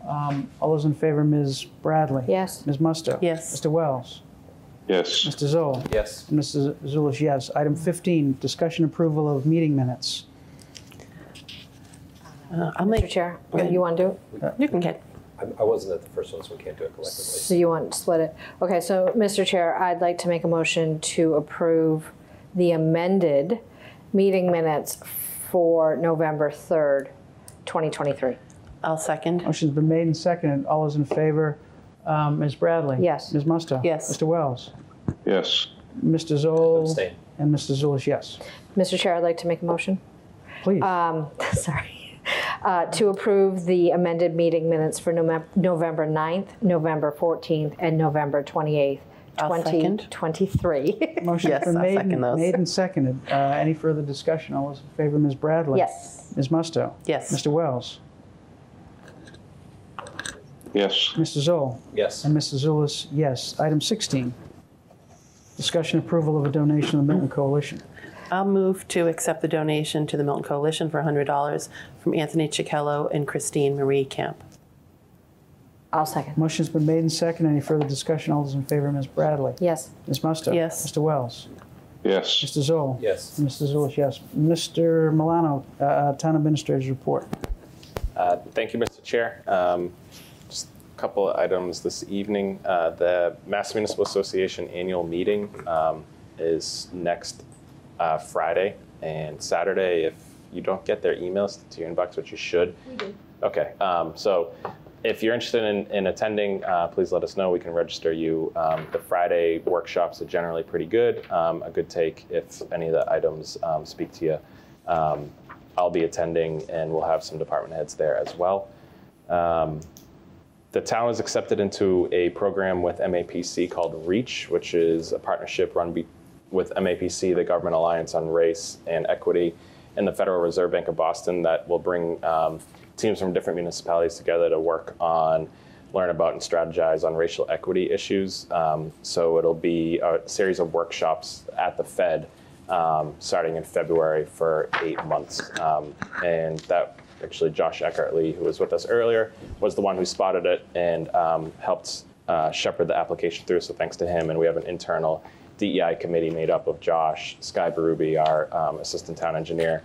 Um, all those in favor, Miz Bradley? Yes. Miz Musto? Yes. Mister Wells? Yes. Mister Zoll? Yes. And Missus Zulish, yes. Item fifteen, discussion approval of meeting minutes. Uh, I'll make. Mister Chair, you want to do it? You can get. I wasn't at the first one, so we can't do it collectively. So you want to split it? Okay, so Mister Chair, I'd like to make a motion to approve the amended meeting minutes for November third, twenty twenty-three. I'll second. Motion's been made and seconded. All those in favor, um, Miz Bradley? Yes. Miz Musto? Yes. Mister Wells? Yes. Mister Zoll? Abstain. And Mister Zulish, yes. Mister Chair, I'd like to make a motion. Please. Um, sorry. Uh, to approve the amended meeting minutes for November ninth, November fourteenth, and November twenty-eighth, twenty twenty-three. Motion for made and, made and seconded. Uh, any further discussion? All those in favor, Miz Bradley? Yes. Miz Musto? Yes. Mister Wells? Yes. Mister Zoll? Yes. And Missus Zulis, yes. Item sixteen, discussion approval of a donation of the Milton Coalition. I'll move to accept the donation to the Milton Coalition for one hundred dollars from Anthony Cichello and Christine Marie Kamp. I'll second. Motion's been made and seconded. Any further discussion? All those in favor, Miz Bradley? Yes. Miz Musto? Yes. Mister Wells? Yes. Mister Zoll? Yes. And Mister Zulish, yes. Mister Milano, uh, Town Administrator's Report. Uh, thank you, Mister Chair. Um, just a couple of items this evening. Uh, the Mass Municipal Association annual meeting um, is next Uh, Friday and Saturday. If you don't get their emails to your inbox, which you should. We do. Okay, um, so if you're interested in, in attending, uh, please let us know. We can register you. Um, the Friday workshops are generally pretty good, um, a good take if any of the items um, speak to you. Um, I'll be attending, and we'll have some department heads there as well. Um, The town is accepted into a program with M A P C called REACH, which is a partnership run between with M A P C, the Government Alliance on Race and Equity, and the Federal Reserve Bank of Boston, that will bring um, teams from different municipalities together to work on, learn about, and strategize on racial equity issues. Um, so it'll be a series of workshops at the Fed um, starting in February for eight months. Um, and that actually Josh Eckhart-Lee, who was with us earlier, was the one who spotted it and um, helped uh, shepherd the application through. So thanks to him, and we have an internal D E I committee made up of Josh, Sky Berube, our um, assistant town engineer,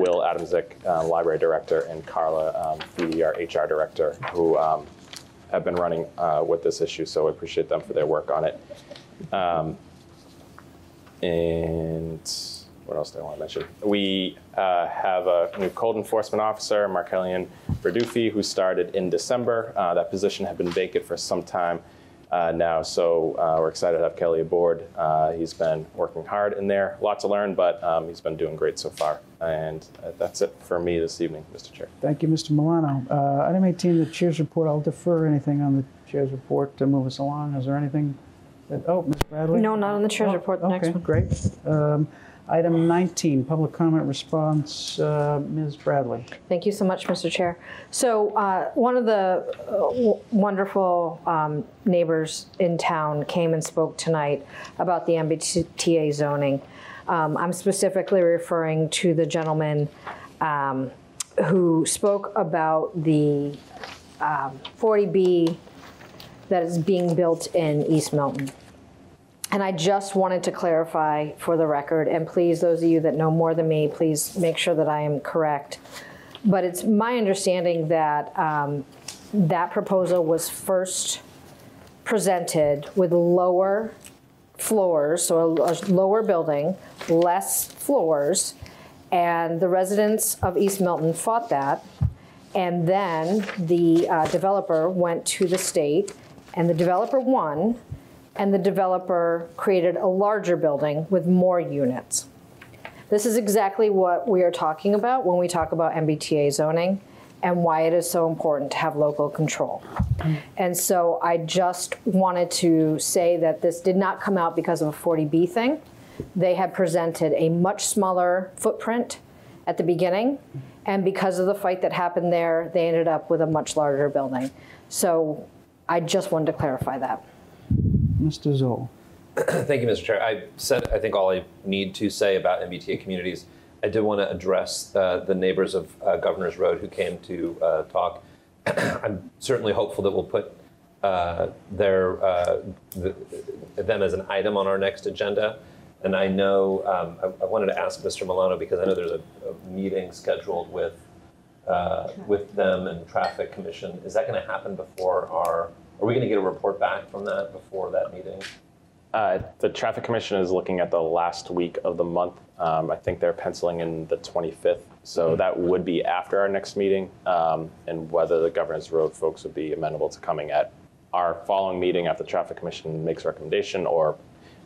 Will Adamczyk, uh, library director, and Carla um, Feedy, our H R director, who um, have been running uh, with this issue. So I appreciate them for their work on it. Um, and what else do I want to mention? We uh, have a new code enforcement officer, Markelian Berdufe, who started in December. Uh, that position had been vacant for some time. Uh, now, so uh, we're excited to have Kelly aboard. Uh, he's been working hard in there, a lot to learn, but um, he's been doing great so far. And uh, that's it for me this evening, Mister Chair. Thank you, Mister Milano. Uh, item eighteen, the Chair's Report. I'll defer anything on the Chair's Report to move us along. Is there anything that, oh, Miz Bradley? No, not on the Chair's oh, Report, the okay, next one. Great. Um, Item nineteen, public comment response, uh, Miz Bradley. Thank you so much, Mister Chair. So uh, one of the uh, w wonderful um, neighbors in town came and spoke tonight about the M B T A zoning. Um, I'm specifically referring to the gentleman um, who spoke about the um, forty B that is being built in East Milton. And I just wanted to clarify for the record, and please, those of you that know more than me, please make sure that I am correct. But it's my understanding that um, that proposal was first presented with lower floors, so a, a lower building, less floors, and the residents of East Milton fought that. And then the uh, developer went to the state, and the developer won, and the developer created a larger building with more units. This is exactly what we are talking about when we talk about M B T A zoning and why it is so important to have local control. And so I just wanted to say that this did not come out because of a forty B thing. They had presented a much smaller footprint at the beginning, and because of the fight that happened there, they ended up with a much larger building. So I just wanted to clarify that. Mister Zoll. Thank you, Mister Chair. I said, I think, all I need to say about M B T A communities. I did want to address uh, the neighbors of uh, Governor's Road who came to uh, talk. I'm certainly hopeful that we'll put uh, their, uh, the, them as an item on our next agenda. And I know, um, I, I wanted to ask Mister Milano, because I know there's a, a meeting scheduled with, uh, with them and Traffic Commission. Is that going to happen before our... Are we going to get a report back from that before that meeting? Uh, the Traffic Commission is looking at the last week of the month. Um, I think they're penciling in the twenty-fifth. So mm-hmm. that would be after our next meeting, um, and whether the Governor's Road folks would be amenable to coming at our following meeting after the Traffic Commission makes a recommendation, or,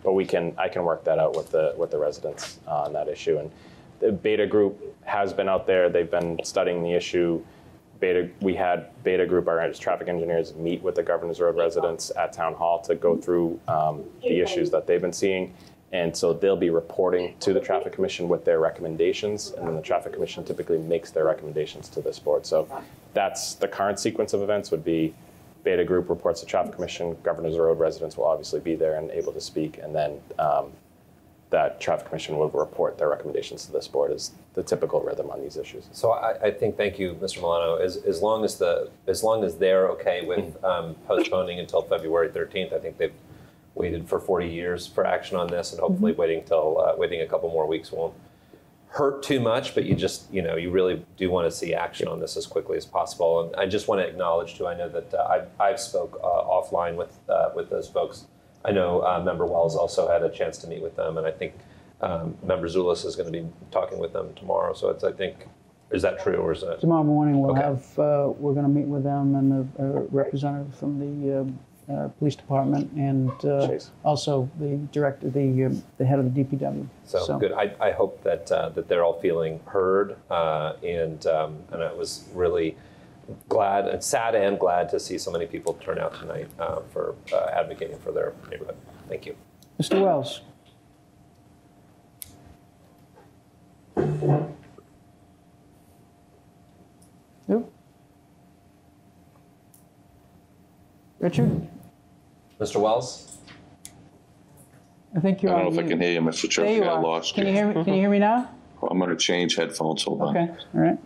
but we can, I can work that out with the, with the residents on that issue. And the Beta Group has been out there. They've been studying the issue. Beta, we had Beta Group, our traffic engineers, meet with the Governor's Road residents at Town Hall to go through um, the issues that they've been seeing. And so they'll be reporting to the Traffic Commission with their recommendations, and then the Traffic Commission typically makes their recommendations to this board. So that's the current sequence of events would be Beta Group reports to Traffic Commission, Governor's Road residents will obviously be there and able to speak, and then um, that Traffic Commission will report their recommendations to this board is the typical rhythm on these issues. So I, I think, thank you, Mister Milano. As, as long as the as long as they're okay with um, postponing until February thirteenth, I think they've waited for forty years for action on this, and hopefully mm-hmm. waiting till uh, waiting a couple more weeks won't hurt too much. But you just you know you really do want to see action on this as quickly as possible. And I just want to acknowledge too. I know that uh, I've, I've spoke uh, offline with uh, with those folks. I know uh, Member Wells also had a chance to meet with them, and I think um, Member Zulis is going to be talking with them tomorrow. So it's, I think, is that true, or is that tomorrow morning? We'll okay. have uh, we're going to meet with them and a, a representative from the uh, uh, police department, and uh, also the director, the uh, the head of the D P W. So, so. good. I, I hope that uh, that they're all feeling heard, uh, and um, and I was really glad and sad and glad to see so many people turn out tonight uh, for uh, advocating for their neighborhood. Thank you. Mister Wells. Who? Richard? Mister Wells? I think you're I don't know if I can hear you, Mister Chair. I lost you. Can you hear me? Can you hear me now? Well, I'm going to change headphones. Hold on. Okay. All right.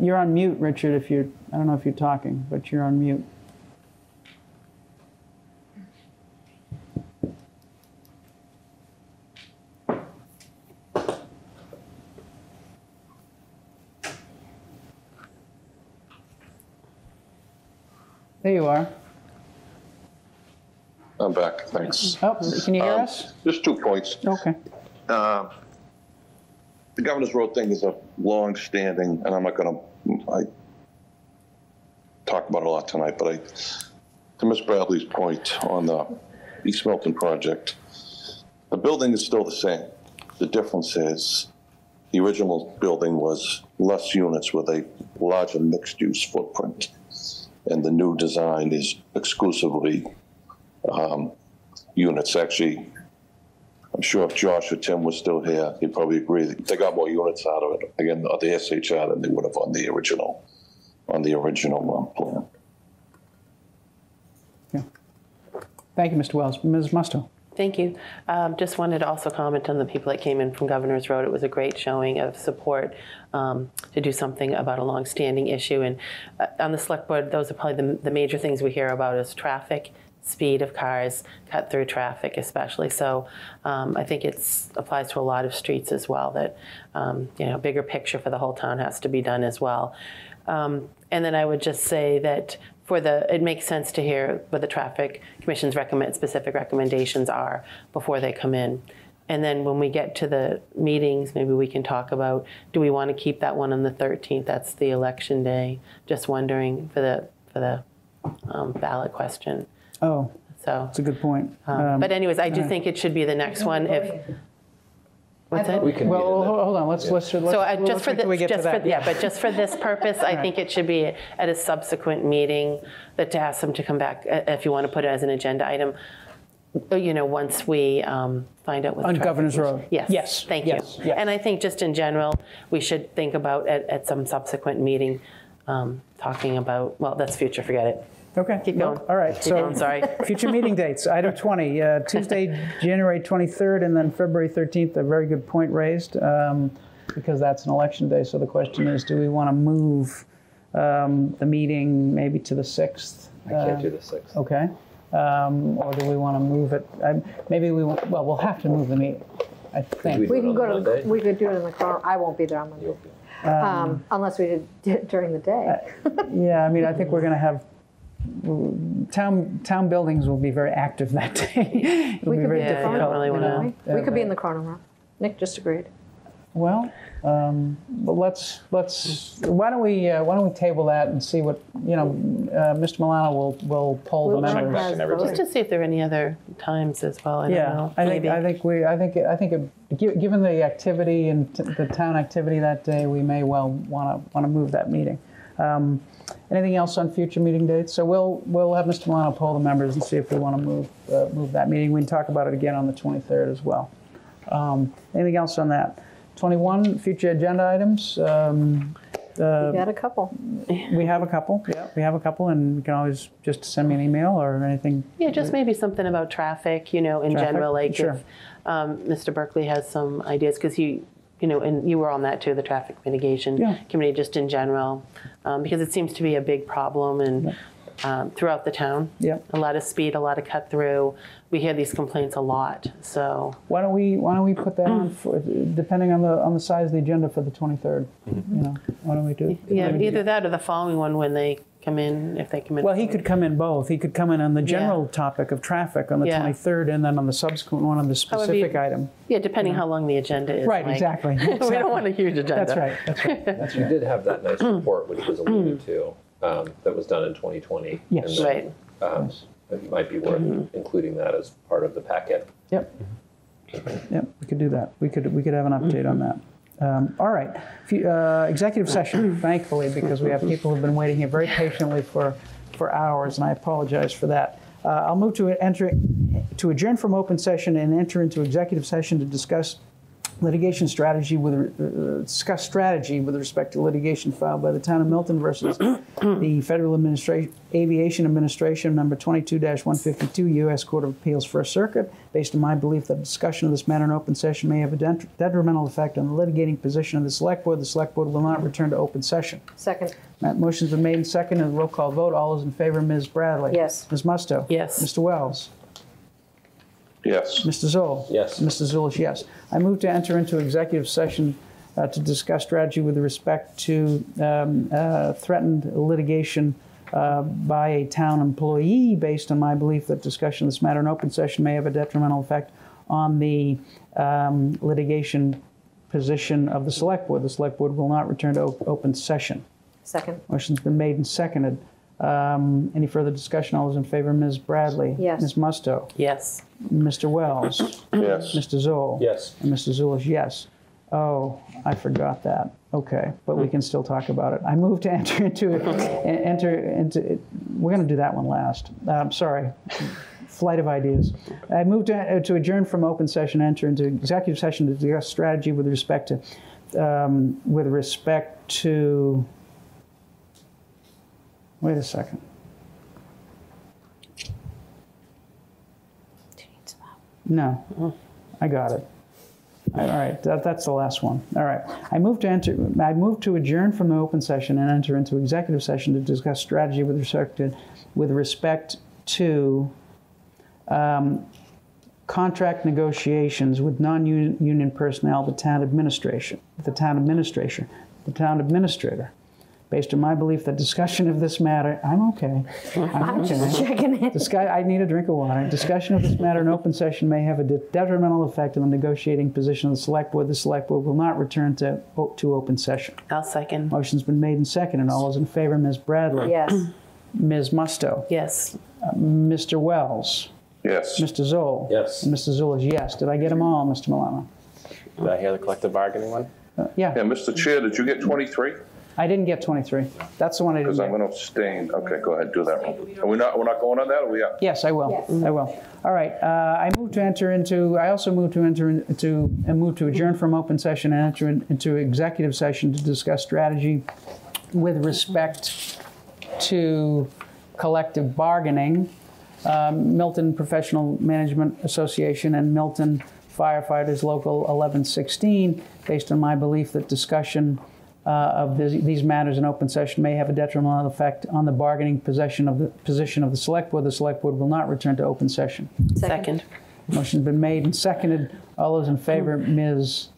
You're on mute, Richard, if you're, I don't know if you're talking, but you're on mute. There you are. I'm back, thanks. Oh, can you hear um, us? Just two points. Okay. Uh, the Governor's Road thing is a long-standing, and I'm not going to, I talk about it a lot tonight, but I, to Miz Bradley's point on the East Milton project, the building is still the same. The difference is the original building was less units with a larger mixed-use footprint, and the new design is exclusively um, units. Actually, I'm sure if Josh or Tim was still here, he'd probably agree that they got more units out of it, again, on the S H R than they would have on the original, on the original plan. Yeah. Thank you, Mister Wells. Miz Musto. Thank you. Um, just wanted to also comment on the people that came in from Governor's Road. It was a great showing of support um, to do something about a long-standing issue. And uh, on the select board, those are probably the, the major things we hear about is traffic, speed of cars, cut through traffic especially. So um, I think it's applies to a lot of streets as well that, um, you know, bigger picture for the whole town has to be done as well. Um, and then I would just say that for the, it makes sense to hear what the Traffic Commission's recommend, specific recommendations are before they come in. And then when we get to the meetings, maybe we can talk about, do we want to keep that one on the thirteenth? That's the election day. Just wondering for the, for the um, ballot question. Oh, so that's a good point. Um, um, but anyways, I do right. think it should be the next one if... What's it? We can well, hold on. Let's yeah. let's, let's so uh, just let's for this, just for, yeah, but just for this purpose, I right. think it should be at a subsequent meeting that to ask them to come back uh, if you want to put it as an agenda item. You know, once we um, find out what on the Governor's Road. Yes. Yes. Thank yes. you. Yes. And I think just in general, we should think about at, at some subsequent meeting um, talking about. Well, that's future. Forget it. Okay. Keep going. Nope. All right. Keep so, going. Sorry. Future meeting dates. Item twenty, uh, Tuesday, January twenty-third, and then February thirteenth. A very good point raised, um, because that's an election day. So the question is, do we want to move um, the meeting maybe to the sixth? I can't uh, do the sixth. Okay. Um, or do we want to move it? Um, maybe we. Want, well, we'll have to move the meeting. I think we, we can go to. The, we could do it in the car. I won't be there on Monday, um, um, unless we did it during the day. uh, yeah. I mean, I think we're going to have. Town town buildings will be very active that day. It'll we could be, be yeah, difficult. Don't really wanna, you know? We, we uh, could be in the Croninger. Nick just agreed. Well, um, but let's let's why don't we uh, why don't we table that and see what you know. Uh, Mister Milano will will poll we'll the members just to see if there are any other times as well. I yeah, don't know. I Maybe. think I think we I think I think it, given the activity and t the town activity that day, we may well want to want to move that meeting. Um, Anything else on future meeting dates? So we'll we'll have Mister Milano poll the members and see if we want to move uh, move that meeting. We can talk about it again on the twenty-third as well. Um, anything else on that? twenty-one, future agenda items. Um, uh, we got a couple. We have a couple. Yeah, we have a couple, and you can always just send me an email or anything. Yeah, just maybe something about traffic. You know, in traffic? general, like sure. if um, Mister Berkeley has some ideas because he. You know, and you were on that too, the traffic mitigation yeah. committee, just in general, um, because it seems to be a big problem and yeah. um, throughout the town. Yeah, a lot of speed, a lot of cut through. We hear these complaints a lot. So why don't we why don't we put that on for, depending on the on the size of the agenda for the twenty-third? Mm-hmm. You know, why don't we do? Yeah, either do? that or the following one when they. Come in if they come in. Well, he could come in both. He could come in on the general yeah. topic of traffic on the yeah. twenty-third, and then on the subsequent one on the specific be, item. Yeah, depending yeah. how long the agenda is. Right, like. exactly. exactly. We don't want a huge agenda. That's right. That's right. That's right. You did have that nice report, which was alluded to, um, that was done in twenty twenty. Yes, and then, right. Um, yes. It might be worth mm-hmm. including that as part of the packet. Yep. Yep. We could do that. We could. We could have an update mm-hmm. on that. Um, all right, you, uh, executive session, thankfully, because we have people who've been waiting here very patiently for, for hours, and I apologize for that. Uh, I'll move to enter to adjourn from open session and enter into executive session to discuss litigation strategy with uh, discuss strategy with respect to litigation filed by the town of Milton versus the Federal Administra Aviation Administration, number twenty-two dash one fifty-two, U S Court of Appeals, First Circuit. Based on my belief that discussion of this matter in open session may have a detrimental effect on the litigating position of the Select Board, the Select Board will not return to open session. Second. That motion's been made and seconded. Roll call vote. All those in favor, Miz Bradley. Yes. Miz Musto. Yes. Mister Wells. Yes. Mister Zoll? Yes. Mister Zulish, yes. I move to enter into executive session uh, to discuss strategy with respect to um, uh, threatened litigation uh, by a town employee based on my belief that discussion of this matter in open session may have a detrimental effect on the um, litigation position of the select board. The select board will not return to op open session. Second. Motion's been made and seconded. Um, any further discussion? All those in favor? Miz Bradley? Yes. Miz Musto? Yes. Mister Wells? Yes. Mister Zoll? Yes. And Mister Zulish? Yes. Oh, I forgot that. Okay, but we can still talk about it. I move to enter into it. Enter into it. We're going to do that one last. Um, sorry. Flight of ideas. I move to, uh, to adjourn from open session, enter into executive session to discuss strategy with respect to, um, with respect to. Wait a second. Do you need some help? No, mm-hmm. I got it. All right, that, that's the last one. All right, I move to enter. I move to adjourn from the open session and enter into executive session to discuss strategy with respect to, with respect to um, contract negotiations with non-union personnel, the town administration, the town administrator, the town administrator. Based on my belief that discussion of this matter, I'm okay. I'm, I'm just okay. checking it. Discuss, I need a drink of water. Discussion of this matter in open session may have a de detrimental effect on the negotiating position of the select board. The select board will not return to, to open session. I'll second. Motion's been made and seconded. All those in favor, Miz Bradley? Yes. Miz Musto? Yes. Uh, Mister Wells? Yes. Mister Zoll? Yes. And Mister Zoll is yes. Did I get them all, Mister Milano? Did I hear the collective bargaining one? Uh, yeah. Yeah, Mister Chair, did you get twenty-three? I didn't get twenty-three. That's the one I didn't. Because I'm going to abstain. Okay, go ahead, do that one. Are we not? We're not going on that, or we are? Yes, I will. Yes. I will. All right. Uh, I move to enter into. I also move to enter into and move to adjourn from open session and enter in, into executive session to discuss strategy with respect to collective bargaining, um, Milton Professional Management Association and Milton Firefighters Local eleven sixteen, based on my belief that discussion. Uh, of this, these matters in open session may have a detrimental effect on the bargaining possession of the position of the select board. The select board will not return to open session. Second. Second. Motion's been made and seconded. All those in favor, Miz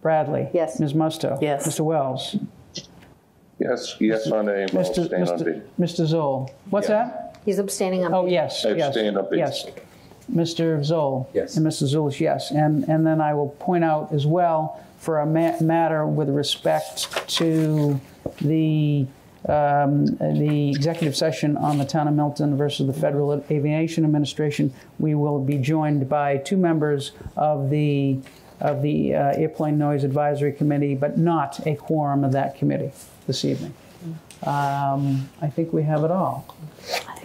Bradley? Yes. Miz Musto? Yes. Mister Wells? Yes, yes on A, Mister Mister Mister Zoll. What's yes. that? He's abstaining on B. Oh, yes, yes, on B. Yes. Mister Zoll? Yes. And Mister Zulish, yes. And, and then I will point out as well, for a ma matter with respect to the um, the executive session on the town of Milton versus the Federal Aviation Administration, we will be joined by two members of the of the uh, Airplane Noise Advisory Committee, but not a quorum of that committee this evening. Um, I think we have it all.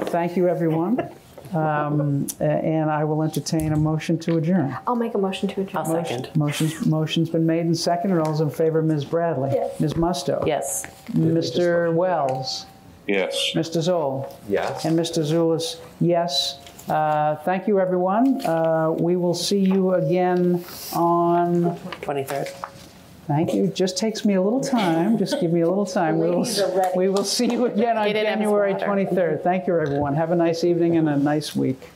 Thank you, everyone. Um, and I will entertain a motion to adjourn. I'll make a motion to adjourn. I'll motion, second. Motion's, motion's been made and seconded. All those in favor, Miz Bradley? Yes. Miz Musto? Yes. Mister Wells? Yes. Mister Zoll? Yes. And Mister Zulis? Yes. Uh, thank you, everyone. Uh, we will see you again on... twenty-third. Thank you. Just takes me a little time. Just give me a little time. We will, we will see you again on January twenty-third. Thank you, everyone. Have a nice evening and a nice week.